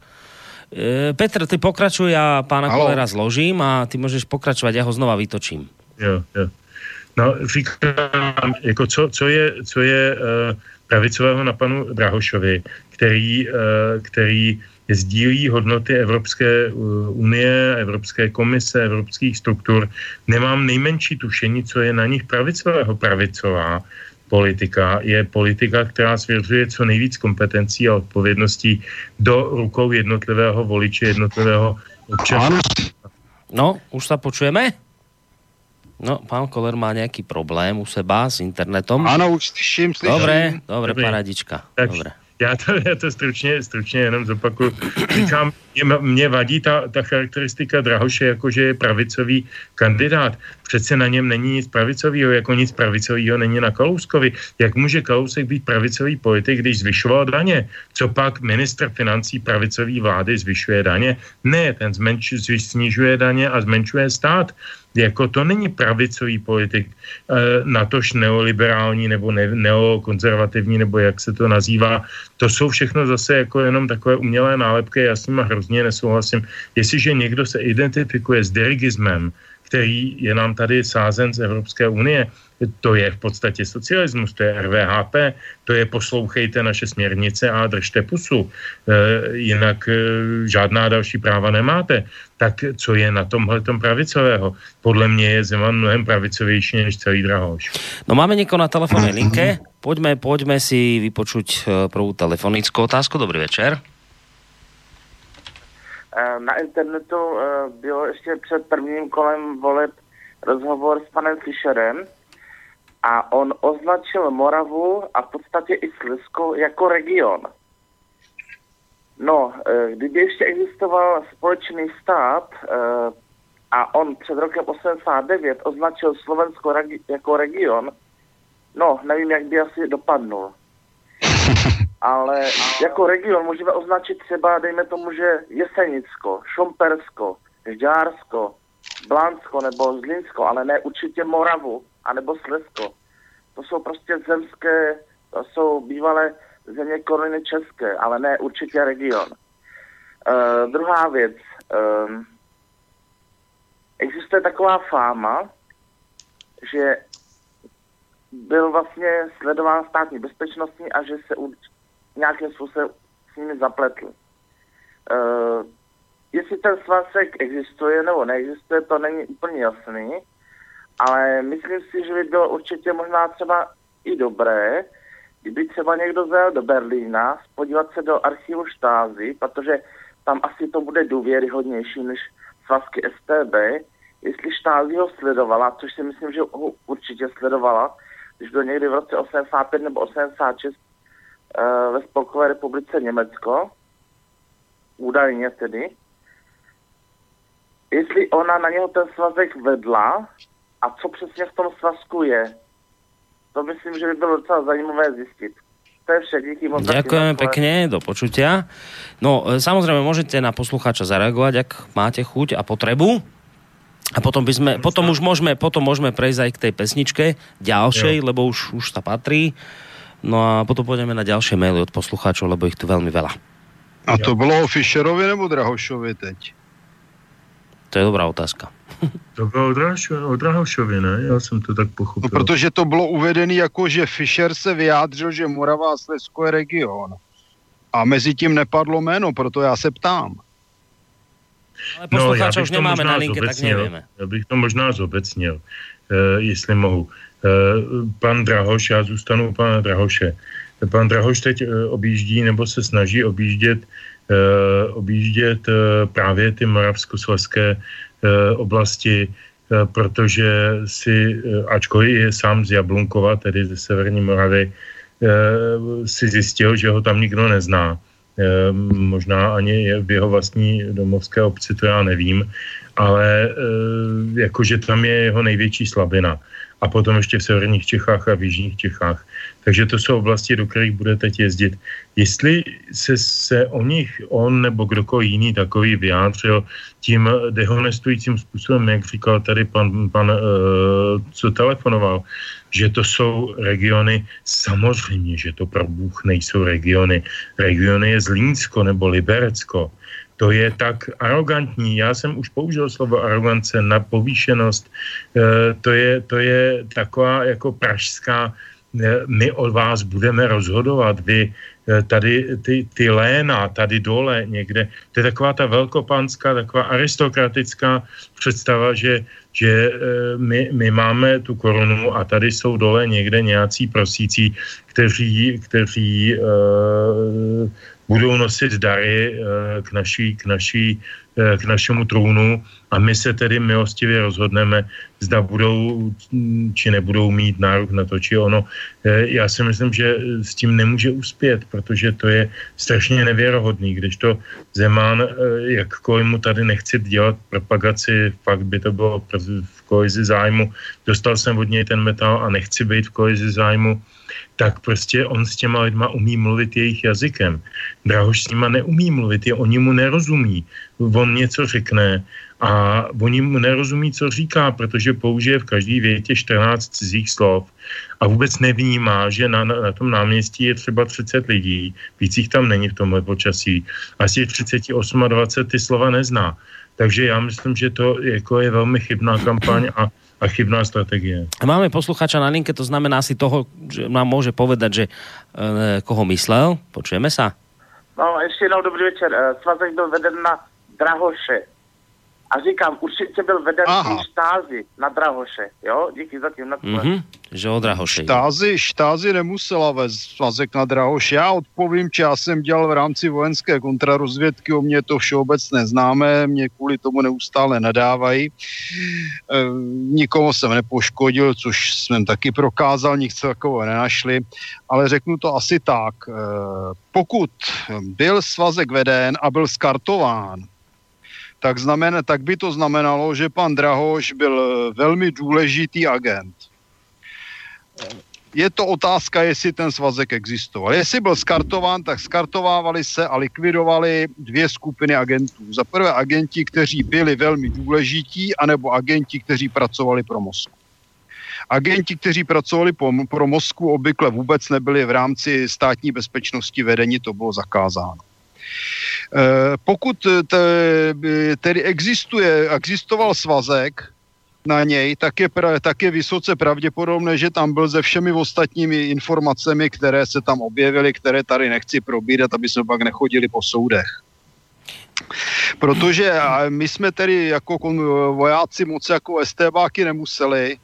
E, Petr, ty pokračuj, ja pána Halo. Kolera zložím a ty môžeš pokračovať, ja ho znova vytočím. Jo, jo. No, říkám, jako co, co je, co je uh, pravicového na panu Drahošovi, který, uh, který sdílí hodnoty Evropské unie, Evropské komise, evropských struktur. Nemám nejmenší tušení, co je na nich pravicového. Pravicová politika je politika, která svěřuje co nejvíc kompetencí a odpovědností do rukou jednotlivého voliče, jednotlivého občana. No, už sa počujeme? No, pán Koller má nejaký problém u seba s internetom. Áno, už slyším, slyším. Dobre, dobre, dobre. Paradička. Tak, dobre. Já to, já to stručně, stručně jenom zopakuju. Říkám, mě, mě vadí ta, ta charakteristika Drahoše, jakože je pravicový kandidát. Přece na něm není nic pravicovýho, jako nic pravicovýho není na Kalouskovi. Jak může Kalousek být pravicový politik, když zvyšoval daně? Co pak ministr financí pravicové vlády zvyšuje daně? Ne, ten zmenš, snižuje daně a zmenšuje stát. Jako to není pravicový politik, e, natož neoliberální nebo ne, neokonzervativní, nebo jak se to nazývá. To jsou všechno zase jako jenom takové umělé nálepky, já s nima hrozně nesouhlasím. Jestliže někdo se identifikuje s dirigismem, který je nám tady sázen z Evropské unie, to je v podstatě socialismus, to je R V H P, to je poslouchejte naše směrnice a držte pusu, e, jinak e, žádná další práva nemáte. Tak co je na tomhletom pravicového? Podle mě je Zeman mnohem pravicovější než celý Drahoš. No máme někoho na telefonnej linke, poďme, poďme si vypočuť prvú telefonickú otázku. Dobrý večer. Na internetu bylo ještě před prvním kolem voleb rozhovor s panem Fischerem a on označil Moravu a v podstatě i Slezsko jako region. No, kdyby ještě existoval společný stát a on před rokem osmdesát devět označil Slovensko jako region, no, nevím, jak by asi dopadnul. Ale jako region můžeme označit třeba, dejme tomu, že Jesenicko, Šumpersko, Žďársko, Blansko nebo Zlínsko, ale ne určitě Moravu anebo Slezsko. To jsou prostě zemské, to jsou bývalé země koruny české, ale ne určitě region. Uh, druhá věc. Um, existuje taková fáma, že byl vlastně sledován státní bezpečnostní a že se u, nějakým způsobem s nimi zapletl. Uh, jestli ten svazek existuje nebo neexistuje, to není úplně jasný, ale myslím si, že by bylo určitě možná třeba i dobré, kdyby třeba někdo zajel do Berlína, podívat se do archivu Štázy, protože tam asi to bude důvěryhodnější než svazky S T B, jestli Štázy ho sledovala, což si myslím, že ho určitě sledovala, když byl někdy v roce osmdesát pět nebo osmdesát šest e, ve Spolkové republice Německo, údajně tedy, jestli ona na něho ten svazek vedla a co přesně v tom svazku je. To myslím, že by bylo docela zajímavé zistiť. To je všetko. Díky moc. Ďakujeme pekne, do počutia. No, samozrejme, môžete na poslucháča zareagovať, ak máte chuť a potrebu. A potom by sme, potom už môžeme, potom môžeme prejsť aj k tej pesničke ďalšej, jo. Lebo už, už tá patrí. No a potom pôjdeme na ďalšie maily od poslucháčov, lebo ich tu veľmi veľa. A to bolo o Fischerovi nebo Drahošovi teď? To je dobrá otázka. To bylo o Drahošovi, ne? Já jsem to tak pochopil. No, protože to bylo uvedené jako, že Fischer se vyjádřil, že Morava a Slezsko je region. A mezi tím nepadlo jméno, proto já se ptám. Ale posluchače no, už nemáme na linke, tak nevíme. Já bych to možná zobecnil, uh, jestli mohu. Uh, pan Drahoš, já zůstanu u pana Drahoše. Pan Drahoš teď uh, objíždí, nebo se snaží objíždět, uh, objíždět uh, právě ty moravskoslezské oblasti, protože si, ačkoliv je sám z Jablunkova, tedy ze Severní Moravy, si zjistil, že ho tam nikdo nezná. Možná ani je v jeho vlastní domovské obci, to já nevím, ale jakože tam je jeho největší slabina. A potom ještě v severních Čechách a v jižních Čechách. Takže to jsou oblasti, do kterých bude teď jezdit. Jestli se, se o nich on nebo kdokoliv jiný takový vyjádřil tím dehonestujícím způsobem, jak říkal tady pan, pan co telefonoval, že to jsou regiony, samozřejmě, že to pro Bůh nejsou regiony. Regiony je Zlínsko nebo Liberecko. To je tak arogantní. Já jsem už použil slovo arogance na povýšenost. E, to, je, to je taková jako pražská my o vás budeme rozhodovat, vy tady ty, ty léna, tady dole někde, to je taková ta velkopanská, taková aristokratická představa, že, že my, my máme tu korunu a tady jsou dole někde nějací prosící, kteří, kteří eh, budou nosit dary eh, k naší, k naší k našemu trůnu a my se tedy milostivě rozhodneme, zda budou či nebudou mít nárok na to, či ono. Já si myslím, že s tím nemůže uspět, protože to je strašně nevěrohodný, když to Zeman, jakkoliv mu tady nechci dělat propagaci, pak by to bylo v kolizi zájmu, dostal jsem od něj ten metal a nechci být v kolizi zájmu, tak prostě on s těma lidma umí mluvit jejich jazykem. Drahoš s nima neumí mluvit, je, oni mu nerozumí. On něco řekne a oni mu nerozumí, co říká, protože použije v každý větě čtrnáct cizích slov a vůbec nevnímá, že na, na, na tom náměstí je třeba třicet lidí, víc jich tam není v tomhle počasí. Asi třicet osm dvacet ty slova nezná. Takže já myslím, že to jako je velmi chybná kampaň a a chybná stratégia. Máme poslucháča na linke, to znamená si toho, že nám môže povedať, že e, koho myslel. Počujeme sa? No, ešte jednou dobrý večer. Svazek byl veden na Drahoše. A říkám, určite byl veden v štázi na Drahoše. Jo, díky za tým. Mm-hmm. Že o Drahoše. Štázi, štázi nemusela vést Svazek na Drahoše. Já odpovím, že já jsem dělal v rámci vojenské kontrarozvědky, o mě to všeobecné známé, mě kvůli tomu neustále nadávají. E, nikomu jsem nepoškodil, což jsem taky prokázal, nic takového nenašli, ale řeknu to asi tak. E, pokud byl Svazek veden a byl skartován, tak, znamená, tak by to znamenalo, že pan Drahoš byl velmi důležitý agent. Je to otázka, jestli ten svazek existoval. Jestli byl skartován, tak skartovávali se a likvidovali dvě skupiny agentů. Za prvé agenti, kteří byli velmi důležití, anebo agenti, kteří pracovali pro Moskvu. Agenti, kteří pracovali po, pro Moskvu, obvykle vůbec nebyli v rámci státní bezpečnosti vedení, to bylo zakázáno. Pokud tedy existuje, existoval svazek na něj, tak je, tak je vysoce pravděpodobné, že tam byl se všemi ostatními informacemi, které se tam objevily, které tady nechci probírat, aby jsme pak nechodili po soudech. Protože my jsme tedy jako vojáci moc jako estébáky nemuseli,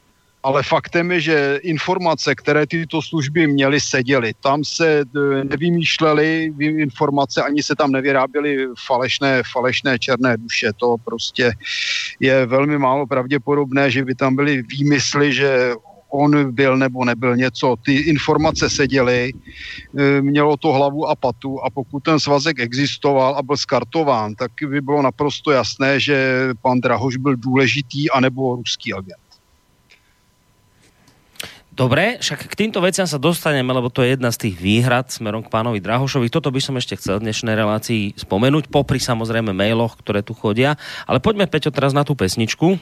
ale faktem je, že informace, které tyto služby měly, seděly. Tam se nevymýšlely informace, ani se tam nevyráběly falešné, falešné černé duše. To prostě je velmi málo pravděpodobné, že by tam byly výmysly, že on byl nebo nebyl něco. Ty informace seděly, mělo to hlavu a patu a pokud ten svazek existoval a byl skartován, tak by bylo naprosto jasné, že pan Drahoš byl důležitý anebo ruský agent. Dobre, však k týmto veciam sa dostaneme, lebo to je jedna z tých výhrad smerom k pánovi Drahošovi. Toto by som ešte chcel v dnešnej relácii spomenúť, popri samozrejme mailoch, ktoré tu chodia. Ale poďme, Peťo, teraz na tú pesničku.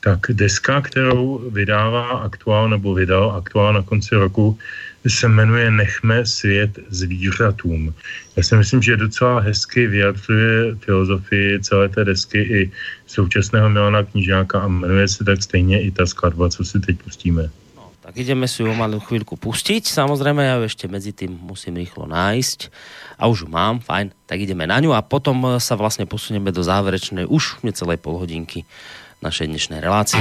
Tak deska, ktorou vydává Aktuál, nebo vydal Aktuál na konci roku, se jmenuje Nechme svět zvířatům. Já si myslím, že docela hezky vyjadřuje filozofii celé té desky i současného Milana Knížáka a jmenuje se tak stejně i ta skladba, co si teď pustíme. Tak ideme si ju malú chvíľku pustiť. Samozrejme, ja ju ešte medzi tým musím rýchlo nájsť. A už ju mám, fajn. Tak ideme na ňu a potom sa vlastne posunieme do záverečnej už necelej polhodinky našej dnešnej relácie.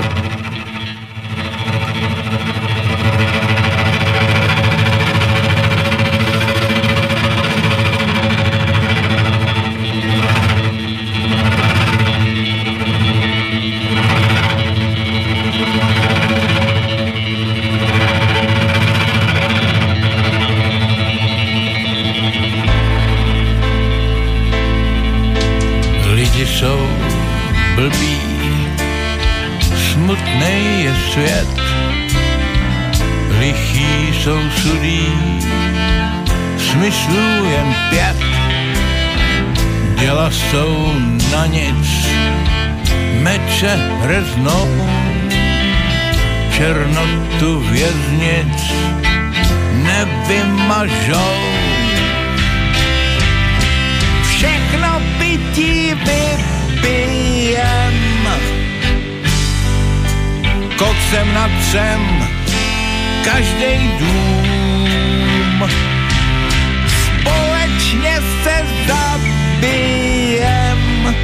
Smyslů jen pět, děla jsou na nic, meče reznou černotu věznic nevymažou. Všechno bytí vybijem koksem natřem každej dům. Společně se zabijem,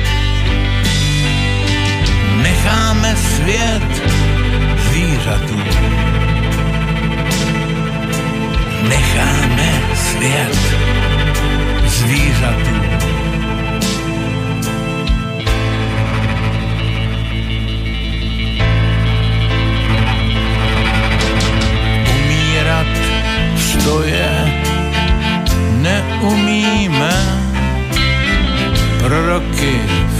necháme svět zvířatům. Necháme svět zvířatům. Umírat stoje neumíme, proroky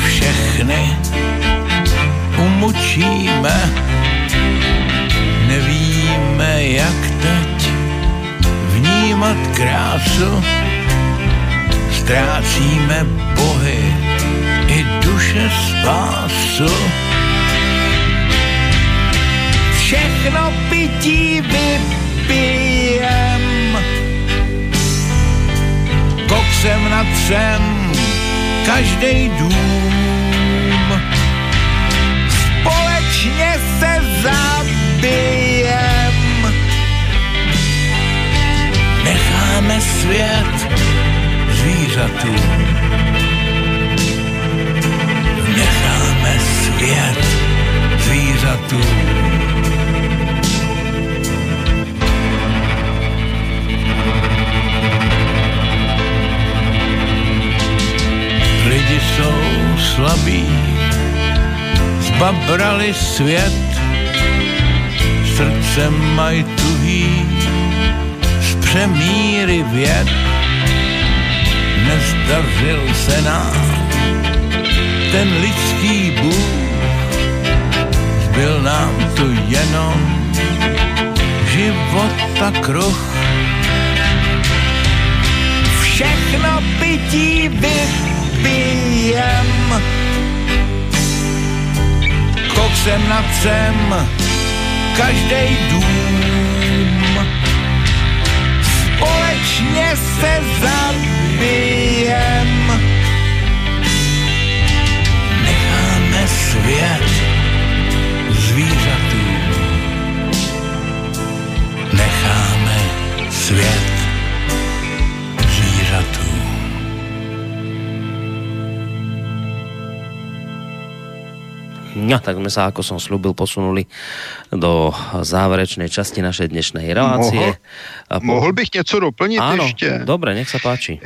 všechny umučíme, nevíme jak teď vnímat krásu, ztrácíme bohy i duše spásu. Všechno pití vypijem, koksem natřem každej dům. Společně se zabijem, necháme svět zvířatům. Necháme svět zvířatům. Lidi jsou slabí, zbabrali svět, srdce mají tuhý z přemíry věd. Nezdařil se nám ten lidský bůh, zbyl nám tu jenom život a kruh. Všechno pití bych pijem, koksem natřem každej dům. Společně se zabijem, necháme svět zvířatům. Necháme svět zvířatům. No, tak sme sa, ako som slúbil, posunuli do záverečnej časti našej dnešnej relácie. Mohl, po... mohl bych něco doplnit áno, ještě? Dobre, nech sa páči.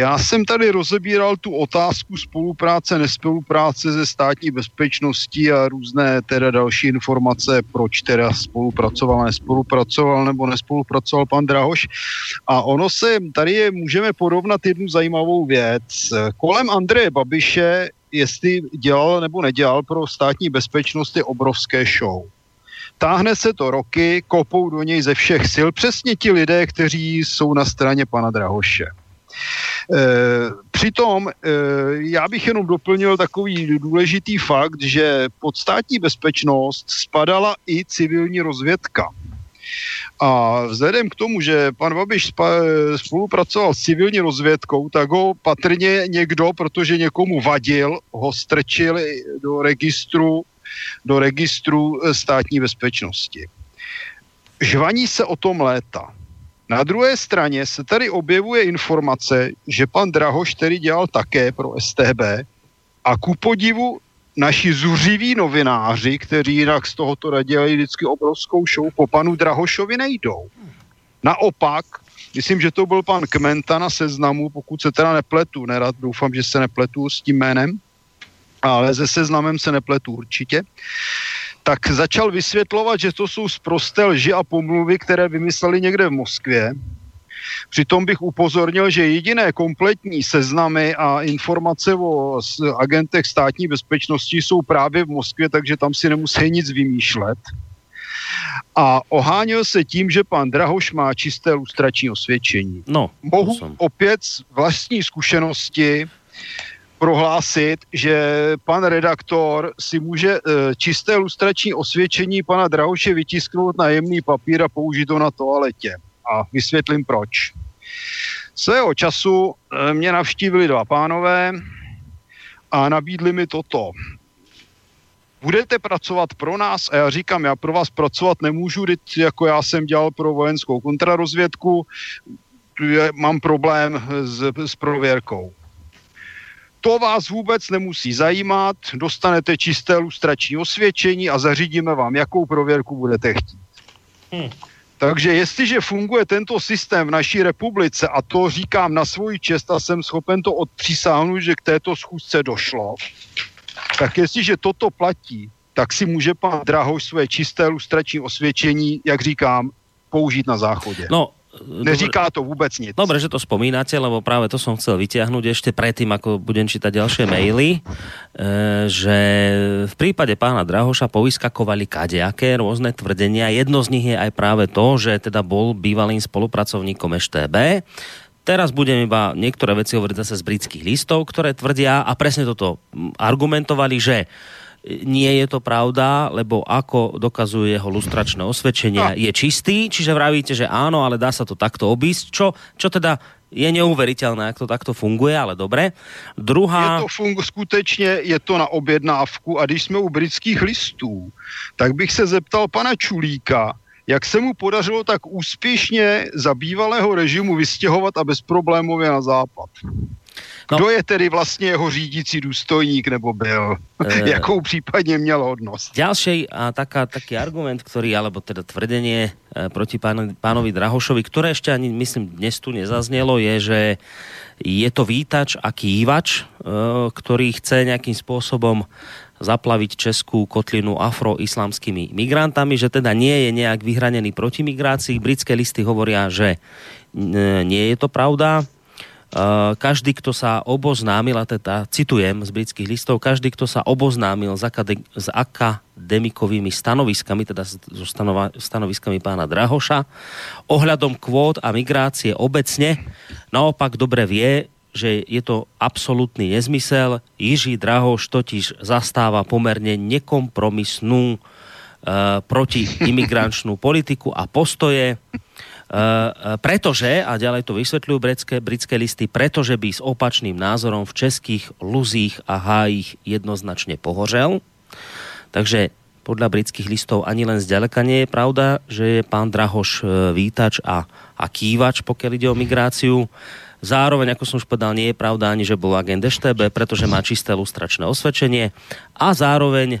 Já jsem tady rozebíral tu otázku spolupráce, nespolupráce ze státní bezpečnosti a různé teda další informace, proč teda spolupracoval, nespolupracoval nebo nespolupracoval pan Drahoš. A ono se, tady je, můžeme porovnat jednu zajímavou věc. Kolem Andreje Babiše, jestli dělal nebo nedělal pro státní bezpečnost, je obrovské show. Táhne se to roky, kopou do něj ze všech sil přesně ti lidé, kteří jsou na straně pana Drahoše. E, přitom e, já bych jenom doplnil takový důležitý fakt, že pod státní bezpečnost spadala i civilní rozvědka. A vzhledem k tomu, že pan Babiš spolupracoval s civilní rozvědkou, tak ho patrně někdo, protože někomu vadil, ho strčil do registru, do registru státní bezpečnosti. Žvaní se o tom léta. Na druhé straně se tady objevuje informace, že pan Drahoš, který dělal také pro es té bé, a ku podivu naši zuřiví novináři, kteří jinak z tohoto raděli vždycky obrovskou show, po panu Drahošovi nejdou. Naopak, myslím, že to byl pan Kmenta na Seznamu, pokud se teda nepletu, nerad doufám, že se nepletu s tím jménem, ale se Seznamem se nepletu určitě, tak začal vysvětlovat, že to jsou sprosté lži a pomluvy, které vymysleli někde v Moskvě. Přitom bych upozornil, že jediné kompletní seznamy a informace o agentech státní bezpečnosti jsou právě v Moskvě, takže tam si nemusí nic vymýšlet. A oháněl se tím, že pan Drahoš má čisté lustrační osvědčení. No, mohu jsem. opět z vlastní zkušenosti prohlásit, že pan redaktor si může čisté lustrační osvědčení pana Drahoše vytisknout na jemný papír a použít ho na toaletě. A vysvětlím proč. Svého času mě navštívili dva pánové a nabídli mi toto. budete pracovat pro nás, a já říkám, já pro vás pracovat nemůžu, jako já jsem dělal pro vojenskou kontrarozvědku, mám problém s, s prověrkou. To vás vůbec nemusí zajímat, dostanete čisté lustrační osvědčení a zařídíme vám, jakou prověrku budete chtít. Hmm. Takže jestliže funguje tento systém v naší republice, a to říkám na svoji čest a jsem schopen to odpřísáhnout, že k této schůzce došlo, tak jestliže toto platí, tak si může pan Drahoš své čisté lustrační osvědčení, jak říkám, použít na záchodě. No, neříká to vůbec nic. Dobre, že to spomínate, lebo práve to som chcel vyťahnuť ešte predtým, ako budem čítať ďalšie maily, že v prípade pána Drahoša povyskakovali kadejaké rôzne tvrdenia. Jedno z nich je aj práve to, že teda bol bývalým spolupracovníkom ŠtB. Teraz budem iba niektoré veci hovoriť zase z Britských listov, ktoré tvrdia, a presne toto argumentovali, že nie je to pravda, lebo ako dokazuje jeho lustračné osvedčenie, je čistý, čiže vravíte, že áno, ale dá sa to takto obísť, čo, čo teda je neuveriteľné, ak to takto funguje, ale dobre. Druhá... Je to fungu... Skutečne je to na objednávku, a když sme u Britských listů, tak bych se zeptal pana Čulíka, jak se mu podařilo tak úspěšně za bývalého režimu vystěhovat a bezproblémově na západ. No. Kdo je tedy vlastně jeho řídící důstojník, nebo byl? E... Jakou případně měl hodnost? Ďalší a taká, taký argument, ktorý, alebo teda tvrdenie proti pán, pánovi Drahošovi, ktoré ešte ani, myslím, dnes tu nezaznelo, je, že je to vítač a kývač, ktorý chce nejakým spôsobom zaplaviť českú kotlinu afroislamskými migrantami, že teda nie je nejak vyhranený proti migrácii. Britské listy hovoria, že nie je to pravda. Každý, kto sa oboznámil, a teda citujem z Britských listov, každý, kto sa oboznámil s, akade- s akademikovými stanoviskami, teda so stanova- stanoviskami pána Drahoša, ohľadom kvót a migrácie obecne, naopak dobre vie, že je to absolútny nezmysel. Jiří Drahoš totiž zastáva pomerne nekompromisnú e, protiimigrančnú politiku a postoje, e, e, pretože, a ďalej to vysvetľujú britské, britské listy, pretože by s opačným názorom v českých luzích a hájich jednoznačne pohořel. Takže podľa Britských listov ani len zďaleka nie je pravda, že je pán Drahoš vítač a, a kývač, pokiaľ ide o migráciu. Zároveň, ako som už povedal, nie je pravda ani, že bol agent ŠtB, pretože má čisté lustračné osvedčenie, a zároveň e,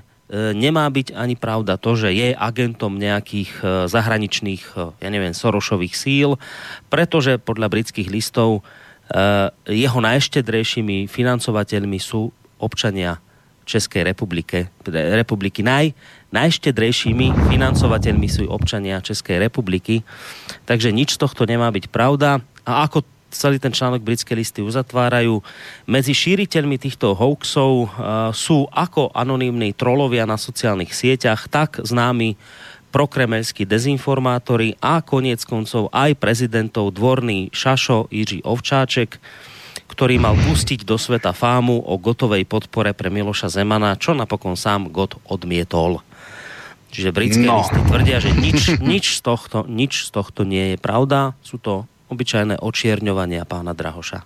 nemá byť ani pravda to, že je agentom nejakých e, zahraničných, e, ja neviem, Sorošových síl, pretože podľa Britských listov e, jeho najštedrejšími financovateľmi sú občania Českej republiky, republiky. Naj, najštedrejšími financovateľmi sú občania Českej republiky, takže nič z tohto nemá byť pravda. A ako celý ten článok Britské listy uzatvárajú, medzi šíriteľmi týchto hoaxov e, sú ako anonymní trolovia na sociálnych sieťach, tak známi prokremelskí dezinformátori a koniec koncov aj prezidentov dvorný šašo Jiří Ovčáček, ktorý mal pustiť do sveta fámu o Gotovej podpore pre Miloša Zemana, čo napokon sám Got odmietol. Čiže Britské no. listy tvrdia, že nič, nič, z tohto, nič z tohto nie je pravda. Sú to obyčajné očierňovania pána Drahoša.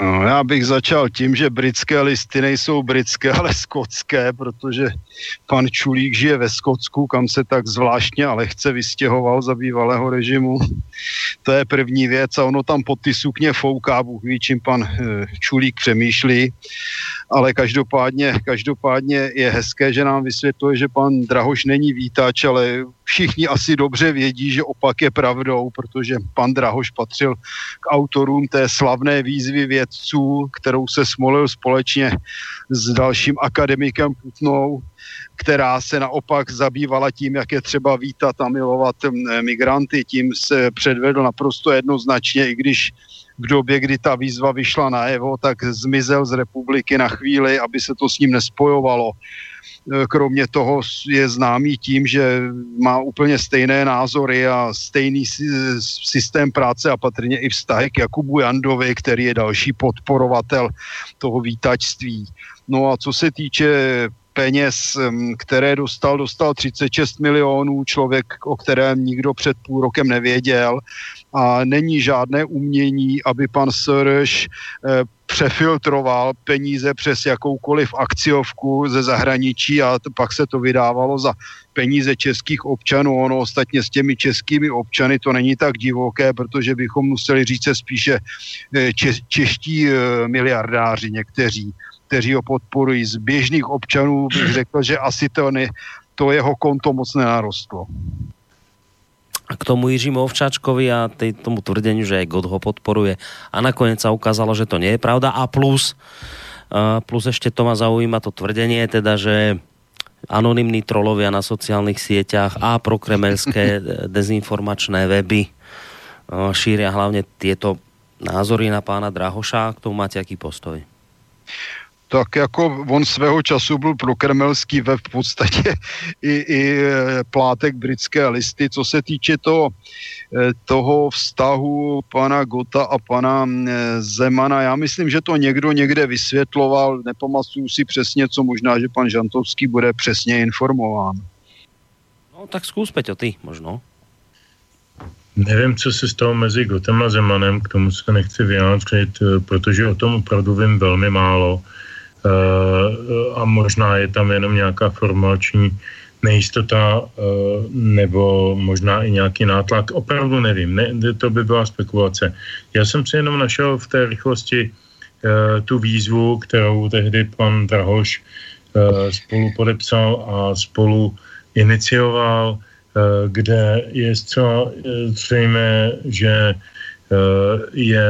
No, já bych začal tím, že Britské listy nejsou britské, ale skotské, protože pan Čulík žije ve Skotsku, kam se tak zvláštně a lehce vystěhoval za bývalého režimu. To je první věc, a ono tam pod ty sukně fouká, Bůh ví, čím pan e, Čulík přemýšlí, ale každopádně, každopádně je hezké, že nám vysvětluje, že pan Drahoš není vítač, ale všichni asi dobře vědí, že opak je pravdou, protože pan Drahoš patřil k autorům té slavné výzvy vědců, kterou se smolil společně s dalším akademikem Putnou, která se naopak zabývala tím, jak je třeba vítat a milovat migranty. Tím se předvedl naprosto jednoznačně, i když v době, kdy ta výzva vyšla najevo, tak zmizel z republiky na chvíli, aby se to s ním nespojovalo. Kromě toho je známý tím, že má úplně stejné názory a stejný systém práce a patrně i vztahy k Jakubu Jandovi, který je další podporovatel toho vítačství. No a co se týče peněz, které dostal, dostal třicet šest milionů, člověk, o kterém nikdo před půl rokem nevěděl, a není žádné umění, aby pan Sorš přefiltroval peníze přes jakoukoliv akciovku ze zahraničí a t- pak se to vydávalo za peníze českých občanů. Ono ostatně s těmi českými občany to není tak divoké, protože bychom museli říct spíše če- čeští miliardáři někteří, kteří ho podporují. Z běžných občanů bych řekl, že asi to, ne, to jeho konto moc nenarostlo. A k tomu Jiřímu Ovčáčkovi a tej, tomu tvrdeniu, že aj God ho podporuje. A nakoniec sa ukázalo, že to nie je pravda. A plus, a plus ešte to ma zaujíma to tvrdenie, teda, že anonymní trolovia na sociálnych sieťach a prokremelské dezinformačné weby šíria hlavne tieto názory na pána Drahoša. K tomu máte aký postoj? Tak jako on svého času byl prokremelský web v podstatě i, i plátek britské listy. Co se týče toho, toho vztahu pana Gotta a pana Zemana, já myslím, že to někdo někde vysvětloval, nepamatuju si přesně, co možná, že pan Žantovský bude přesně informován. No tak zkus, Peťo, ty možno. Nevím, co se stalo mezi Gottem a Zemanem, k tomu se nechci vyjádřit, protože o tom opravdu vím velmi málo. A možná je tam jenom nějaká formální nejistota nebo možná i nějaký nátlak. Opravdu nevím, ne, to by byla spekulace. Já jsem si jenom našel v té rychlosti tu výzvu, kterou tehdy pan Drahoš spolu podepsal a spolu inicioval, kde je zcela zřejmé, že je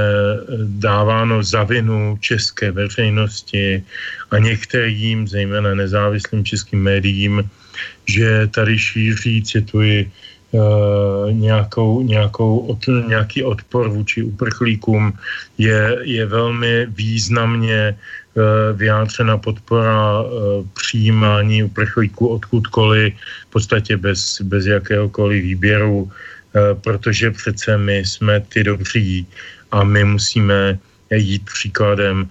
dáváno za vinu české veřejnosti a některým, zejména nezávislým českým médiím, že tady šíří, cituji, nějakou, nějakou, nějaký odpor vůči uprchlíkům. Je, je velmi významně vyjádřena podpora přijímání uprchlíků odkudkoliv, v podstatě bez, bez jakéhokoliv výběru, protože přece my jsme ty dobří a my musíme jít příkladem.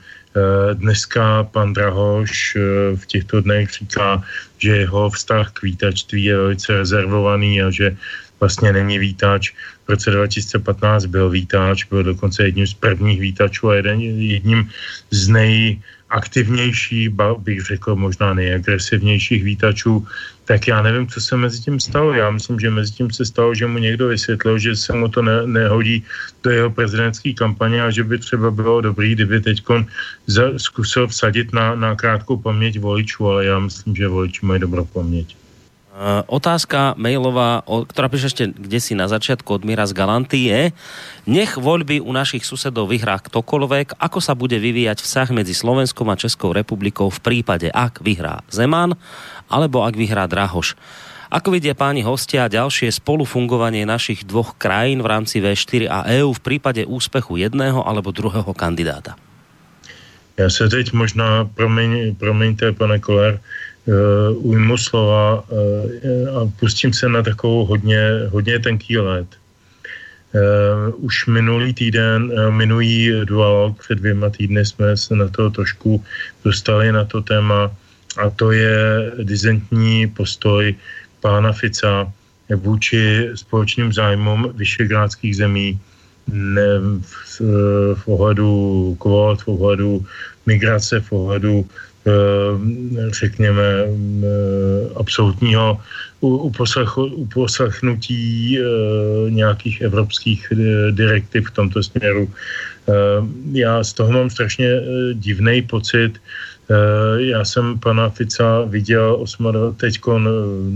Dneska pan Drahoš v těchto dnech říká, že jeho vztah k vítačství je velice rezervovaný a že vlastně není vítač. V roce dva tisíce patnáct byl vítač, byl dokonce jedním z prvních vítačů a jeden, jedním z nejaktivnějších, bych řekl možná nejagresivnějších vítačů, tak já nevím, co se mezi tím stalo. Já myslím, že mezi tím se stalo, že mu někdo vysvětlil, že se mu to ne- nehodí do jeho prezidentské kampaně a že by třeba bylo dobrý, kdyby teďkon za- zkusil vsadit na, na krátkou paměť voličů, ale já myslím, že voliči mají dobrou paměť. Otázka mailová, ktorá píše ešte kdesi na začiatku od Mira z Galanty je: nech voľby u našich susedov vyhrá ktokoľvek, ako sa bude vyvíjať vzťah medzi Slovenskom a Českou republikou v prípade, ak vyhrá Zeman alebo ak vyhrá Drahoš. Ako vidie páni hostia ďalšie spolufungovanie našich dvoch krajín v rámci vé štyri a é ú v prípade úspechu jedného alebo druhého kandidáta? Ja sa teď možná, promiň, promiňte, pane Koller, Uh, ujmu slova uh, a pustím se na takovou hodně, hodně tenký let. Uh, už minulý týden, uh, minulý dualog, před dvěma týdny jsme se na to trošku dostali na to téma, a to je dizentní postoj pána Fica vůči společným zájmům vyšegrádských zemí ne, v, v ohledu kvót, v ohledu migrace, v ohledu řekněme absolutního uposlechnutí nějakých evropských direktiv v tomto směru. Já z toho mám strašně divný pocit. Já jsem pana Fica viděl osmadva, teďkon,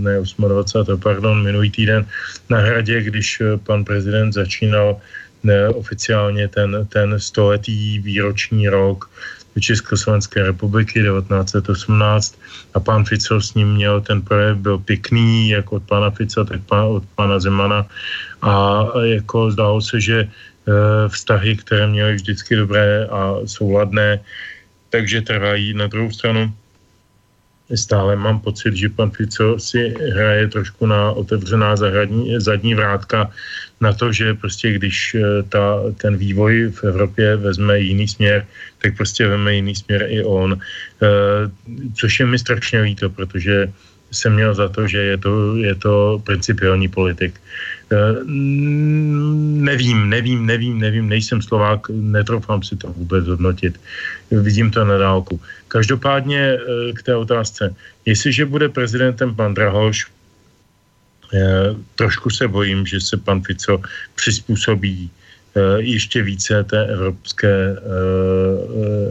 ne dvacátého osmého, pardon, minulý týden na Hradě, když pan prezident začínal oficiálně ten, ten stoletý výroční rok Československé republiky devatenáct set osmnáct a pán Fico s ním měl ten projev, byl pěkný, jak od pana Fica, tak od pana Zemana a jako zdálo se, že vztahy, které měly vždycky dobré a souladné, takže trvají. Na druhou stranu stále mám pocit, že pan Fico si hraje trošku na otevřená zadní vrátka na to, že prostě když ta, ten vývoj v Evropě vezme jiný směr, tak prostě vezme jiný směr i on. E, což je mi strašně líto, protože jsem měl za to, že je to, je to principiální politik. E, nevím, nevím, nevím, nevím, nejsem Slovák, netroufám si to vůbec hodnotit. Vidím to na dálku. Každopádně k té otázce. Jestliže bude prezidentem pan Drahoš, trošku se bojím, že se pan Fico přizpůsobí ještě více té evropské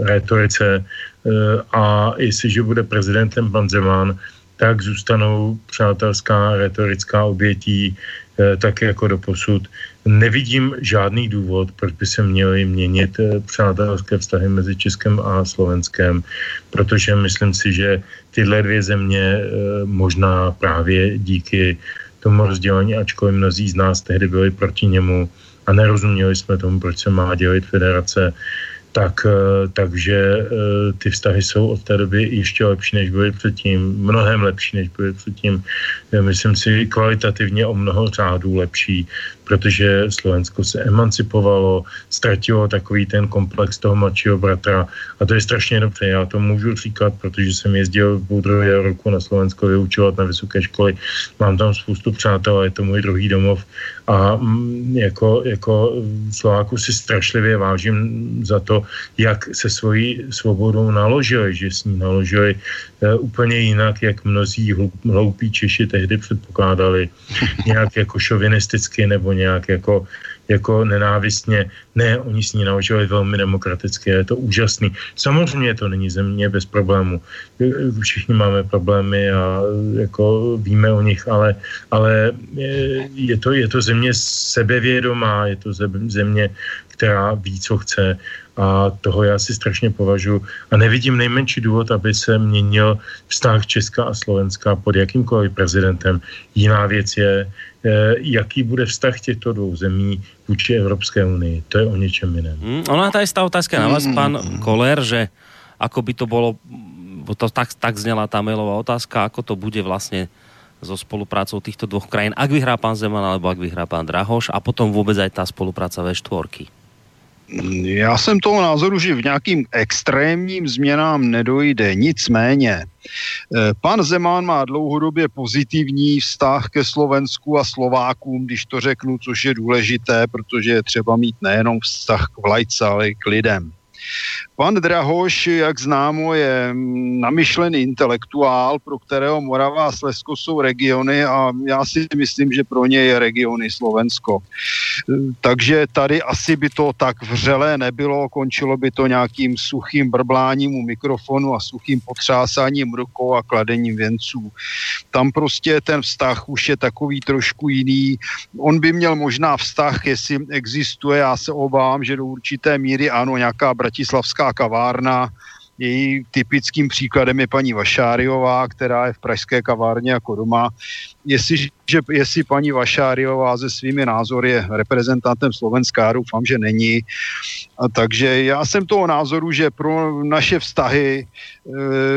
retorice, a jestliže bude prezidentem pan Zeman, tak zůstanou přátelská retorická obětí tak jako doposud. Nevidím žádný důvod, proč by se měly měnit přátelské vztahy mezi Českem a Slovenskem, protože myslím si, že tyhle dvě země možná právě díky tomu rozdělení, ačkoliv mnozí z nás tehdy byli proti němu a nerozuměli jsme tomu, proč se má dělit federace, tak, takže ty vztahy jsou od té doby ještě lepší, než byly předtím, mnohem lepší, než byly předtím. Myslím si, kvalitativně o mnoho řádů lepší, protože Slovensko se emancipovalo, ztratilo takový ten komplex toho mladšího bratra a to je strašně dobře. Já to můžu říkat, protože jsem jezdil v půl druhého roku na Slovensko vyučovat na vysoké školy. Mám tam spoustu přátel a je to můj druhý domov a jako, jako Slováku si strašlivě vážím za to, jak se svojí svobodou naložili, že s ní naložili e, úplně jinak, jak mnozí hloupí Češi tehdy předpokládali, nějak jako šovinisticky nebo nějak jako, jako nenávistně. Ne, oni s ní naložili velmi demokraticky, je to úžasný. Samozřejmě to není země bez problémů. Všichni máme problémy a jako víme o nich, ale, ale je, to, je to země sebevědomá, je to země, která ví, co chce, a toho já si strašně považuji a nevidím nejmenší důvod, aby se měnil vztah Česka a Slovenska pod jakýmkoliv prezidentem. Jiná věc je, jaký bude vztah těchto dvou zemí vůči Evropské unii. To je o něčem jiném. Mm, ona tady je tá otázka na vás, pán Koller, že ako by to bolo, bo to tak, tak znela tá mailová otázka, ako to bude vlastne so spoluprácou týchto dvoch krajín, ak vyhrá pán Zeman, alebo ak vyhrá pán Drahoš, a potom vôbec aj tá spolupráca vé štvorky. Já jsem toho názoru, že v nějakým extrémním změnám nedojde. Nicméně, pan Zeman má dlouhodobě pozitivní vztah ke Slovensku a Slovákům, když to řeknu, což je důležité, protože je třeba mít nejenom vztah k vlajce, ale i k lidem. Pan Drahoš, jak známo, je namyšlený intelektuál, pro kterého Morava a Slezsko jsou regiony a já si myslím, že pro ně je regiony Slovensko. Takže tady asi by to tak vřelé nebylo, končilo by to nějakým suchým brbláním u mikrofonu a suchým potřásáním rukou a kladením věnců. Tam prostě ten vztah už je takový trošku jiný. On by měl možná vztah, jestli existuje, já se obávám, že do určité míry ano, nějaká bratislavská kavárna. Její typickým příkladem je paní Vašáriová, která je v pražské kavárně jako doma. Jestli, že, jestli paní Vašáriová se svými názory je reprezentantem Slovenska, doufám, že není. A takže já jsem toho názoru, že pro naše vztahy e,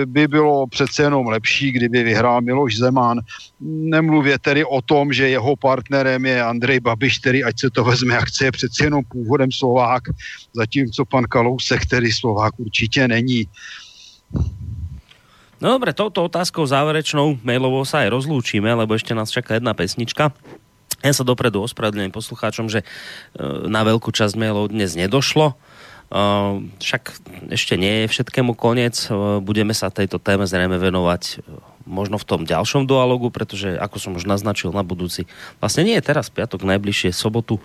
by bylo přece jenom lepší, kdyby vyhrál Miloš Zeman. Nemluvě tedy o tom, že jeho partnerem je Andrej Babiš, který, ať se to vezme, jak chce, je přece jenom původem Slovák, zatímco pan Kalousek, který Slovák určitě není. No dobre, touto otázkou záverečnou mailovou sa aj rozlúčime, lebo ešte nás čaká jedna pesnička. Ja sa dopredu ospravedlňujem poslucháčom, že na veľkú časť mailov dnes nedošlo. Však ešte nie je všetkému koniec. Budeme sa tejto téme zrejme venovať možno v tom ďalšom dialogu, pretože, ako som už naznačil, na budúci. Vlastne nie je teraz piatok, najbližšie sobotu.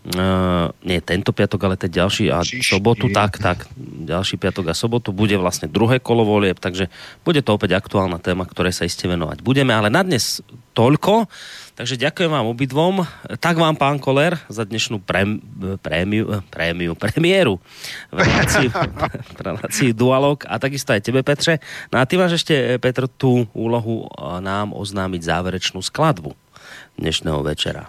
Uh, nie tento piatok, ale ten ďalší a Čištý. sobotu, tak, tak ďalší piatok a sobotu bude vlastne druhé kolo volieb, takže bude to opäť aktuálna téma, ktorej sa iste venovať budeme, ale na dnes toľko, takže ďakujem vám obidvom, tak vám pán Koller za dnešnú prém, prémiu, prémiu, premiéru v relácii, v relácii Dualog a takisto aj tebe, Petre. No a ty máš ešte, Petr, tú úlohu nám oznámiť záverečnú skladbu dnešného večera.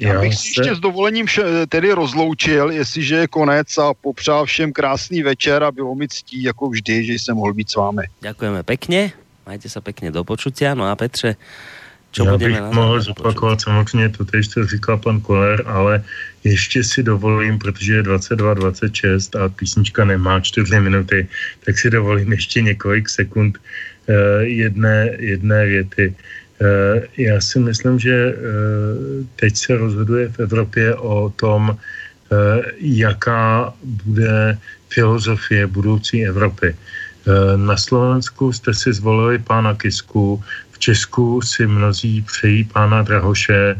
Já bych si ještě s dovolením tedy rozloučil, jestliže je konec, a popřál všem krásný večer a bylo mi ctí, jako vždy, že jsem mohl být s vámi. Ďakujeme pekne, majte sa pekne, do počutia. No a Petře, Čo Já bych mohl zopakovat, samozřejmě to teď co říkal pan Koller, ale ještě si dovolím, protože je dvacet dva dvacet šest a písnička nemá čtyři minuty, tak si dovolím ještě několik sekund eh, jedné, jedné věty. Eh, já si myslím, že eh, teď se rozhoduje v Evropě o tom, eh, jaká bude filozofie budoucí Evropy. Eh, na Slovensku jste si zvolili pána Kisku, v Česku si mnozí přejí pána Drahoše. E,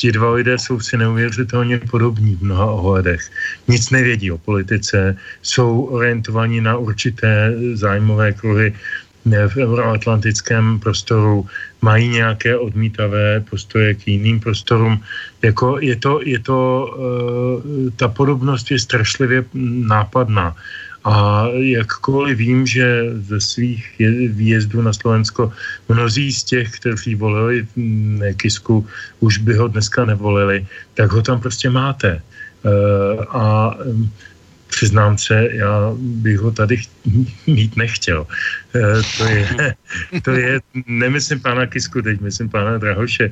ti dva lidé jsou si neuvěřitelně podobní v mnoha ohledech. Nic nevědí o politice, jsou orientovaní na určité zájmové kruhy v euroatlantickém prostoru, mají nějaké odmítavé postoje k jiným prostorům. Jako je to, je to, e, ta podobnost je strašlivě nápadná. A jakkoliv vím, že ze svých výjezdů na Slovensko mnozí z těch, kteří volili Kisku, už by ho dneska nevolili, tak ho tam prostě máte. A přiznám se, já bych ho tady mít nechtěl. To je, to je nemyslím pána Kisku, teď myslím pána Drahoše.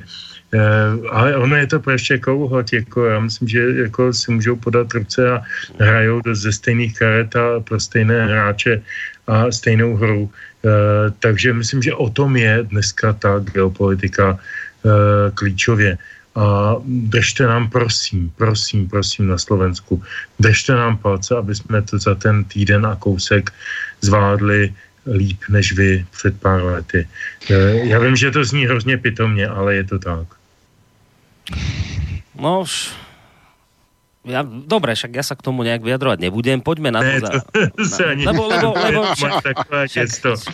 Ale ono je to prostě kouhot, jako já myslím, že jako si můžou podat ruce a hrajou dost ze stejných karet a pro stejné hráče a stejnou hru. Takže myslím, že o tom je dneska ta geopolitika klíčově. A držte nám prosím, prosím, prosím na Slovensku, držte nám palce, aby jsme to za ten týden a kousek zvládli líp než vy před pár lety. Já vím, že to zní hrozně pitomně, ale je to tak. No už... Ja, dobre, však ja sa k tomu nejak vyjadrovať nebudem. Poďme na to. Ne, to za, na, lebo, lebo, lebo však, však,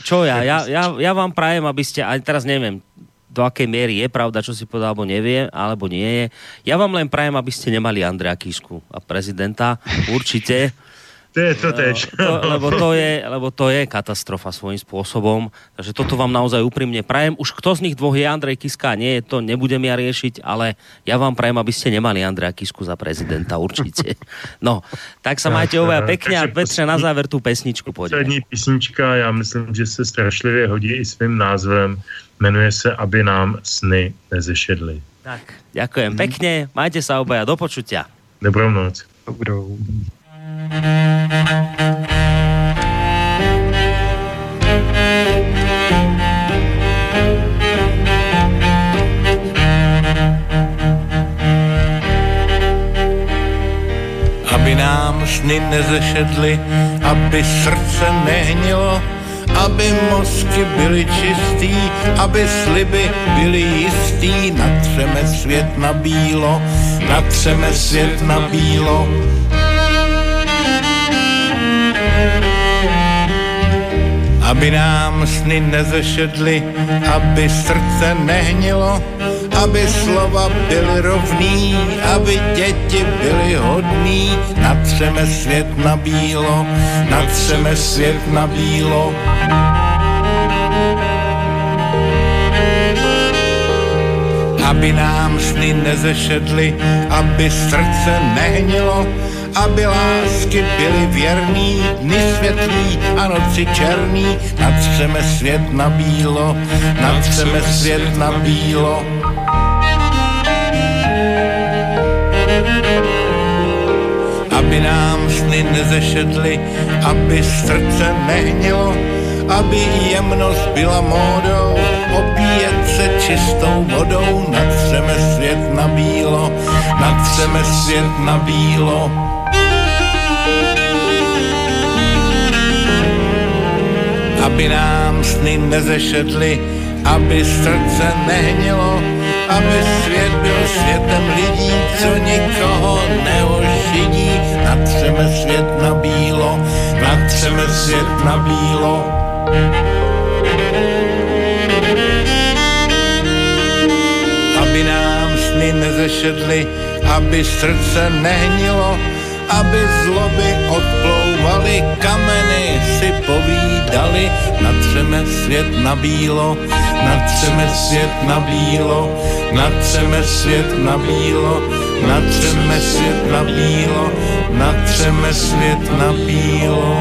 čo ja, ja, ja, ja vám prajem, aby ste, aj teraz neviem, do akej miery je pravda, čo si povedal, alebo nevie, alebo nie je. Ja vám len prajem, aby ste nemali Andreja Kisku a prezidenta, určite. To je to tež. Lebo to je, lebo to je katastrofa svojím spôsobom. Takže toto vám naozaj úprimne prajem. Už kto z nich dvoch je Andrej Kiska, nie, to nebudem ja riešiť, ale ja vám prajem, aby ste nemali Andreja Kisku za prezidenta, určite. No, tak sa majte oveľa pekne a Petre, na záver tú pesničku poďme. Poslední pesnička, ja myslím, že sa strašlivě hodí i svým názvem. Menuje se Aby nám sny nezešedly. Tak, ďakujem mm. pekne. Majte sa obaja. Do počutia. Dobrou noc. Dobrou. Aby nám sny nezešedly, aby srdce nehnilo, aby mozky byly čistý, aby sliby byly jistý, natřeme svět na bílo, natřeme svět na bílo. Aby nám sny nezešedly, aby srdce nehnilo, aby slova byly rovný, aby děti byly hodný, natřeme svět na bílo, natřeme svět na bílo. Aby nám sny nezešedly, aby srdce nehnilo, aby lásky byly věrný, dny světlý a noci černý, natřeme svět na bílo, natřeme svět na bílo. Aby nám sny nezešedly, aby srdce nehnilo, aby jemnost byla módou, opíjet se čistou vodou, natřeme svět na bílo, natřeme svět na bílo. Aby nám sny nezešedly, aby srdce nehnilo, aby svět byl světem lidí, co nikoho neošidí, natřeme svět na bílo, natřeme svět na bílo. Aby nám sny nezešedly, aby srdce nehnilo, aby zloby odplouvaly, kameny si povídali, natřeme svět na bílo, natřeme svět na bílo, natřeme svět na bílo, natřeme svět na bílo, natřeme svět na bílo.